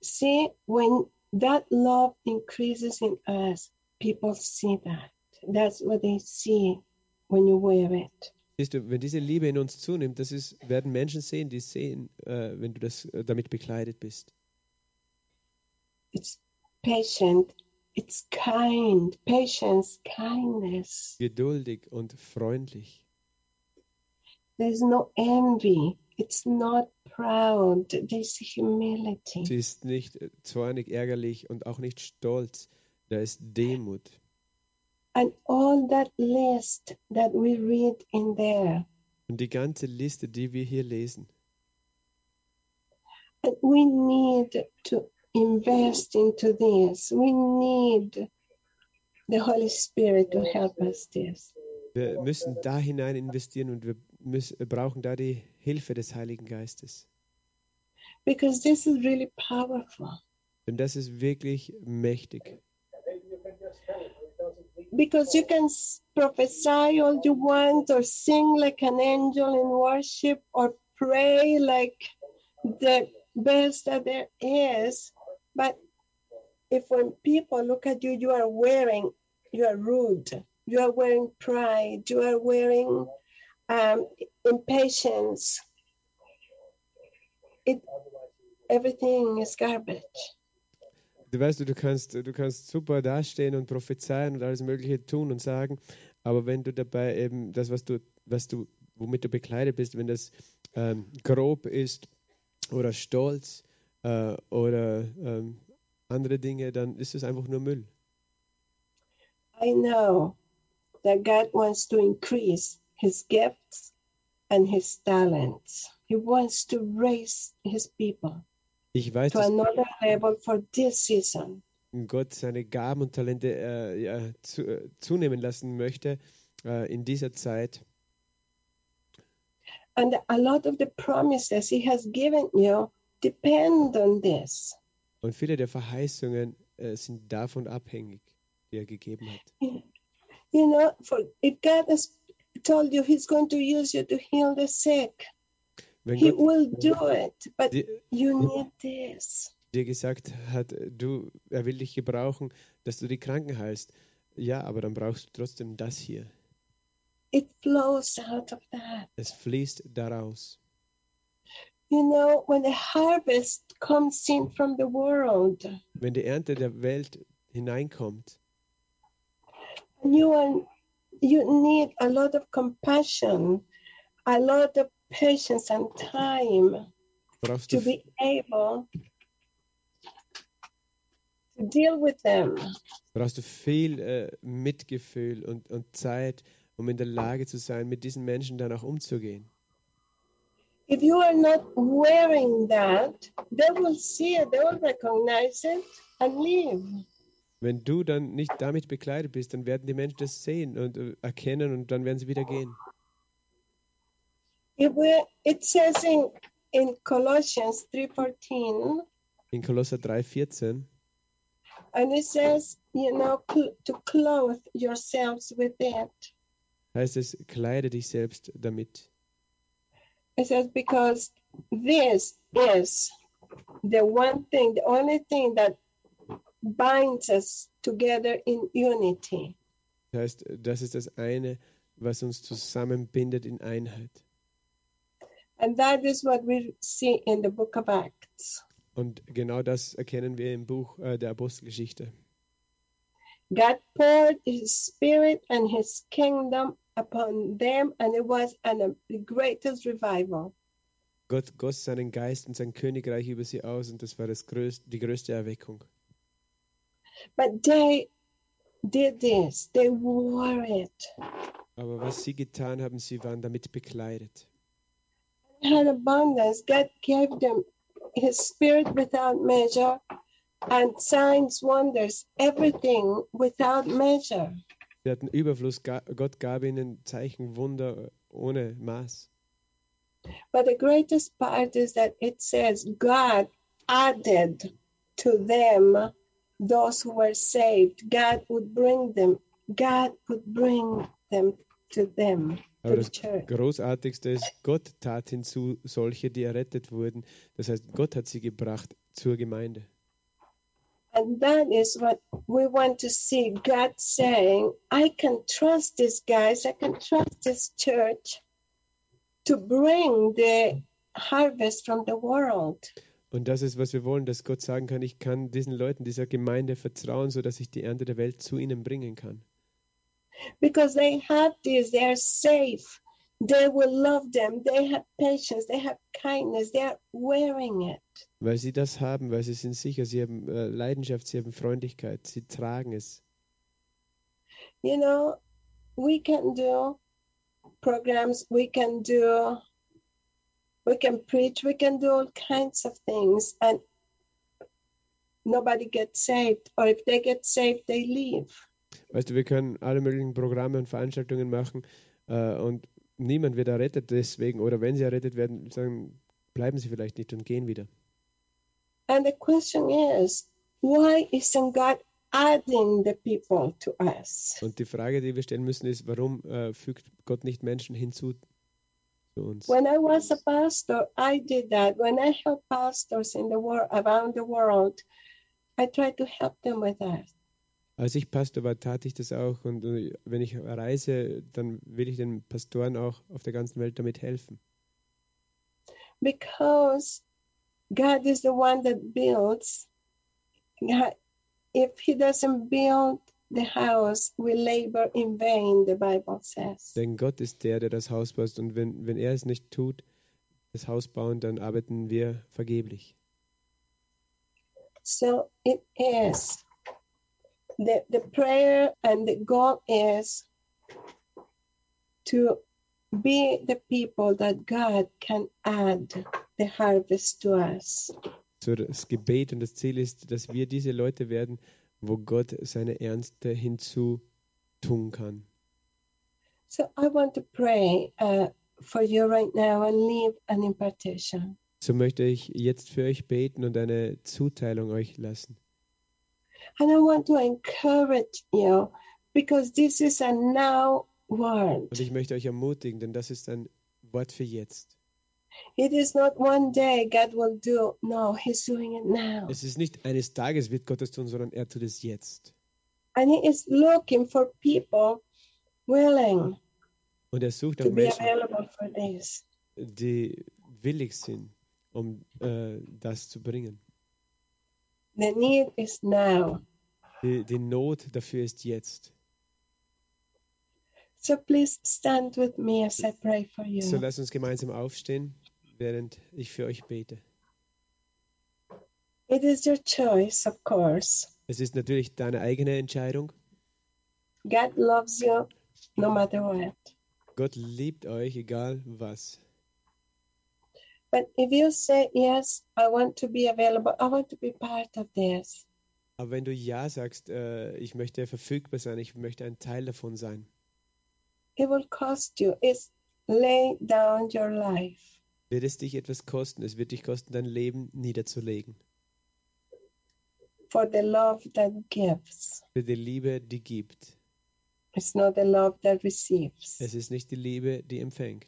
See, when that love increases in us, people see that. That's what they see when you wear it. Siehst du, wenn diese Liebe in uns zunimmt, das ist, werden Menschen sehen, die sehen, äh, wenn du das, äh, damit bekleidet bist. It's patient, it's kind, patience, kindness. Geduldig und freundlich. There's no envy, it's not proud, there's humility. Sie ist nicht zornig, ärgerlich und auch nicht stolz, da ist Demut. And all that list that we read in there. Und die ganze Liste, die wir hier lesen. And we need to invest into this. We need the Holy Spirit to help us this. Wir müssen da hinein investieren und wir müssen, brauchen da die Hilfe des Heiligen Geistes. Because this is really powerful. Denn das ist wirklich mächtig. Because you can prophesy all you want or sing like an angel in worship or pray like the best that there is, but if when people look at you, you are wearing, you are rude, you are wearing pride, you are wearing um, impatience, it, everything is garbage. Du weißt, du kannst, du kannst super dastehen und prophezeien und alles Mögliche tun und sagen, aber wenn du dabei eben das, was du, was du, womit du bekleidet bist, wenn das ähm, grob ist oder stolz äh, oder ähm, andere Dinge, dann ist es einfach nur Müll. I know that God wants to increase his gifts and his talents. He wants to raise his people. Ich weiß, dass Gott seine Gaben und Talente äh, ja, zu, äh, zunehmen lassen möchte äh, in dieser Zeit. And a lot of the promises he has given you depend on this. Und viele der Verheißungen äh, sind davon abhängig, die er gegeben hat. You know, for, if God has told you he's going to use you to heal the sick. Wenn Gott He will do it, but dir, you need this. Dir gesagt hat, du, er will dich gebrauchen, dass du die Kranken heilst. Ja, aber dann brauchst du trotzdem das hier. It flows out of that. Es fließt daraus. You know, when the harvest comes in from the world. Wenn die Ernte der Welt hineinkommt. You are, you need a lot of compassion, a lot of patience and time to be able to deal with them. Brauchst du viel äh, Mitgefühl und, und Zeit, um in der Lage zu sein, mit diesen Menschen dann auch umzugehen. If you are not wearing that, they will see it, they will recognize it and leave. Wenn du dann nicht damit bekleidet bist, dann werden die Menschen das sehen und äh, erkennen und dann werden sie wieder gehen. It says in, in Colossians three fourteen. In Kolosser drei vierzehn. And it says, you know, cl- to clothe yourselves with it. Heißt es, kleide dich selbst damit. It says, because this is the one thing, the only thing that binds us together in unity. Heißt, das ist das eine, was uns zusammenbindet in Einheit. And that is what we see in the book of Acts. Und genau das erkennen wir im Buch äh, der Apostelgeschichte. God poured his spirit and his kingdom upon them and it was an, the greatest revival. Gott goss seinen Geist und sein Königreich über sie aus und das war das größte, die größte Erweckung. But they did this, they wore it. Aber was sie getan haben, sie waren damit bekleidet. Had abundance. God gave them his spirit without measure and signs, wonders, everything without measure. Sie hatten Überfluss. Gott gab ihnen Zeichen, Wunder ohne Maß. But the greatest part is that it says God added to them those who were saved, God would bring them, God would bring them to them. Aber das Großartigste ist, Gott tat hinzu solche, die errettet wurden. Das heißt, Gott hat sie gebracht zur Gemeinde. And that is what we want to see, God saying, I can trust these guys, I can trust this church to bring the harvest from the world. Und das ist, was wir wollen, dass Gott sagen kann, ich kann diesen Leuten, dieser Gemeinde vertrauen, sodass ich die Ernte der Welt zu ihnen bringen kann. Because they have this, they are safe, they will love them, they have patience, they have kindness, they are wearing it. Weil sie das haben, weil sie sind sicher, sie haben äh, Leidenschaft, sie haben Freundlichkeit, sie tragen es. You know, we can do programs, we can do, we can preach, we can do all kinds of things and nobody gets saved, or if they get saved, they leave. Weißt du, wir können alle möglichen Programme und Veranstaltungen machen äh, und niemand wird errettet deswegen. Oder wenn sie errettet werden, sagen, bleiben sie vielleicht nicht und gehen wieder. And the question is, why isn't God adding the people to us? Und die Frage, die wir stellen müssen, ist, warum äh, fügt Gott nicht Menschen hinzu zu uns? When I was a pastor, I did that. When I helped pastors in the world, around the world, I tried to help them with that. Als ich Pastor war, tat ich das auch. Und wenn ich reise, dann will ich den Pastoren auch auf der ganzen Welt damit helfen. Because God is the one that builds. If He doesn't build the house, we labor in vain, the Bible says. Denn Gott ist der, der das Haus baut. Und wenn, wenn er es nicht tut, das Haus bauen, dann arbeiten wir vergeblich. So it is. The, the prayer and the goal is to be the people that God can add the harvest to us. So das Gebet und das Ziel ist, dass wir diese Leute werden, wo Gott seine Ernte hinzutun kann. So I want to pray uh, for you right now and leave an impartation. So möchte ich jetzt für euch beten und eine Zuteilung euch lassen. And I want to encourage you, because this is a now word. Und ich möchte euch ermutigen, denn das ist ein Wort für jetzt. It is not one day God will do. No, He's doing it now. Es ist nicht eines Tages wird Gott es tun, sondern er tut es jetzt. And He is looking for people willing. Und er sucht nach Menschen, die willig sind, um äh, das zu bringen. The need is now. Die, die Not dafür ist jetzt. So please stand with me as I pray for you. So lasst uns gemeinsam aufstehen, während ich für euch bete. It is your choice, of course. Es ist natürlich deine eigene Entscheidung. God loves you no matter what. Gott liebt euch, egal was. But if you say, yes, I want to be available, I want to be part of this. Aber wenn du ja sagst, äh, ich möchte verfügbar sein, ich möchte ein Teil davon sein. It will cost you. It's lay down your life. Wird es dich etwas kosten? Es wird dich kosten, dein Leben niederzulegen. For the love that gives. Für die Liebe, die gibt. It's not the love that receives. Es ist nicht die Liebe, die empfängt.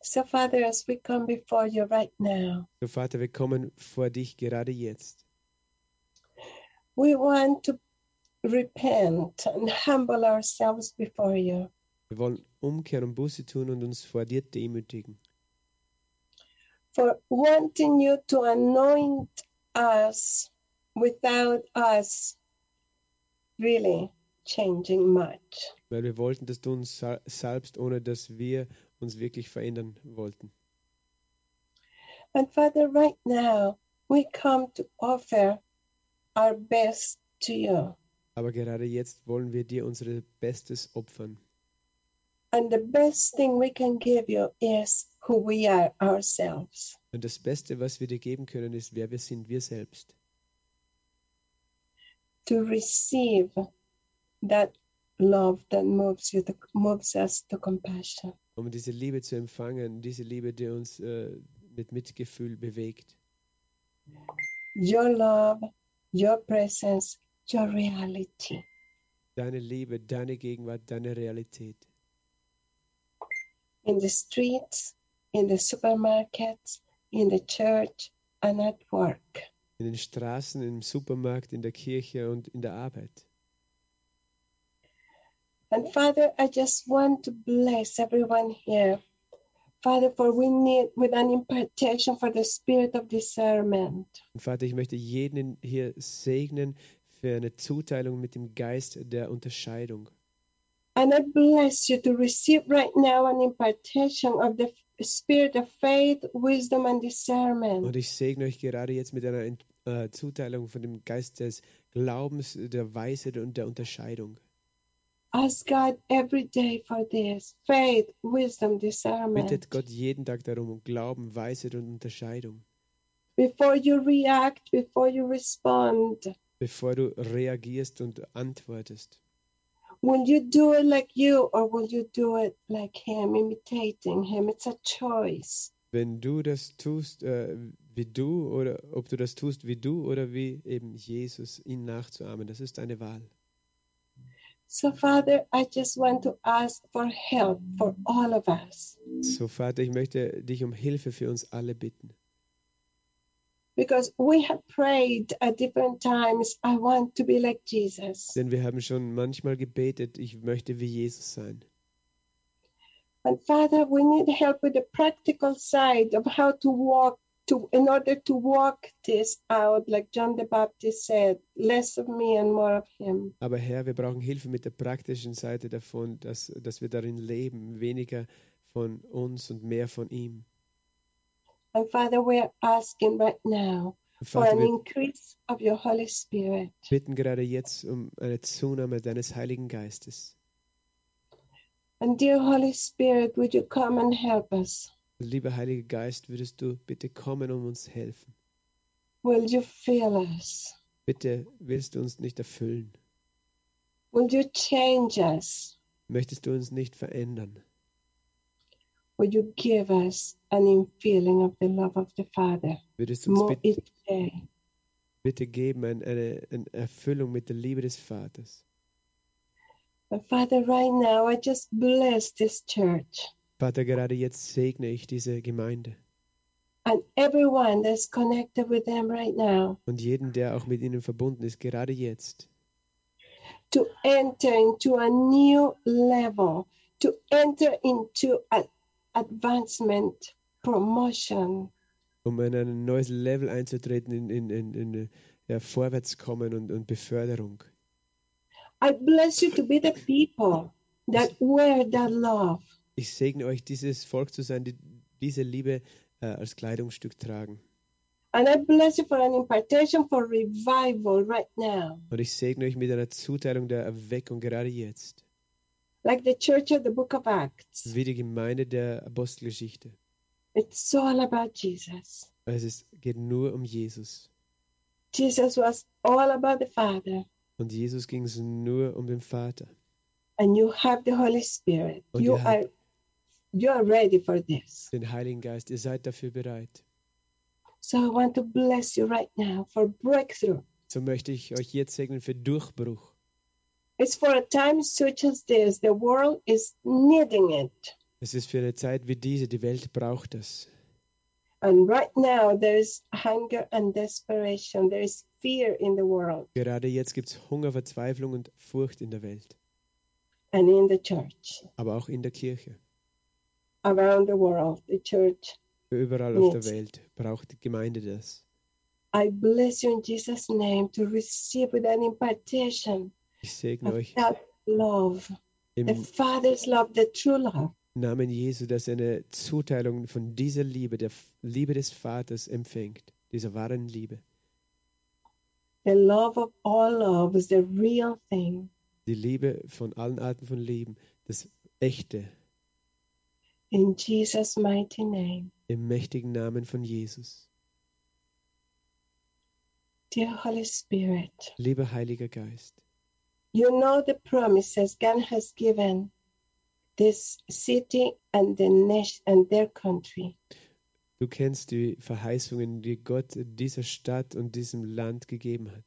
So, Father, as we come before you right now, so, Vater, wir kommen vor dich gerade jetzt. We want to repent and humble ourselves before you. Wir wollen umkehren und Buße tun und uns vor dir demütigen. For wanting you to anoint us without us really changing much. Weil wir wollten, dass du uns salbst, ohne dass wir uns wirklich verändern wollten. And Father, right now we come to offer our best to you. Aber gerade jetzt wollen wir dir unser Bestes opfern. And the best thing we can give you is who we are ourselves. Und das Beste, was wir dir geben können, ist, wer wir sind, wir selbst. To receive that love that moves you, to, moves us to compassion. Um diese Liebe zu empfangen, diese Liebe, die uns äh, mit Mitgefühl bewegt. your love, your presence, your reality. Deine Liebe, deine Gegenwart, deine Realität. In the streets, in the supermarkets, in the church and at work. In den Straßen, im Supermarkt, in der Kirche und in der Arbeit. And Father, I just want to bless everyone here. Father, for we need with an impartation for the spirit of discernment. Und Vater, ich möchte jeden hier segnen für eine Zuteilung mit dem Geist der Unterscheidung. And I bless you to receive right now an impartation of the spirit of faith, wisdom and discernment. Und ich segne euch gerade jetzt mit einer äh, Zuteilung von dem Geist des Glaubens, der Weisheit und der Unterscheidung. Ask God every day for this faith, wisdom, discernment. Bittet Gott jeden Tag darum um Glauben, Weisheit und Unterscheidung. Before you react, before you respond. Bevor du reagierst und antwortest. Will you do it like you or will you do it like him, imitating him? It's a choice. Wenn du das tust, äh, wie du oder ob du das tust wie du oder wie eben Jesus, ihn nachzuahmen, das ist eine Wahl. So, Father, I just want to ask for help for all of us. So, Vater, ich möchte dich um Hilfe für uns alle bitten. Because we have prayed at different times, I want to be like Jesus. Denn wir haben schon manchmal gebetet, ich möchte wie Jesus sein. And Father, we need help with the practical side of how to walk to in order to walk this out, like John the Baptist said, less of me and more of him. Aber Herr, wir brauchen Hilfe mit der praktischen Seite davon, dass, dass wir darin leben, weniger von uns und mehr von ihm. And Father, we are asking right now for an increase of your Holy Spirit. Wir bitten gerade jetzt um eine Zunahme deines Heiligen Geistes. And dear Holy Spirit, would you come and help us? Lieber Heiliger Geist, würdest du bitte kommen und uns helfen? Will you fill us? Bitte willst du uns nicht erfüllen? Will you change us? Möchtest du uns nicht verändern? Will you give us an infilling of the love of the Father? Würdest du uns bitte, bitte geben eine, eine, eine Erfüllung mit der Liebe des Vaters? And Father, right now I just bless this church. Vater, gerade jetzt segne ich diese Gemeinde. And everyone that's connected with them right now. Und jeden, der auch mit ihnen verbunden ist, gerade jetzt. To enter into a new level, to enter into a advancement, promotion. Um in ein neues Level einzutreten, in, in, in, in ja, Vorwärtskommen und, und Beförderung. I bless you to be the people that wear that love. Ich segne euch, dieses Volk zu sein, die diese Liebe äh, als Kleidungsstück tragen. And I bless you for an impartation for revival right now. Und ich segne euch mit einer Zuteilung der Erweckung gerade jetzt. Like the church of the book of Acts. Wie die Gemeinde der Apostelgeschichte. It's all about Jesus. Es ist, geht nur um Jesus. Jesus was all about the Father. Und Jesus ging es nur um den Vater. And you have the Holy Spirit. Und you are You are ready for this. Den Heiligen Geist, ihr seid dafür bereit. So I want to bless you right now for breakthrough. So möchte ich euch jetzt segnen für Durchbruch. It's for a time such as this. The world is needing it. Es ist für eine Zeit wie diese, die Welt braucht es. And right now there is hunger and desperation. There is fear in the world. Gerade jetzt gibt's Hunger, Verzweiflung und Furcht in der Welt. And in the church. Aber auch in der Kirche. Around the world, the church. Überall auf der Welt braucht die Gemeinde das. I bless you in Jesus' name to receive with an impartation. Ich segne euch. Love, the Father's love, the true love. Im Namen Jesu, dass eine Zuteilung von dieser Liebe, der Liebe des Vaters empfängt, dieser wahren Liebe. The love of all love is the real thing. Die Liebe von allen Arten von Leben, das Echte. In Jesus' mighty name. Im mächtigen Namen von Jesus. Dear Holy Spirit. Lieber Heiliger Geist. You know the promises God has given this city and the nation and their country. Du kennst die Verheißungen, die Gott dieser Stadt und diesem Land gegeben hat.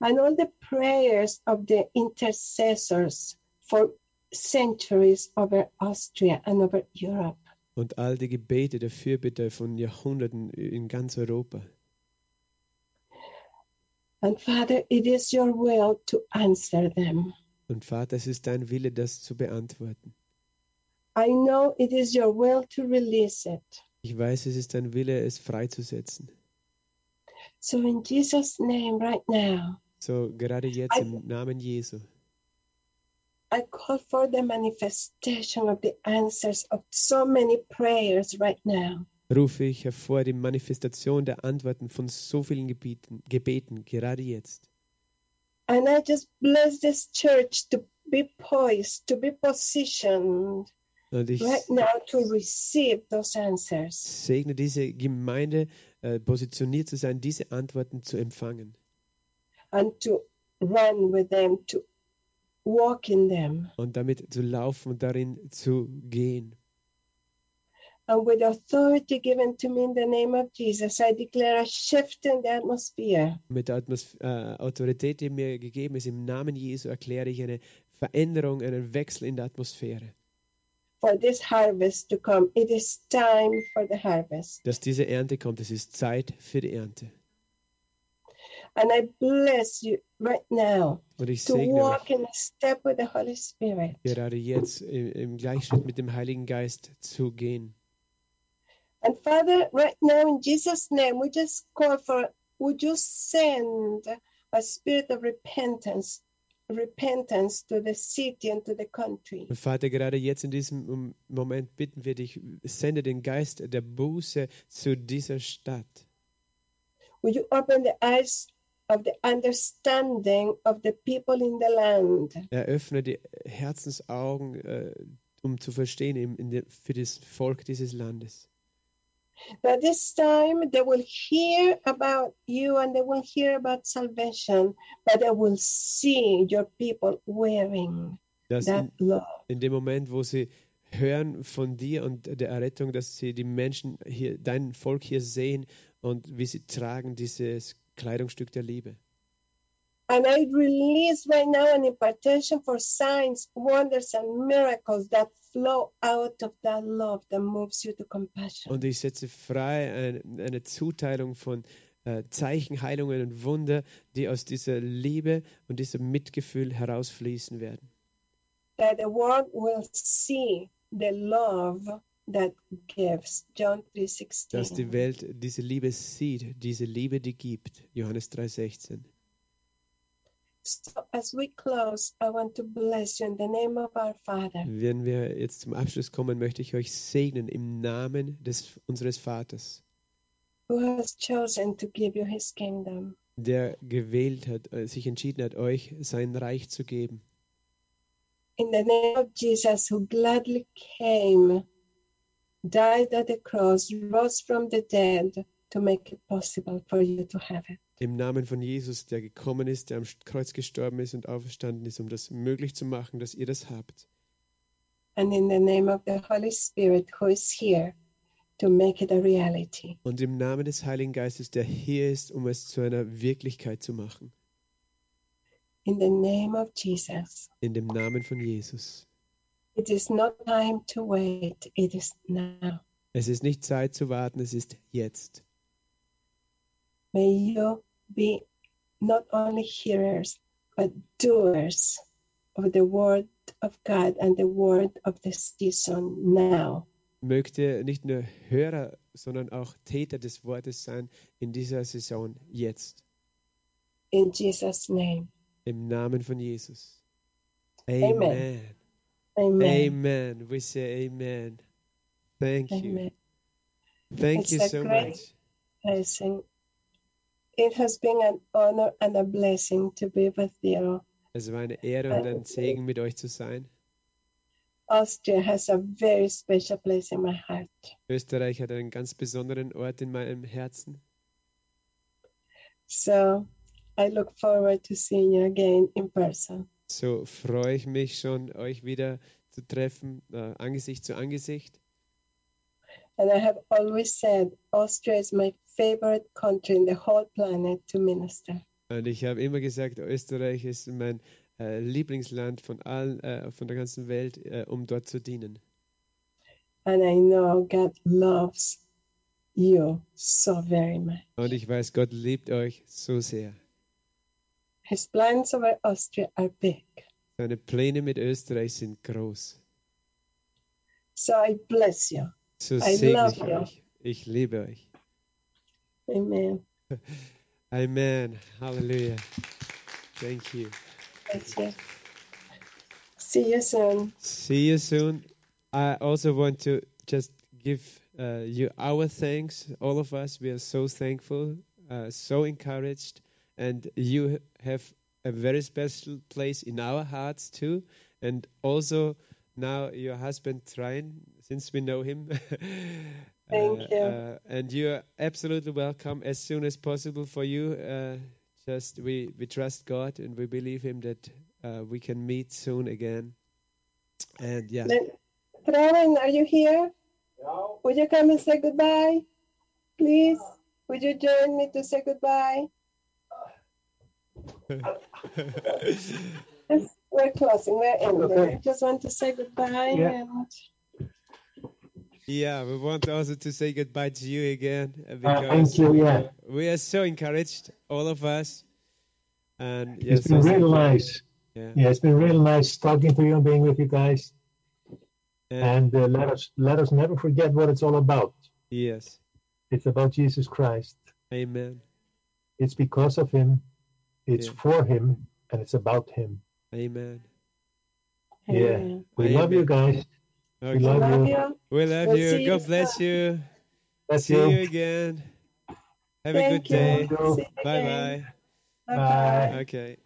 And all the prayers of the intercessors for centuries over Austria and over Europe. Und all die Gebete der Fürbitter von Jahrhunderten in ganz Europa. And Father, it is your will to answer them. Und Vater, es ist dein Wille, das zu beantworten. I know it is your will to release it. Ich weiß, es ist dein Wille, es freizusetzen. So in Jesus' name right now. So gerade jetzt I, im Namen Jesu. I call for the manifestation of the answers of so many prayers right now. Rufe ich hervor die Manifestation der Antworten von so vielen Gebeten, Gebeten gerade jetzt. And I just bless this church to be poised, to be positioned right now to receive those answers. Segne diese Gemeinde, äh, positioniert zu sein, diese Antworten zu empfangen. And to run with them, to walk in them. Und damit zu laufen und darin zu gehen. And with authority given to me in the name of Jesus, I declare a shift in the atmosphere. Mit der Atmos- äh, Autorität, die mir gegeben ist, im Namen Jesu erkläre ich eine Veränderung, einen Wechsel in der Atmosphäre. For this harvest to come, it is time for the harvest. Dass diese Ernte kommt, es ist Zeit für die Ernte. And I bless you right now to walk in step with the Holy Spirit. Gerade jetzt im, im Gleichschritt mit dem Heiligen Geist zu gehen. And Father, right now in Jesus' name, we just call for, would you send a spirit of repentance, repentance to the city and to the country. Vater, gerade jetzt in diesem Moment bitten wir dich, sende den Geist der Buße zu dieser Stadt. Would you open the eyes of the understanding of the people in the land? Eröffne die Herzensaugen, äh, um zu verstehen in, in de, für das Volk dieses Landes. That this time they will hear about you and they will hear about salvation, but they will see your people wearing das that in, love. In dem Moment, wo sie hören von dir und der Errettung, dass sie die Menschen hier, dein Volk hier sehen und wie sie tragen dieses Kleidungsstück der Liebe. And I release right now an impartation for signs, wonders and miracles that flow out of that love that moves you to compassion. Und ich setze frei eine, eine Zuteilung von äh, Zeichen, Heilungen und Wunder, die aus dieser Liebe und diesem Mitgefühl herausfließen werden. That the world will see the love that gives. John three sixteen. Dass die Welt diese Liebe sieht, diese Liebe, die gibt. Johannes drei sechzehn. So as we close, I want to bless you in the name of our Father. Wenn wir jetzt zum Abschluss kommen, möchte ich euch segnen im Namen des unseres Vaters. Who has chosen to give you his kingdom. Der gewählt hat, sich entschieden hat, euch sein Reich zu geben. In the name of Jesus, who gladly came, died at the cross, rose from the dead to make it possible for you to have it. Im Namen von Jesus, der gekommen ist, der am Kreuz gestorben ist und auferstanden ist, um das möglich zu machen, dass ihr das habt. And in the name of the Holy Spirit, who is here to make it a reality. Und im Namen des Heiligen Geistes, der hier ist, um es zu einer Wirklichkeit zu machen. In the name of Jesus. In dem Namen von Jesus. It is not time to wait, it is now. Es ist nicht Zeit zu warten, es ist jetzt. May you be not only hearers, but doers of the word of God and the word of the season now. Mögt ihr nicht nur Hörer, sondern auch Täter des Wortes sein in dieser Saison jetzt. In Jesus' name. Im Namen von Jesus. Amen. Amen. Amen. Amen. We say amen. Thank amen. You. Thank it's you so much. Blessing. It has been an honor and a blessing to be with you. Es war eine Ehre und ein Segen, mit euch zu sein. Austria has a very special place in my heart. Österreich hat einen ganz besonderen Ort in meinem Herzen. So, I look forward to seeing you again in person. So freue ich mich schon, euch wieder zu treffen, äh, Angesicht zu Angesicht. And I have always said, Austria is my favorite country in the whole planet to minister. Und ich habe immer gesagt, Österreich ist mein äh, Lieblingsland von allen, äh, von der ganzen Welt, äh, um dort zu dienen. And I know God loves you so very much. Und ich weiß, Gott liebt euch so sehr. His plans over Austria are big. Seine Pläne mit Österreich sind groß. So I bless you. So I segne ich euch. Ich liebe euch. Amen. Amen. Hallelujah. Thank you. Thank you. See you soon. See you soon. I also want to just give uh, you our thanks. All of us, we are so thankful, uh, so encouraged. And you have a very special place in our hearts too. And also now your husband, Trine, since we know him. Thank uh, you. Uh, and you are absolutely welcome as soon as possible for you. Uh, just we, we trust God and we believe him that uh, we can meet soon again. And yeah. Trine, are you here? No. Would you come and say goodbye? Please? No. Would you join me to say goodbye? We're closing, we're ending. I just want to say goodbye. Yeah. And... yeah, we want also to say goodbye to you again. Because uh, thank you, yeah. We are so encouraged, all of us. And yes, it's been real nice. Yeah. yeah, it's been real nice talking to you and being with you guys. And, and uh, let us let us never forget what it's all about. Yes. It's about Jesus Christ. Amen. It's because of him. It's yeah. for him, and it's about him. Amen. Yeah. We Amen. love you guys. Okay. We love, love you. you. We love we'll you. God you. bless you. Bless see you. you again. Have Thank a good you. day. Bye-bye. Bye-bye. Okay.